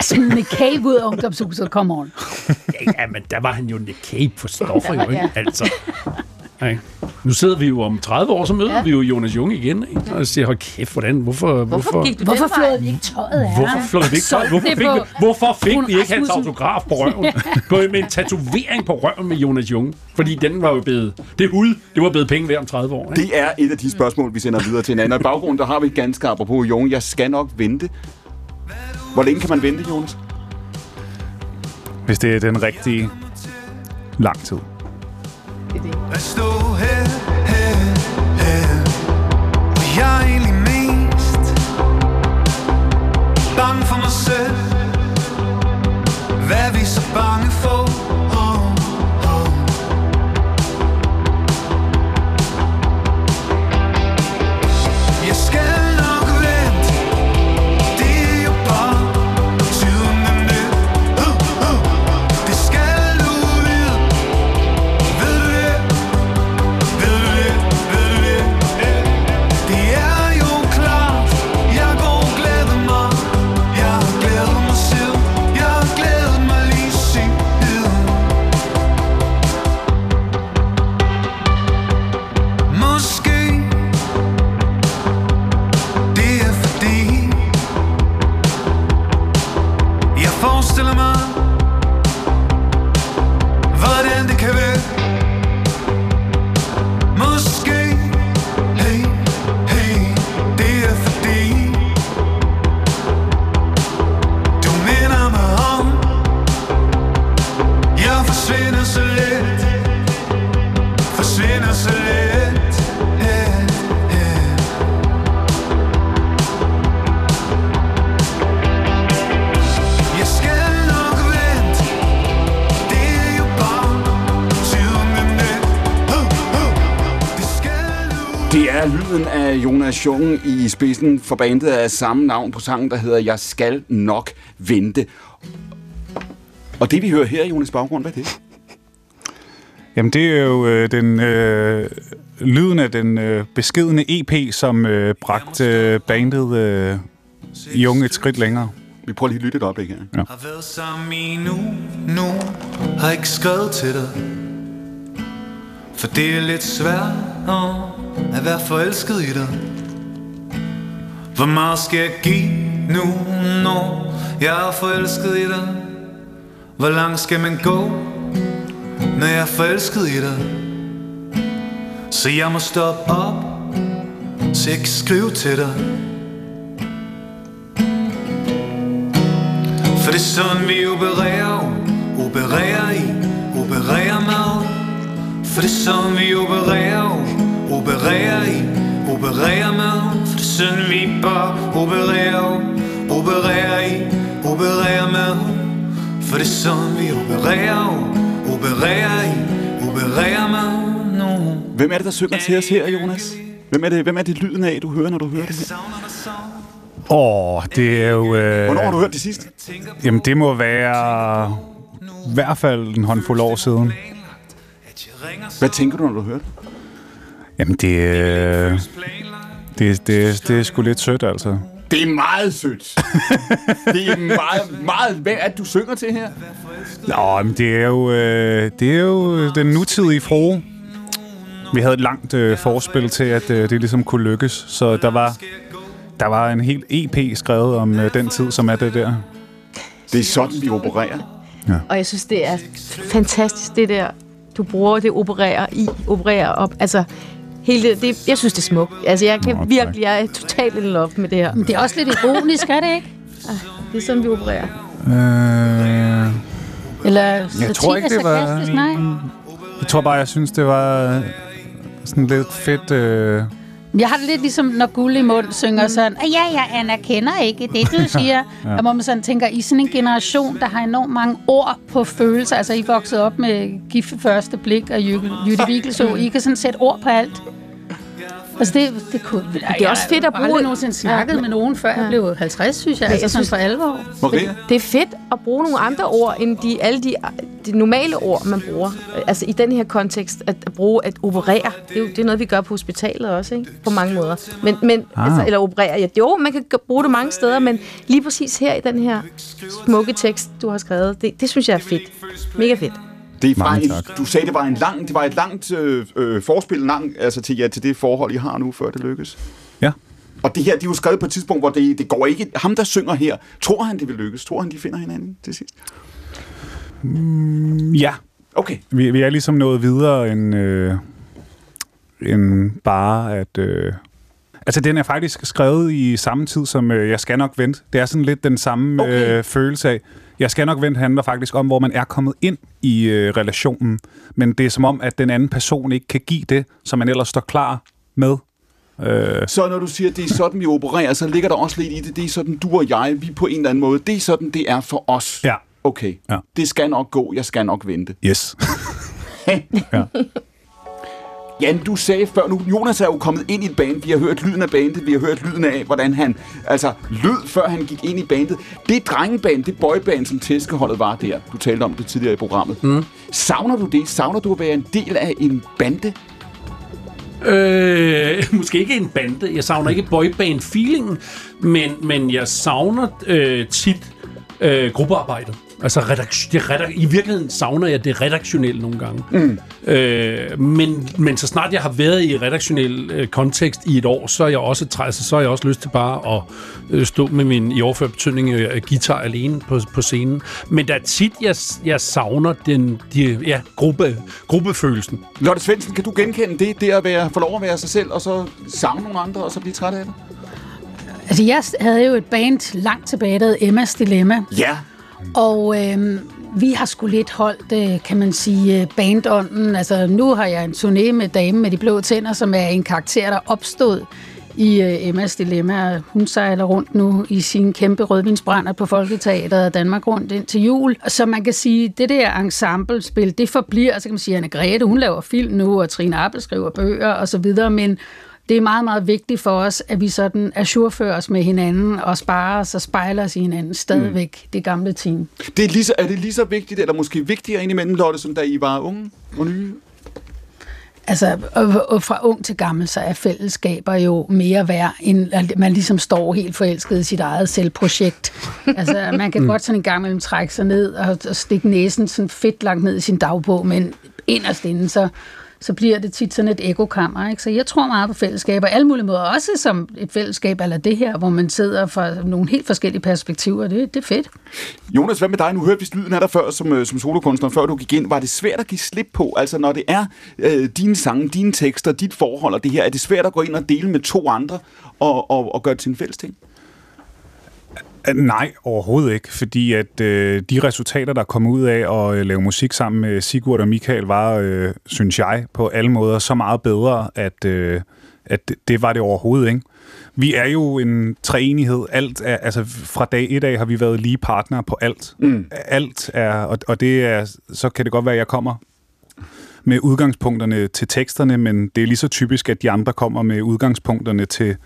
Smid Nick Cave ud af ungdomshuset, come on. Ja, men der var han jo Nick Cave for stoffer, jo ikke? Altså. Okay. Nu sidder vi jo om tredive år, så møder ja. vi jo Jonas Jung igen, ikke? Og jeg siger, hold kæft, hvordan, hvorfor... Hvorfor gik du hvorfor flåede vi ikke tøjet af? Hvorfor flåede vi ikke tøjet? Hvorfor fik, vi, hvorfor fik vi ikke hans autograf på røven? Gå med en tatovering på røven med Jonas Jung, fordi den var jo blevet... Det er ude, det var blevet penge værd om tredive år, ikke? Det er et af de spørgsmål, vi sender videre til hinanden. Og i baggrunden, der har vi ganske apropos Jung. Jeg skal nok vente. Hvor længe kan man vente, Jonas? Hvis det er den rigtige lang tid. Det er det. At stå her, her, her. Og jeg er egentlig mest bange for mig selv. Hvad er vi så bange for? Oh, oh. Jeg skal af Jonas Jung i spidsen for bandet af samme navn på sangen, der hedder Jeg skal nok vente. Og det vi hører her i Jonas baggrund, hvad er det? Jamen det er jo øh, den øh, lyden af den øh, beskedne E P, som øh, bragte øh, bandet øh, Jung et skridt længere. Vi prøver lige at lytte et oplæg her. Ja. Har været sammen i nu, nu har ikke skrevet til dig, for det er lidt svært at være forelsket i dig. Hvor meget skal jeg give nu, når jeg er forelsket i dig? Hvor langt skal man gå, når jeg er forelsket i dig? Så jeg må stoppe op, så jeg kan skrive til dig, for det er sådan vi opererer, opererer i, opererer med. For det som vi opererer, opererer i, opererer med. For det sådan vi bare opererer, opererer i, opererer med. For det som vi opererer, opererer i, opererer med. Hvem er det, der synger til os her, Jonas? Hvem er det, hvem er det lyden af, du hører, når du hører det her? Åh, oh, det er jo... Øh... Hvornår har du hørt det sidste? Jamen, det må være... I hvert fald en håndfuld år siden. Hvad tænker du, når du hører det? Jamen, det, øh... det, det, det, det er sgu lidt sødt, altså. Det er meget sødt. Det er meget, meget... Hvad er det, du synger til her? Nå, men det er jo... Øh... Det er jo den nutidige frue. Vi havde et langt øh, forspil til, at øh, det ligesom kunne lykkes, så der var, der var en helt E P skrevet om øh, den tid, som er det der. Det er sådan, vi opererer. Ja. Og jeg synes, det er fantastisk, det der, du bruger, det opererer i, opererer op, altså... Hele det, det, jeg synes, det er smukt. Altså, jeg kan Nå, virkelig, jeg er totalt in love med det her. Men det er også lidt ironisk, er det ikke? Ah, det er sådan, vi opererer. Øh... Eller jeg tror ikke, det var... Nej. Jeg tror bare, jeg synes, det var... Sådan lidt fedt... Øh... Jeg har det lidt ligesom, når Gullimund synger sådan, ja, jeg anerkender ikke det, du siger. Ja. Og hvor man sådan tænker, I er sådan en generation, der har enormt mange ord på følelser. Altså, I voksede op med Gift ved første blik og Jytte Vigelsø. I kan sådan sætte ord på alt. Altså, det, det, kunne, det er jeg, også fedt at bruge... Jeg har aldrig nogensinde snakket ja. med nogen, før ja. jeg blev halvtreds, synes jeg. Ja, altså, jeg synes, sådan for alvor. Maria? Det er fedt at bruge nogle andre ord, end de, alle de, de normale ord, man bruger. Altså, i den her kontekst, at bruge at operere. Det er jo det er noget, vi gør på hospitalet også, ikke? På mange måder. Men, men, ah. altså, eller operere, ja. Jo, man kan bruge det mange steder, men lige præcis her i den her smukke tekst, du har skrevet, det, det synes jeg er fedt. Mega fedt. Det var en, du sagde, det var en lang, det var et langt øh, øh, forspil lang, altså til, ja, til det forhold, I har nu, før det lykkes. Ja. Og det her, det er jo skrevet på et tidspunkt, hvor det, det går ikke... Ham, der synger her, tror han, det vil lykkes? Tror han, de finder hinanden til sidst? Mm, ja. Okay. Vi, vi er ligesom nået videre end, øh, end bare at... Øh, altså, den er faktisk skrevet i samme tid, som øh, Jeg skal nok vente. Det er sådan lidt den samme okay. øh, følelse af... Jeg skal nok vente handler faktisk om, hvor man er kommet ind i øh, relationen, men det er som om, at den anden person ikke kan give det, som man ellers står klar med. Øh. Så når du siger, at det er sådan, vi opererer, så ligger der også lidt i det, det er sådan, du og jeg, vi på en eller anden måde, det er sådan, det er for os. Ja. Okay, ja. Det skal nok gå, jeg skal nok vente. Yes. Ja. Jan, du sagde før, nu Jonas er jo kommet ind i et band, vi har hørt lyden af bandet, vi har hørt lyden af, hvordan han altså lød, før han gik ind i bandet. Det drengeband, det boyband, som Tæskeholdet var der, du talte om det tidligere i programmet. Mm. Savner du det? Savner du at være en del af en bande? Øh, måske ikke en bande, jeg savner ikke boyband-feelingen, men, men jeg savner øh, tit øh, gruppearbejdet. Altså, redakt- det redak- i virkeligheden savner jeg det redaktionelle nogle gange. Mm. Øh, men, men så snart jeg har været i redaktionel øh, kontekst i et år, så er jeg også træs, så er jeg også lyst til bare at øh, stå med min i overført betydning øh, guitar alene på, på scenen. Men der er tit, jeg, jeg savner den de, ja, gruppe, gruppefølelsen. Lotte Svendsen, kan du genkende det, det at være, få lov at være sig selv, og så savne nogle andre, og så blive træt af det? Altså, jeg havde jo et band langt tilbage, der hed Emma's dilemma. Ja. Og øh, vi har sgu lidt holdt, øh, kan man sige, bandånden. Altså, nu har jeg en turné med Damen med de blå tænder, som er en karakter, der opstod i øh, Emma's dilemma. Hun sejler rundt nu i sine kæmpe rødvinsbrænder på Folketeateret og Danmark Rundt ind til jul. Så man kan sige, det der ensemblespil, det forbliver. Så kan man sige, at Anne-Grethe, hun laver film nu, og Trine Appel skriver bøger og så videre, men... Det er meget, meget vigtigt for os, at vi sådan ajourfører os med hinanden og sparer os og spejler os i hinanden stadigvæk, mm. det gamle team. Det er, lige så, er det lige så vigtigt, eller måske vigtigere indimellem, Lotte, som da I var unge og nye? Altså, og, og fra ung til gammel, så er fællesskaber jo mere værd, end at man ligesom står helt forelsket i sit eget selvprojekt. Altså, man kan mm. godt sådan en gang imellem trække sig ned og, og stikke næsen sådan fedt langt ned i sin dagbog, men inderst inden, så... så bliver det tit sådan et ekokammer, ikke? Så jeg tror meget på fællesskaber, alle mulige måder, også som et fællesskab eller det her, hvor man sidder fra nogle helt forskellige perspektiver, det, det er fedt. Jonas, hvad med dig? Nu hørte vi lyden af dig før, som, som solokunstner, før du gik ind. Var det svært at give slip på? Altså, når det er øh, dine sange, dine tekster, dit forhold og det her, er det svært at gå ind og dele med to andre og, og, og gøre det til en fælles ting? Nej, overhovedet ikke, fordi at øh, de resultater, der kom ud af at øh, lave musik sammen med Sigurd og Michael, var, øh, synes jeg, på alle måder så meget bedre, at, øh, at det var det overhovedet, ikke? Vi er jo en treenighed. Alt er, altså fra dag et af har vi været lige partner på alt. Mm. Alt er, og, og det er, så kan det godt være, at jeg kommer med udgangspunkterne til teksterne, men det er lige så typisk, at de andre kommer med udgangspunkterne til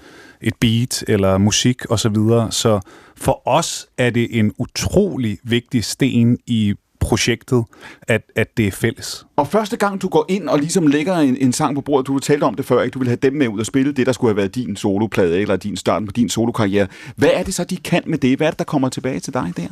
et beat eller musik og så videre. Så for os er det en utrolig vigtig sten i projektet, at, at det er fælles. Og første gang, du går ind og ligesom lægger en, en sang på bordet, du talte om det før, ikke? Du vil have dem med ud og spille det, der skulle have været din soloplade, eller din starten på din solokarriere. Hvad er det så, de kan med det? Hvad er det, der kommer tilbage til dig der?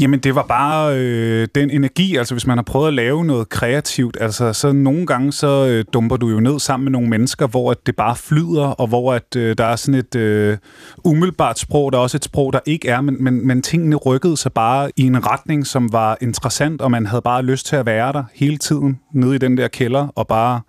Jamen, det var bare øh, den energi, altså hvis man har prøvet at lave noget kreativt, altså så nogle gange, så øh, dumper du jo ned sammen med nogle mennesker, hvor at det bare flyder, og hvor at, øh, der er sådan et øh, umiddelbart sprog, der er også et sprog, der ikke er, men, men, men tingene rykkede sig bare i en retning, som var interessant, og man havde bare lyst til at være der hele tiden, nede i den der kælder, og bare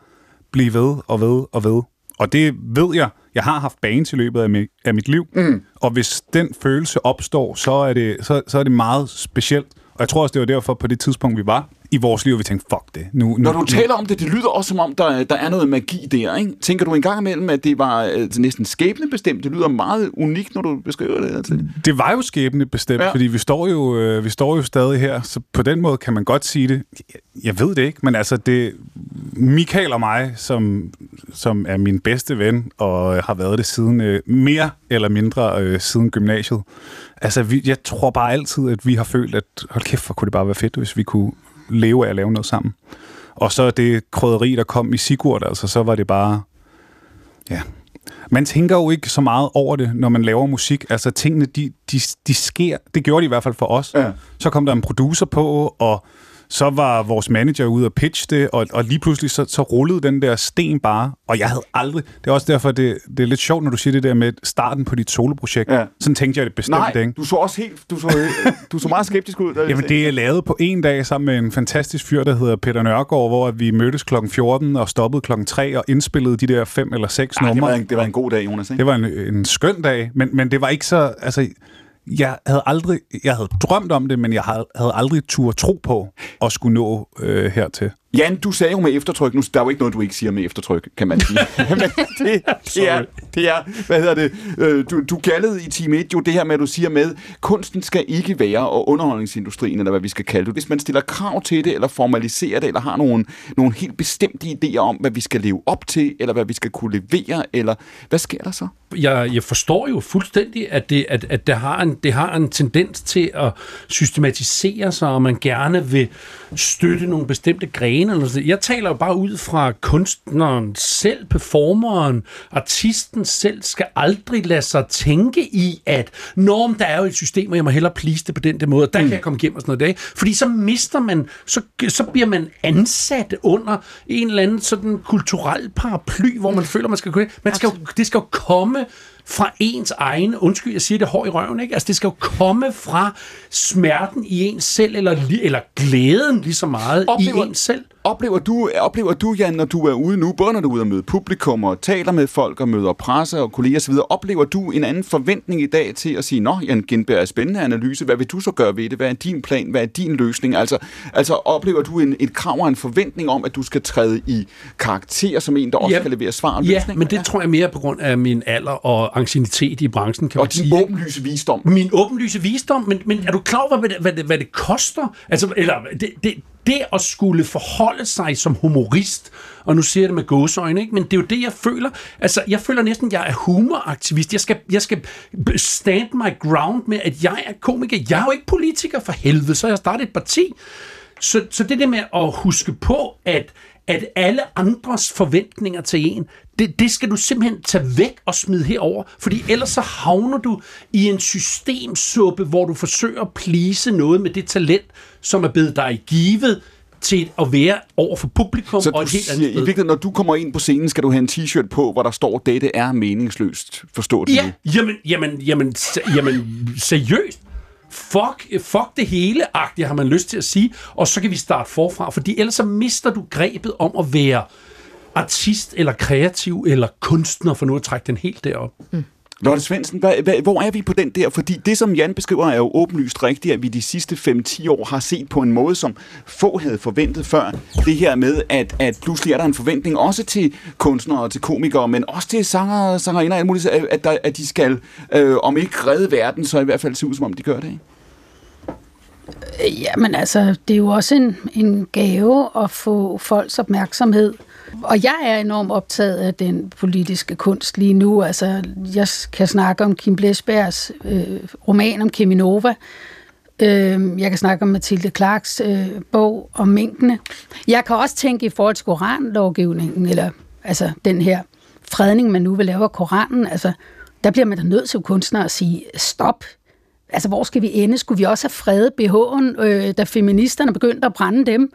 blive ved og ved og ved. Og det ved jeg, jeg har haft bands i løbet af mit, af mit liv, mm. og hvis den følelse opstår, så er, det, så, så er det meget specielt. Og jeg tror også, det var derfor på det tidspunkt, vi var i vores liv, vi tænkte, fuck det. Nu, nu, Når du nu. taler om det, det lyder også som om, der, der er noget magi der, ikke? Tænker du en gang imellem, at det var altså, næsten skæbnebestemt? Det lyder meget unikt, når du beskriver det her til. Det var jo skæbnebestemt, ja. fordi vi står jo, øh, vi står jo stadig her, så på den måde kan man godt sige det. Jeg ved det ikke, men altså det... Michael og mig, som, som er min bedste ven, og øh, har været det siden øh, mere eller mindre øh, siden gymnasiet. Altså, vi, jeg tror bare altid, at vi har følt, at hold kæft, hvor kunne det bare være fedt, hvis vi kunne leve af at lave noget sammen. Og så det krydderi, der kom i Sigurd, altså, så var det bare... Ja. Man tænker jo ikke så meget over det, når man laver musik. Altså, tingene, de, de, de sker. Det gjorde de i hvert fald for os. Ja. Så kom der en producer på, og... Så var vores manager ude og pitche det, og, og lige pludselig så, så rullede den der sten bare, og jeg havde aldrig... Det er også derfor, det, det er lidt sjovt, når du siger det der med starten på dit soloprojekt. Ja. Sådan tænkte jeg det bestemt, Nej, ikke? du så også helt... Du så, du så meget skeptisk ud. Der Jamen, det er lavet på en dag sammen med en fantastisk fyr, der hedder Peter Nørgaard, hvor vi mødtes klokken fjorten og stoppede klokken tre og indspillede de der fem eller seks Ej, numre. Det var, en, det var en god dag, Jonas, ikke? Det var en, en skøn dag, men, men det var ikke så... Altså, Jeg havde aldrig, jeg havde drømt om det, men jeg havde, havde aldrig turde tro på at skulle nå øh, hertil. Jan, du sagde jo med eftertryk, nu der er jo ikke noget, du ikke siger med eftertryk, kan man sige. Men det, det, er, det er, hvad hedder det, øh, du, du gallede i time et jo det her med, at du siger med, kunsten skal ikke være, og underholdningsindustrien, eller hvad vi skal kalde det, hvis man stiller krav til det, eller formaliserer det, eller har nogle, nogle helt bestemte idéer om, hvad vi skal leve op til, eller hvad vi skal kunne levere, eller hvad sker der så? Jeg, jeg forstår jo fuldstændig, at, det, at, at det, har en, det har en tendens til at systematisere sig, og man gerne vil støtte nogle bestemte grene. Jeg taler jo bare ud fra kunstneren selv, performeren, artisten selv skal aldrig lade sig tænke i, at når der er jo et system, og jeg må hellere please det på den der måde, der mm. kan jeg komme igennem og sådan noget der. Fordi så mister man, så, så bliver man ansat under en eller anden sådan kulturel paraply, hvor man føler, man skal kunne man skal jo, det skal jo komme fra ens egen, undskyld, jeg siger det hår i røven, ikke? Altså, det skal jo komme fra smerten i ens selv, eller, eller glæden lige så meget oplever, i ens selv. Oplever du, oplever du, Jan, når du er ude nu, både når du er ude og møde publikum, og taler med folk, og møder presse og kolleger osv., oplever du en anden forventning i dag til at sige, nå, Jan Gintberg, spændende analyse, hvad vil du så gøre ved det? Hvad er din plan? Hvad er din løsning? Altså, altså oplever du en, et krav og en forventning om, at du skal træde i karakter som en, der også ja, kan levere svar og løsninger? Ja, men det ja. tror jeg mere på grund af min alder og anciennitet i branchen, kan og man sige. Og din åbenlyse visdom. Min åbenlyse visdom, men, men er du klar over, hvad det, hvad det, hvad det koster? Altså, eller, det, det, det at skulle forholde sig som humorist, og nu siger jeg det med gåseøjne, ikke? Men det er jo det, jeg føler. Altså, jeg føler næsten, at jeg er humoraktivist. Jeg skal, jeg skal stand my ground med, at jeg er komiker. Jeg er jo ikke politiker, for helvede, så jeg har startet et parti. Så, så det der med at huske på, at at alle andres forventninger til en, det, det skal du simpelthen tage væk og smide herover, fordi ellers så havner du i en systemsuppe, hvor du forsøger at please noget med det talent, som er blevet dig givet, til at være over for publikum så og et helt andet. Så i virkeligheden, når du kommer ind på scenen, skal du have en t-shirt på, hvor der står, dette er meningsløst. Forstår du ja, det? Jamen, jamen, jamen, jamen, seriøst. Fuck, fuck det hele-agtigt, har man lyst til at sige, og så kan vi starte forfra, fordi ellers så mister du grebet om at være artist, eller kreativ, eller kunstner, for nu at trække den helt derop. Mm. Lotte Svendsen, hvor er vi på den der? Fordi det, som Jan beskriver, er jo åbenlyst rigtigt, at vi de sidste fem ti år har set på en måde, som få havde forventet før. Det her med, at, at pludselig er der en forventning også til kunstnere og til komikere, men også til sanger, sangerinder og alt muligt, at, der, at de skal, øh, om ikke redde verden, så i hvert fald se ud, som om de gør det, ikke? Jamen altså, det er jo også en, en gave at få folks opmærksomhed. Og jeg er enormt optaget af den politiske kunst lige nu. Altså, jeg kan snakke om Kim Blæsbergs øh, roman om Cheminova. Øh, jeg kan snakke om Mathilde Clarks øh, bog om minkene. Jeg kan også tænke i forhold til koranlovgivningen, eller altså den her fredning, man nu vil lave af koranen. Altså, der bliver man da nødt til kunstnere at sige stop. Altså, hvor skal vi ende? Skulle vi også have fredet B H'en, øh, da feministerne begyndte at brænde dem?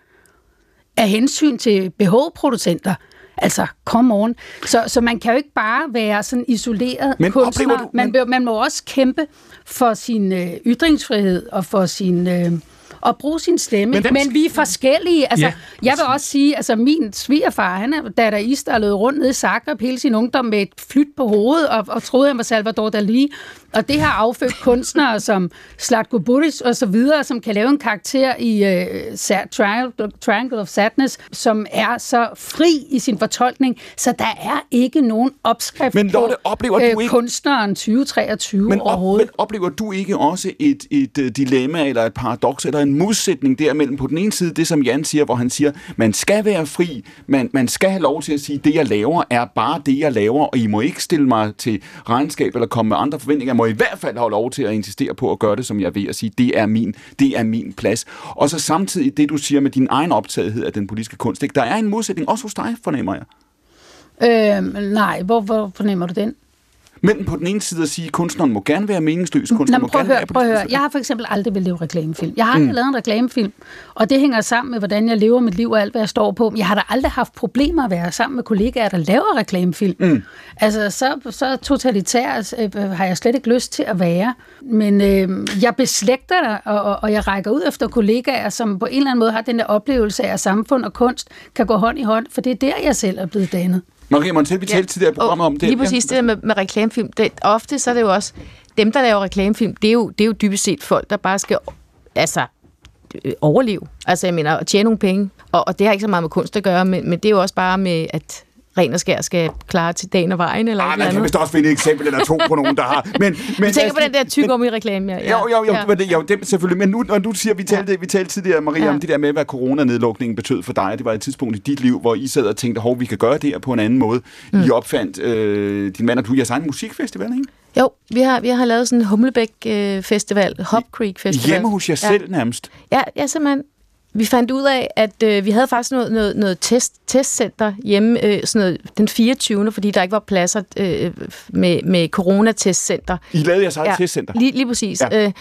Af hensyn til B H-producenter. Altså, come on. Så, så man kan jo ikke bare være sådan isoleret men kunstner. Du, men... man, man må også kæmpe for sin øh, ytringsfrihed og for sin... Øh, og bruge sin stemme. Men, den... men vi er forskellige. Altså, ja. Jeg vil også sige, at altså, min svigerfar, han er dadaist og lød rundt nede i Zagreb hele sin ungdom med et flyt på hovedet, og, og troede, han var Salvador Dalí. Og det har affødt kunstnere som Zlatko Burić og så videre, som kan lave en karakter i uh, Triangle, Triangle of Sadness, som er så fri i sin fortolkning, så der er ikke nogen opskrift men, Lotte, oplever på uh, du ikke... kunstneren tyve treogtyve men op, overhovedet. Men oplever du ikke også et, et, et dilemma, eller et paradoks, eller en modsætning der mellem på den ene side det, som Jan siger, hvor han siger, man skal være fri, man, man skal have lov til at sige, det jeg laver er bare det, jeg laver, og I må ikke stille mig til regnskab eller komme med andre forventninger. Jeg må i hvert fald have lov til at insistere på at gøre det, som jeg vil, og sige, det er min, det er min plads. Og så samtidig det, du siger med din egen optagethed af den politiske kunst, ikke? Der er en modsætning også hos dig, fornemmer jeg. Øh, nej, hvor, hvor fornemmer du den? Men på den ene side at sige, at kunstneren må gerne være meningsløs. Kunstneren Nå, prøv må gerne hør, prøv være hør. Jeg har for eksempel aldrig vil lave reklamefilm. Jeg har aldrig mm. lavet en reklamefilm, og det hænger sammen med, hvordan jeg lever mit liv og alt, hvad jeg står på. Jeg har da aldrig haft problemer at være sammen med kollegaer, der laver reklamefilm. Mm. Altså, så, så totalitær øh, har jeg slet ikke lyst til at være. Men øh, jeg beslægter dig, og, og jeg rækker ud efter kollegaer, som på en eller anden måde har den der oplevelse af, at samfund og kunst kan gå hånd i hånd, for det er der, jeg selv er blevet dannet. Maria Montell, vi talte til det her program om det. Lige præcis det der med, med reklamefilm. Det, ofte så er det jo også, dem der laver reklamefilm, det er, jo, det er jo dybest set folk, der bare skal altså, overleve. Altså jeg mener, at tjene nogle penge. Og, og det har ikke så meget med kunst at gøre, men, men det er jo også bare med, at ren og skær skal klare til dagen og vejen. Eller ah, man kan vist også finde et eksempel eller to på nogen, der har. Men, men, du tænker på den der tyggegummi-reklame, ja. Jo, jo, jo, ja. Det, jo dem selvfølgelig. Men nu, når du siger, vi talte, ja. vi talte tidligere, Maria, ja. om det der med, hvad coronanedlukningen betød for dig. Det var et tidspunkt i dit liv, hvor I sad og tænkte, hov, vi kan gøre det her på en anden måde. Mm. I opfandt øh, din mand og du, jeres egen musikfestival, ikke? Jo, vi har, vi har lavet sådan en Humlebæk øh, festival, Hop Creek Festival. Hjemme hos jer ja. selv nærmest? Ja, ja, simpelthen. Vi fandt ud af, at øh, vi havde faktisk noget, noget, noget test, testcenter hjemme øh, sådan noget, den fireogtyvende fordi der ikke var pladser øh, med, med coronatestcenter. I lavede jeres eget ja, testcenter? Lige, lige præcis. Ja. Øh,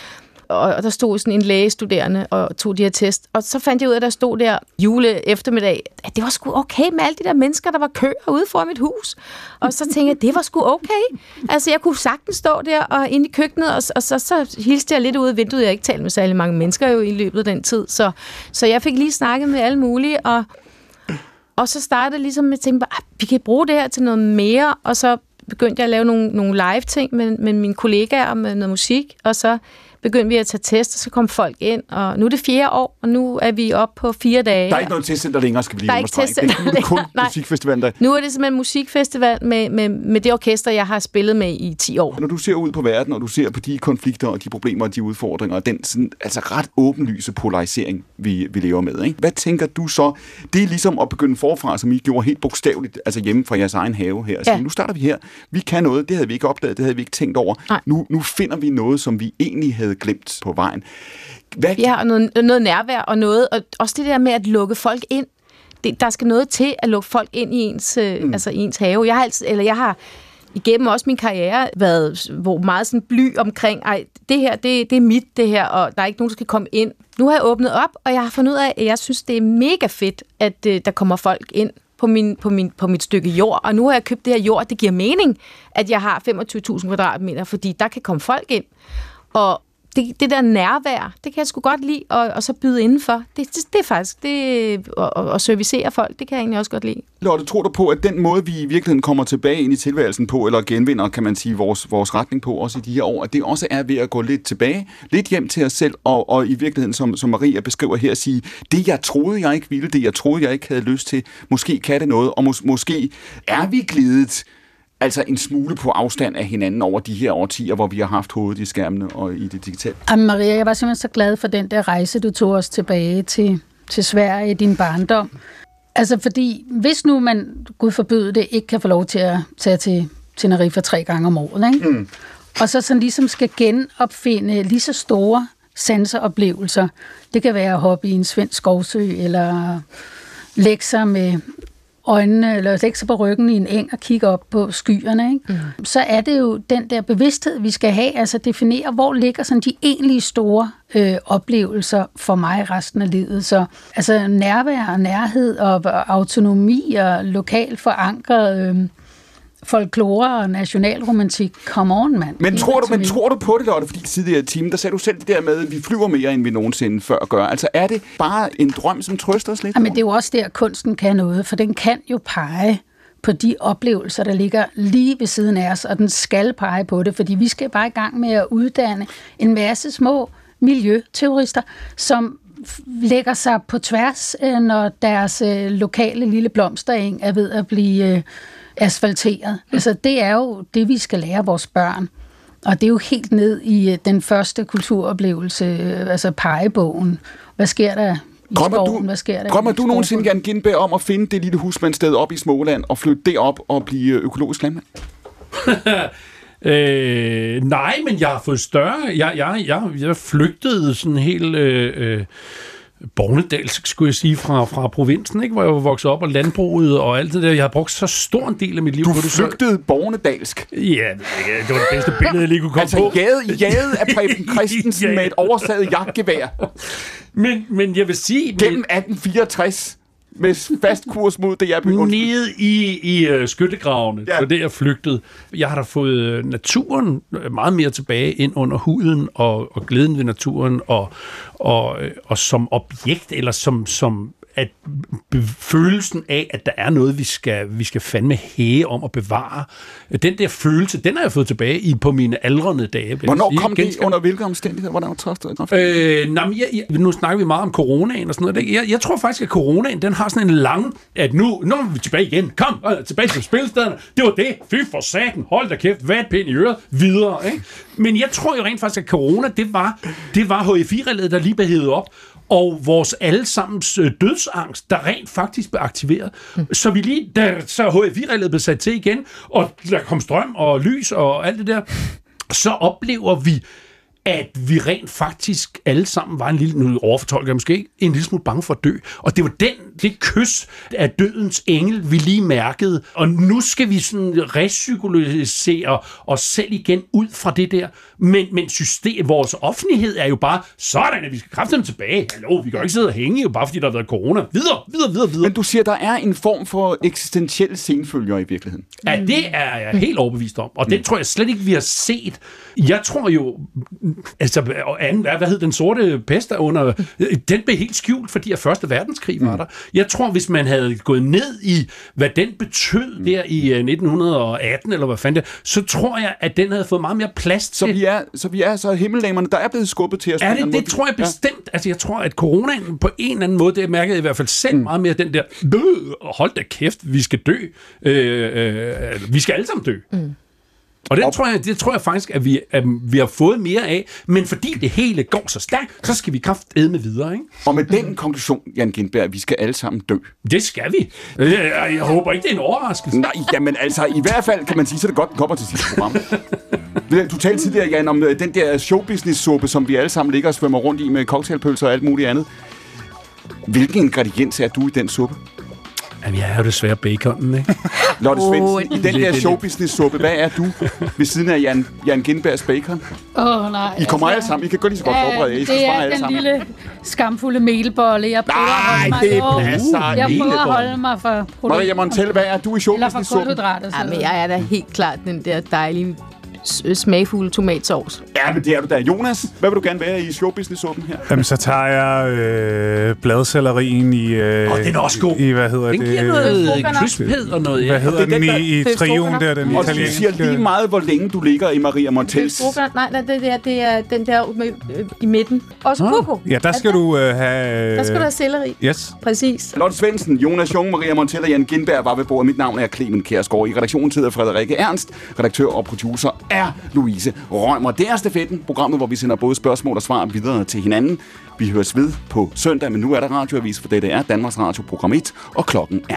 og, og der stod sådan en lægestuderende og tog de her test. Og så fandt jeg ud af, at der stod der jule eftermiddag, at det var sgu okay med alle de der mennesker, der var køer ude foran mit hus. Og så tænkte jeg, det var sgu okay. Altså, jeg kunne sagtens stå der og inde i køkkenet, og, og så, så hilste jeg lidt ud af vinduet. Jeg ikke talte med særlig mange mennesker jo i løbet af den tid. Så, så jeg fik lige snakket med alle mulige, og, og så startede ligesom med at tænke, at vi kan bruge det her til noget mere. Og så begyndte jeg at lave nogle, nogle live-ting med, med mine kollegaer og med noget musik, og så begyndte vi at tage test, og så kom folk ind, og nu er det fjerde år, og nu er vi oppe på fire dage. Der er ikke noget testcenter længere, skal blive understreget. Det er kun musikfestival. Der... Nu er det simpelthen musikfestival med, med, med det orkester, jeg har spillet med i ti år Når du ser ud på verden, og du ser på de konflikter, og de problemer, og de udfordringer, og den sådan, altså ret åbenlyse polarisering, vi, vi lever med, ikke? Hvad tænker du så? Det er ligesom at begynde forfra, som I gjorde helt bogstaveligt, altså hjemme fra jeres egen have her. Så ja. Nu starter vi her. Vi kan noget, det havde vi ikke opdaget, det havde vi ikke tænkt over. Nu, nu finder vi noget, som vi egentlig havde glemt på vejen. Hvad? Ja, og noget, noget nærvær og noget, og også det der med at lukke folk ind. Det, der skal noget til at lukke folk ind i ens, mm. altså i ens have. Jeg har altid, eller jeg har igennem også min karriere været hvor meget sådan bly omkring, ej, det her, det, det er mit, det her, og der er ikke nogen, der skal komme ind. Nu har jeg åbnet op, og jeg har fundet ud af, at jeg synes, det er mega fedt, at uh, der kommer folk ind på, min, på, min, på mit stykke jord, og nu har jeg købt det her jord, det giver mening, at jeg har femogtyve tusind kvadratmeter, fordi der kan komme folk ind, og det, det der nærvær, det kan jeg sgu godt lide, og, og så byde indenfor. Det, det, det er faktisk, det, og, og servicere folk, det kan jeg egentlig også godt lide. Lotte, tror du på, at den måde, vi i virkeligheden kommer tilbage ind i tilværelsen på, eller genvinder, kan man sige, vores, vores retning på, også i de her år, at det også er ved at gå lidt tilbage, lidt hjem til os selv, og, og i virkeligheden, som, som Maria beskriver her, at sige, det jeg troede, jeg ikke ville, det jeg troede, jeg ikke havde lyst til, måske kan det noget, og mås- måske er vi glidet, altså en smule på afstand af hinanden over de her årtier, hvor vi har haft hovedet i skærmene og i det digitale. Jamen Maria, jeg var simpelthen så glad for den der rejse, du tog os tilbage til, til Sverige i din barndom. Altså fordi, hvis nu man, Gud forbyde det, ikke kan få lov til at tage til Tenerife tre gange om året, ikke? Mm. Og så sådan ligesom skal genopfinde lige så store sanseoplevelser. Det kan være at hoppe i en svensk skovsø, eller lægge sig med øjnene, eller lægge sig på ryggen i en eng og kigge op på skyerne, ikke? Mm. Så er det jo den der bevidsthed, vi skal have, altså definere, hvor ligger sådan de egentlige store øh, oplevelser for mig resten af livet. Så altså nærvær og nærhed og, og autonomi og lokalt forankret øh, folklore og nationalromantik. Come on, mand. Men, tror du, men tror du på det, Lotte? Fordi tidligere i timen, der sagde du selv det der med, at vi flyver mere, end vi nogensinde før gør. Altså er det bare en drøm, som trøster os lidt? Ja, men det er jo også der, kunsten kan noget, for den kan jo pege på de oplevelser, der ligger lige ved siden af os, og den skal pege på det, fordi vi skal bare i gang med at uddanne en masse små miljøteorister, som lægger sig på tværs, når deres lokale lille blomstereng er ved at blive asfalteret. Altså det er jo det, vi skal lære vores børn. Og det er jo helt ned i den første kulturoplevelse, altså pegebogen. Hvad sker der i skoven? Hvad sker der? Drømmer du nogensinde, Jan Gintberg, om at finde det lille husmandssted op i Småland og flytte det op og blive økologisk landmand? Øh, nej, men jeg har fået større. Jeg, jeg, jeg, jeg flygtede sådan helt Øh, øh, bornedalsk, skulle jeg sige, fra, fra provinsen, ikke? Hvor jeg var vokset op, og landbruget og alt det der. Jeg har brugt så stor en del af mit liv. Du på det. Du flygtede bornedalsk? Ja, det var det bedste billede, jeg lige kunne komme altså, på. Altså jaget af Preben Christensen ja. Med et oversaget jagtgevær. Men, men jeg vil sige gennem atten fireogtres med fast kurs mod det, jeg begyndte. Nede i, i uh, skyttegravene, ja. For det jeg flygtede. Jeg har da fået naturen meget mere tilbage ind under huden, og, og glæden ved naturen, og, og, og som objekt, eller som, som at følelsen af, at der er noget, vi skal, vi skal fandme hæge om at bevare. Den der følelse, den har jeg fået tilbage i på mine aldrende dage. Hvornår sige. Kom det Genskab... under hvilke omstændigheder? Hvordan trøstede det? Øh, nej, men jeg, jeg, nu snakker vi meget om coronaen og sådan noget. Jeg, jeg tror faktisk, at coronaen, den har sådan en lang, at nu, nu er vi tilbage igen. Kom, tilbage til spilstederne. Det var det. Fy for satan. Hold da kæft. Vatpind i øret. Videre. Ikke? Men jeg tror jo rent faktisk, at corona, det var, det var H I V-relædet, der lige behævede op. Og vores allesammens dødsangst, der rent faktisk blev aktiveret. Mm. Så vi lige, der, så H I V-relædet blev sat til igen, og der kom strøm og lys og alt det der, så oplever vi, at vi rent faktisk alle sammen var en lille, nu overfortolker jeg måske, en lille smule bange for at dø. Og det var den, det kys af dødens engel, vi lige mærkede. Og nu skal vi sådan repsykologisere os selv igen ud fra det der. Men, men system, vores offentlighed er jo bare sådan, at vi skal kræfte dem tilbage. Hallo, vi kan jo ikke sidde og hænge, jo bare fordi der har været corona. Videre, videre, videre, videre. Men du siger, der er en form for eksistentielle senfølger i virkeligheden. Ja, det er jeg helt overbevist om. Og det tror jeg slet ikke, vi har set. Jeg tror jo, altså, hvad hed den sorte pest der under? Den blev helt skjult, fordi at første verdenskrig var der. Jeg tror, hvis man havde gået ned i, hvad den betød der i nitten atten, eller hvad fanden det, så tror jeg, at den havde fået meget mere plads til. Så vi er så, vi er, så himmeldamerne, der er blevet skubbet til os. Er det, det tror jeg bestemt. Ja. Altså, jeg tror, at coronaen på en eller anden måde, det mærkede jeg i hvert fald selv mm. meget mere, den der, hold da kæft, vi skal dø. Øh, øh, vi skal alle sammen dø. Mm. Og det tror, jeg, det tror jeg faktisk, at vi, at vi har fået mere af. Men fordi det hele går så stærkt, så skal vi kraftedme videre, ikke? Og med den konklusion, Jan Gintberg, vi skal alle sammen dø. Det skal vi. Jeg, jeg håber ikke, det er en overraskelse. Nej, jamen altså, i hvert fald kan man sige, så det godt, den kommer til sidste program. Du talte tidligere, Jan, om den der showbusiness-suppe, som vi alle sammen ligger og svømmer rundt i med cocktailpølser og alt muligt andet. Hvilken ingrediens er du i den suppe? Jamen, jeg er jo desværre baconen, ikke? Lotte Svendsen, oh, i den der showbusiness-suppe, hvad er du ved siden af Jan, Jan Gintbergs bacon? Åh, oh, nej. I kommer altså, alle sammen. I kan godt lige så godt forberede jer. I skal spare alle sammen. Det er den lille skamfulde melbolle. Jeg prøver nej, det passer. Uh, jeg prøver at holde mig for Maria Montell, hvad er du i showbusiness-suppen? Eller for kulhydrater. Jamen, jeg er da helt klart den der dejlige smagfulde tomatsauce. Ja, men det er du da. Jonas, hvad vil du gerne være i showbusiness-åben her? Jamen, så tager jeg øh, bladcellerien i... Øh, oh, den er også god. I, hvad hedder den det? Den giver noget krisphed og noget. Ja. Hvad hedder den, den der, i, i trioen der, den italienske? Og det siger lige meget, hvor længe du ligger i Maria Montells. Nej, nej, det er, det er den der med, øh, i midten. Også ah. Coco. Ja, der skal, du, øh, have, øh, der skal du have selleri. Yes. Præcis. Lotte Svendsen, Jonas Jung, Maria Montell og Jan Gintberg var ved bordet. Mit navn er Clemen Kjærsgaard. I redaktionen sidder Frederikke Ernst, redaktør og producer er Louise Rømer. Det er Stafetten, programmet, hvor vi sender både spørgsmål og svar videre til hinanden. Vi høres ved på søndag, men nu er der radioavis, for dette er Danmarks Radio Program et, og klokken er